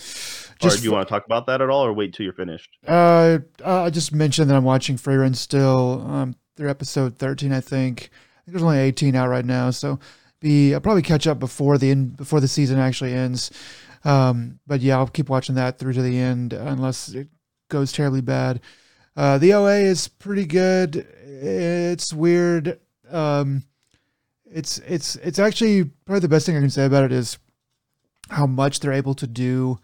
Just or do you want to talk about that at all, or wait till you're finished? Uh, I just mentioned that I'm watching Free Run still. Um, through episode thirteen, I think. I think there's only eighteen out right now, so the I'll probably catch up before the end, before the season actually ends. Um, but yeah, I'll keep watching that through to the end unless it goes terribly bad. Uh, the O A is pretty good. It's weird. Um, it's it's it's actually probably the best thing I can say about it is how much they're able to do,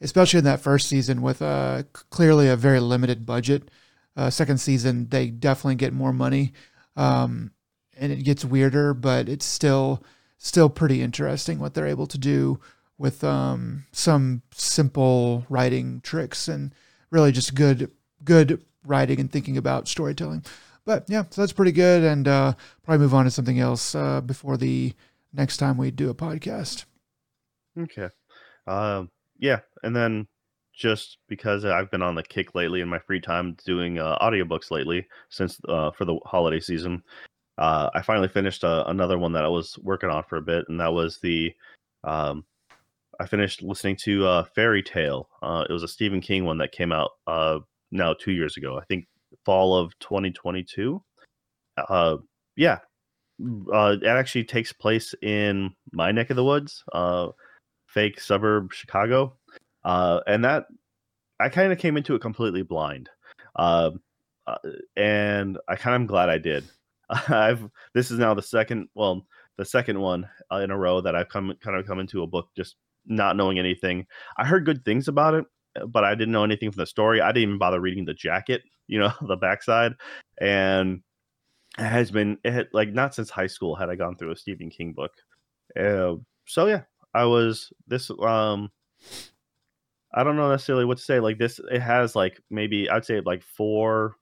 especially in that first season with uh, clearly a very limited budget. Uh, second season, they definitely get more money, um, and it gets weirder, but it's still still pretty interesting what they're able to do with um, some simple writing tricks and really just good good writing and thinking about storytelling. But yeah, so that's pretty good, and uh, probably move on to something else uh, before the next time we do a podcast. Okay. Uh, yeah, and then, just because I've been on the kick lately in my free time doing uh, audiobooks lately since uh, for the holiday season, uh, I finally finished uh, another one that I was working on for a bit, and that was the um, I finished listening to uh, Fairy Tale. Uh, it was a Stephen King one that came out uh, now two years ago, I think, fall of twenty twenty-two. Uh, yeah, uh, it actually takes place in my neck of the woods, uh, fake suburb Chicago. Uh, and that I kind of came into it completely blind, uh, uh, and I kind of glad I did. I've this is now the second, well, the second one uh, in a row that I've come kind of come into a book just not knowing anything. I heard good things about it, but I didn't know anything from the story. I didn't even bother reading the jacket, you know, the backside. And it has been it had, like not since high school had I gone through a Stephen King book. Uh, so yeah, I was this. Um, I don't know necessarily what to say. Like this, it has like maybe I'd say like four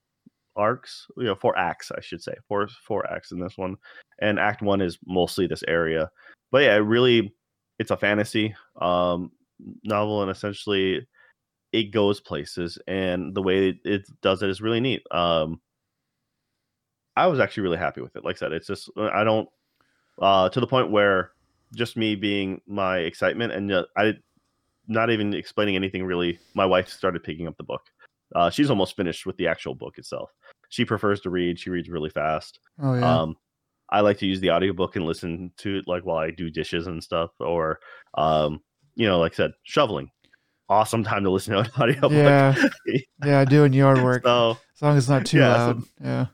arcs, you know, four acts, I should say, four four acts in this one. And act one is mostly this area, but yeah, it really it's a fantasy um, novel, and essentially it goes places, and the way it does it is really neat. Um, I was actually really happy with it. Like I said, it's just I don't uh, to the point where just me being my excitement and uh, I. not even explaining anything really, my wife started picking up the book. Uh, she's almost finished with the actual book itself. She prefers to read. She reads really fast. Oh, yeah. Um, I like to use the audiobook and listen to it like while I do dishes and stuff, or, um, you know, like I said, shoveling. Awesome time to listen to an audiobook. Yeah, yeah, doing yard work. So, as long as it's not too yeah, loud. So, yeah.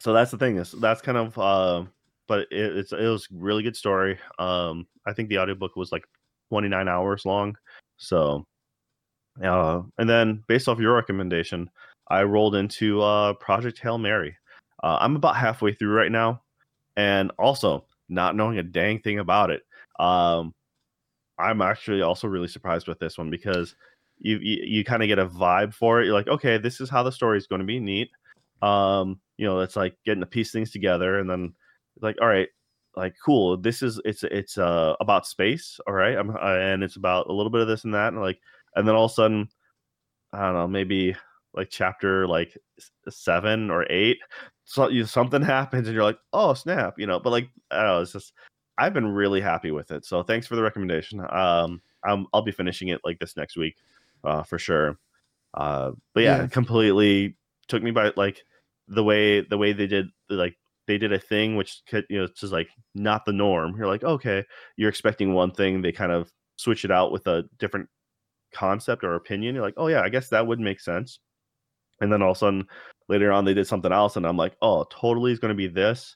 So that's the thing. That's, that's kind of, uh, but it, it's it was a really good story. Um, I think the audiobook was like twenty-nine hours long. So, uh, and then based off your recommendation, I rolled into uh, Project Hail Mary. Uh, I'm about halfway through right now, and also not knowing a dang thing about it. Um, I'm actually also really surprised with this one, because you you, you kind of get a vibe for it. You're like, okay, this is how the story is going to be, neat. Um, you know, it's like getting to piece things together, and then like, all right, like, cool. This is it's it's uh, about space, all right, I'm, and it's about a little bit of this and that, and like, and then all of a sudden, I don't know, maybe like chapter like seven or eight, so you, something happens, and you're like, oh snap, you know. But like, I don't know, it's just I've been really happy with it. So thanks for the recommendation. Um, I'm, I'll be finishing it like this next week, uh, for sure. Uh, but yeah, yeah, it completely took me by like the way the way they did like they did a thing which could, you know, it's just like not the norm. You're like, okay, you're expecting one thing, they kind of switch it out with a different concept or opinion. You're like, oh yeah, I guess that would make sense. And then all of a sudden later on they did something else, and I'm like, oh, totally is going to be this.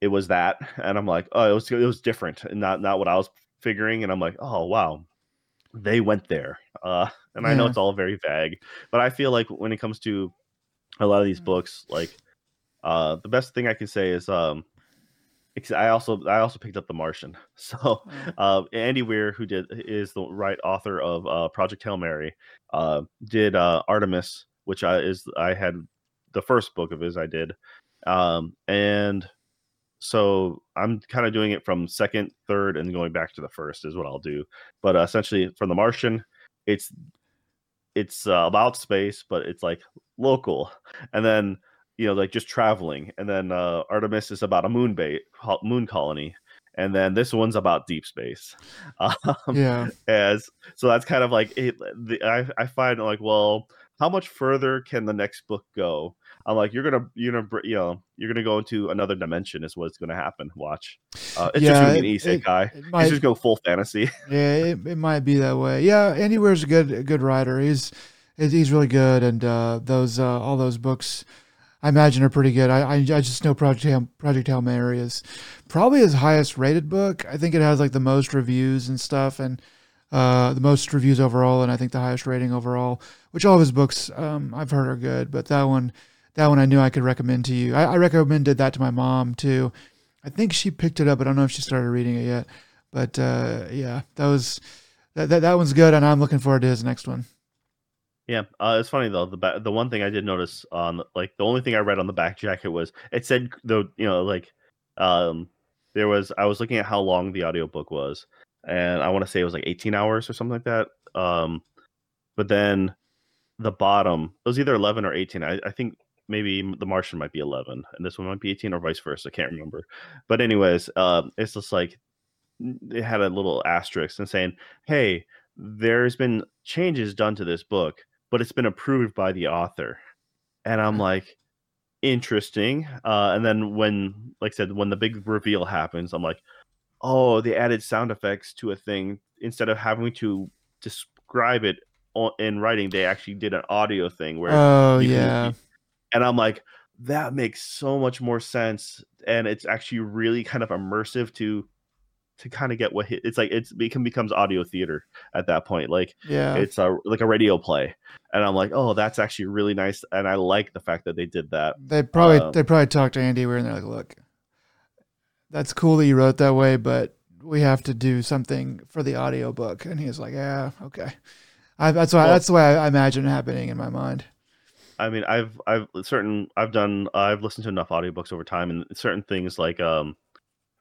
It was that, and I'm like, oh, it was it was different, and not not what I was figuring. And I'm like, oh wow, they went there. Uh, and yeah. I know it's all very vague, but I feel like when it comes to a lot of these books, like uh, the best thing I can say is um, I also I also picked up The Martian. So uh, Andy Weir, who did is the right author of uh, Project Hail Mary, uh, did uh, Artemis, which I is I had the first book of his I did, um, and so I'm kind of doing it from second, third, and going back to the first is what I'll do. But uh, essentially, from The Martian, it's it's uh, about space, but it's like local, and then you know, like just traveling. And then uh, Artemis is about a moon bait, moon colony, and then this one's about deep space. Um, yeah. As so, that's kind of like it, the, I I find like, well, how much further can the next book go? I'm like, you're gonna, you're gonna, you know, you're gonna go into another dimension is what's gonna happen. Watch, uh, it's yeah, just gonna be it, an isekai. It, it might, just go full fantasy. Yeah, it, it might be that way. Yeah, Andy Weir's a good, a good writer. He's, he's really good, and uh, those, uh, all those books, I imagine, are pretty good. I, I, I just know Project Hail, Project Hail Mary is probably his highest rated book. I think it has like the most reviews and stuff, and uh, the most reviews overall, and I think the highest rating overall. Which all of his books, um, I've heard are good, but that one. That one I knew I could recommend to you. I, I recommended that to my mom too. I think she picked it up, but I don't know if she started reading it yet. But uh, yeah, that was that, that. That one's good, and I'm looking forward to his next one. Yeah, uh, it's funny though. The the one thing I did notice on like the only thing I read on the back jacket was it said the you know like um there was I was looking at how long the audiobook was, and I want to say it was like eighteen hours or something like that. Um, but then the bottom it was either eleven or eighteen. I, I think. Maybe The Martian might be eleven and this one might be eighteen or vice versa. I can't remember. But anyways, um, it's just like it had a little asterisk and saying, hey, there's been changes done to this book, but it's been approved by the author. And I'm like, interesting. Uh, and then when, like I said, when the big reveal happens, I'm like, oh, they added sound effects to a thing. Instead of having to describe it in writing, they actually did an audio thing where. Oh, yeah. Can, And I'm like, that makes so much more sense, and it's actually really kind of immersive to, to kind of get what he, it's like. It's it can becomes audio theater at that point. Like, yeah, it's a like a radio play, and I'm like, oh, that's actually really nice, and I like the fact that they did that. They probably um, they probably talked to Andy Weir, and they're like, look, that's cool that you wrote that way, but we have to do something for the audio book, and he's like, yeah, okay. I, that's why well, that's the way I imagine it happening in my mind. I mean, I've, I've certain, I've done, uh, I've listened to enough audiobooks over time, and certain things like, um,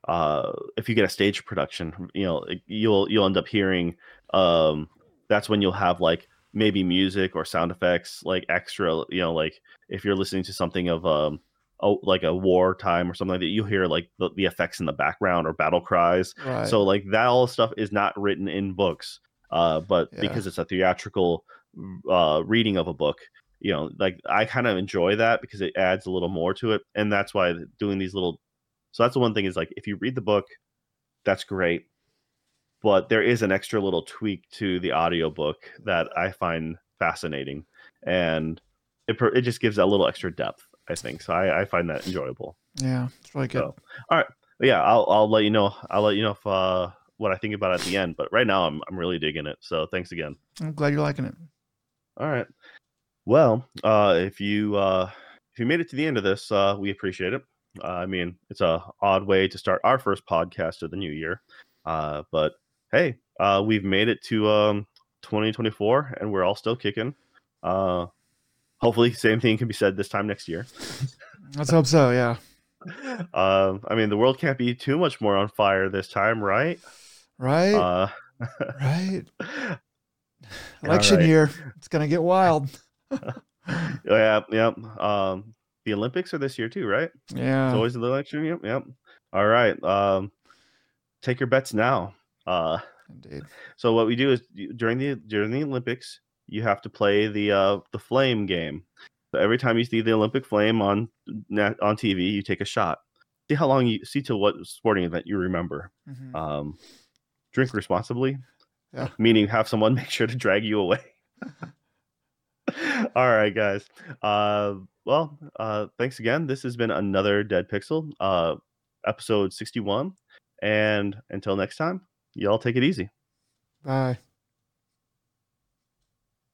uh, if you get a stage production, you know, you'll, you'll end up hearing, um, that's when you'll have like maybe music or sound effects, like extra, you know, like if you're listening to something of, um, oh, like a war time or something like that, you hear like the, the effects in the background or battle cries. Right. So like that all stuff is not written in books, uh, but yeah. because it's a theatrical, uh, reading of a book. You know, like I kind of enjoy that because it adds a little more to it. And that's why doing these little. So that's the one thing is like, if you read the book, that's great. But there is an extra little tweak to the audiobook that I find fascinating. And it it just gives a little extra depth, I think. So I, I find that enjoyable. Yeah, it's really good. So, all right. Yeah, I'll I'll let you know. I'll let you know if, uh, what I think about it at the end. But right now I'm I'm really digging it. So thanks again. I'm glad you're liking it. All right. Well, uh, if you uh, if you made it to the end of this, uh, we appreciate it. Uh, I mean, it's a odd way to start our first podcast of the new year, uh, but hey, uh, we've made it to um, twenty twenty-four, and we're all still kicking. Uh, Hopefully, same thing can be said this time next year. Let's hope so. Yeah. Um, I mean, the world can't be too much more on fire this time, right? Right. Uh, right. Election right. year. It's gonna get wild. yeah. Yep. Um, the Olympics are this year too, right? Yeah. It's always the election. Yep. Yep. All right. Um, take your bets now. Uh, Indeed. So what we do is during the during the Olympics, you have to play the uh, the flame game. So every time you see the Olympic flame on on T V, you take a shot. See how long you see to what sporting event you remember. Mm-hmm. Um, drink responsibly, yeah. meaning have someone make sure to drag you away. All right, guys. Uh, well, uh, thanks again. This has been another Dead Pixel, uh, episode sixty-one. And until next time, y'all take it easy. Bye.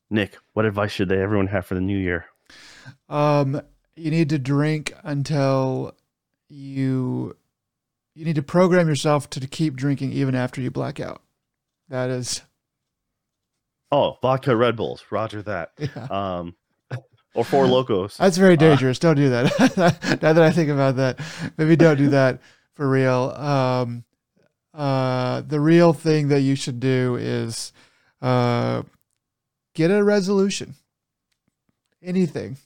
Nick, what advice should they everyone have for the new year? Um, you need to drink until you, you need to program yourself to, to keep drinking even after you black out. That is. Oh, vodka Red Bulls. Roger that. Yeah. Um, or Four Locos. That's very dangerous. Uh, don't do that. Now that I think about that, maybe don't do that for real. Um, uh, the real thing that you should do is, uh, get a resolution. Anything.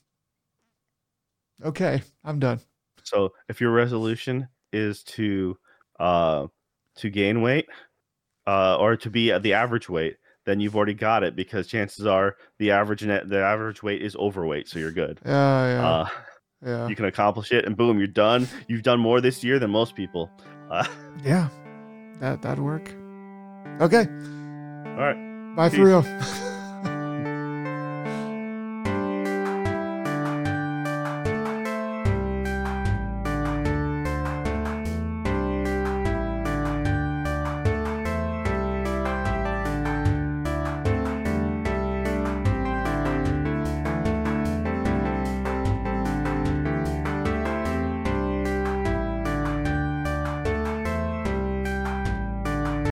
Okay, I'm done. So if your resolution is to uh, to gain weight uh, or to be at the average weight, then you've already got it because chances are the average net, the average weight is overweight, so you're good. Uh, yeah, uh, yeah. You can accomplish it, and boom, you're done. You've done more this year than most people. Uh, yeah, that that'd work. Okay. All right. Bye. Peace. For real.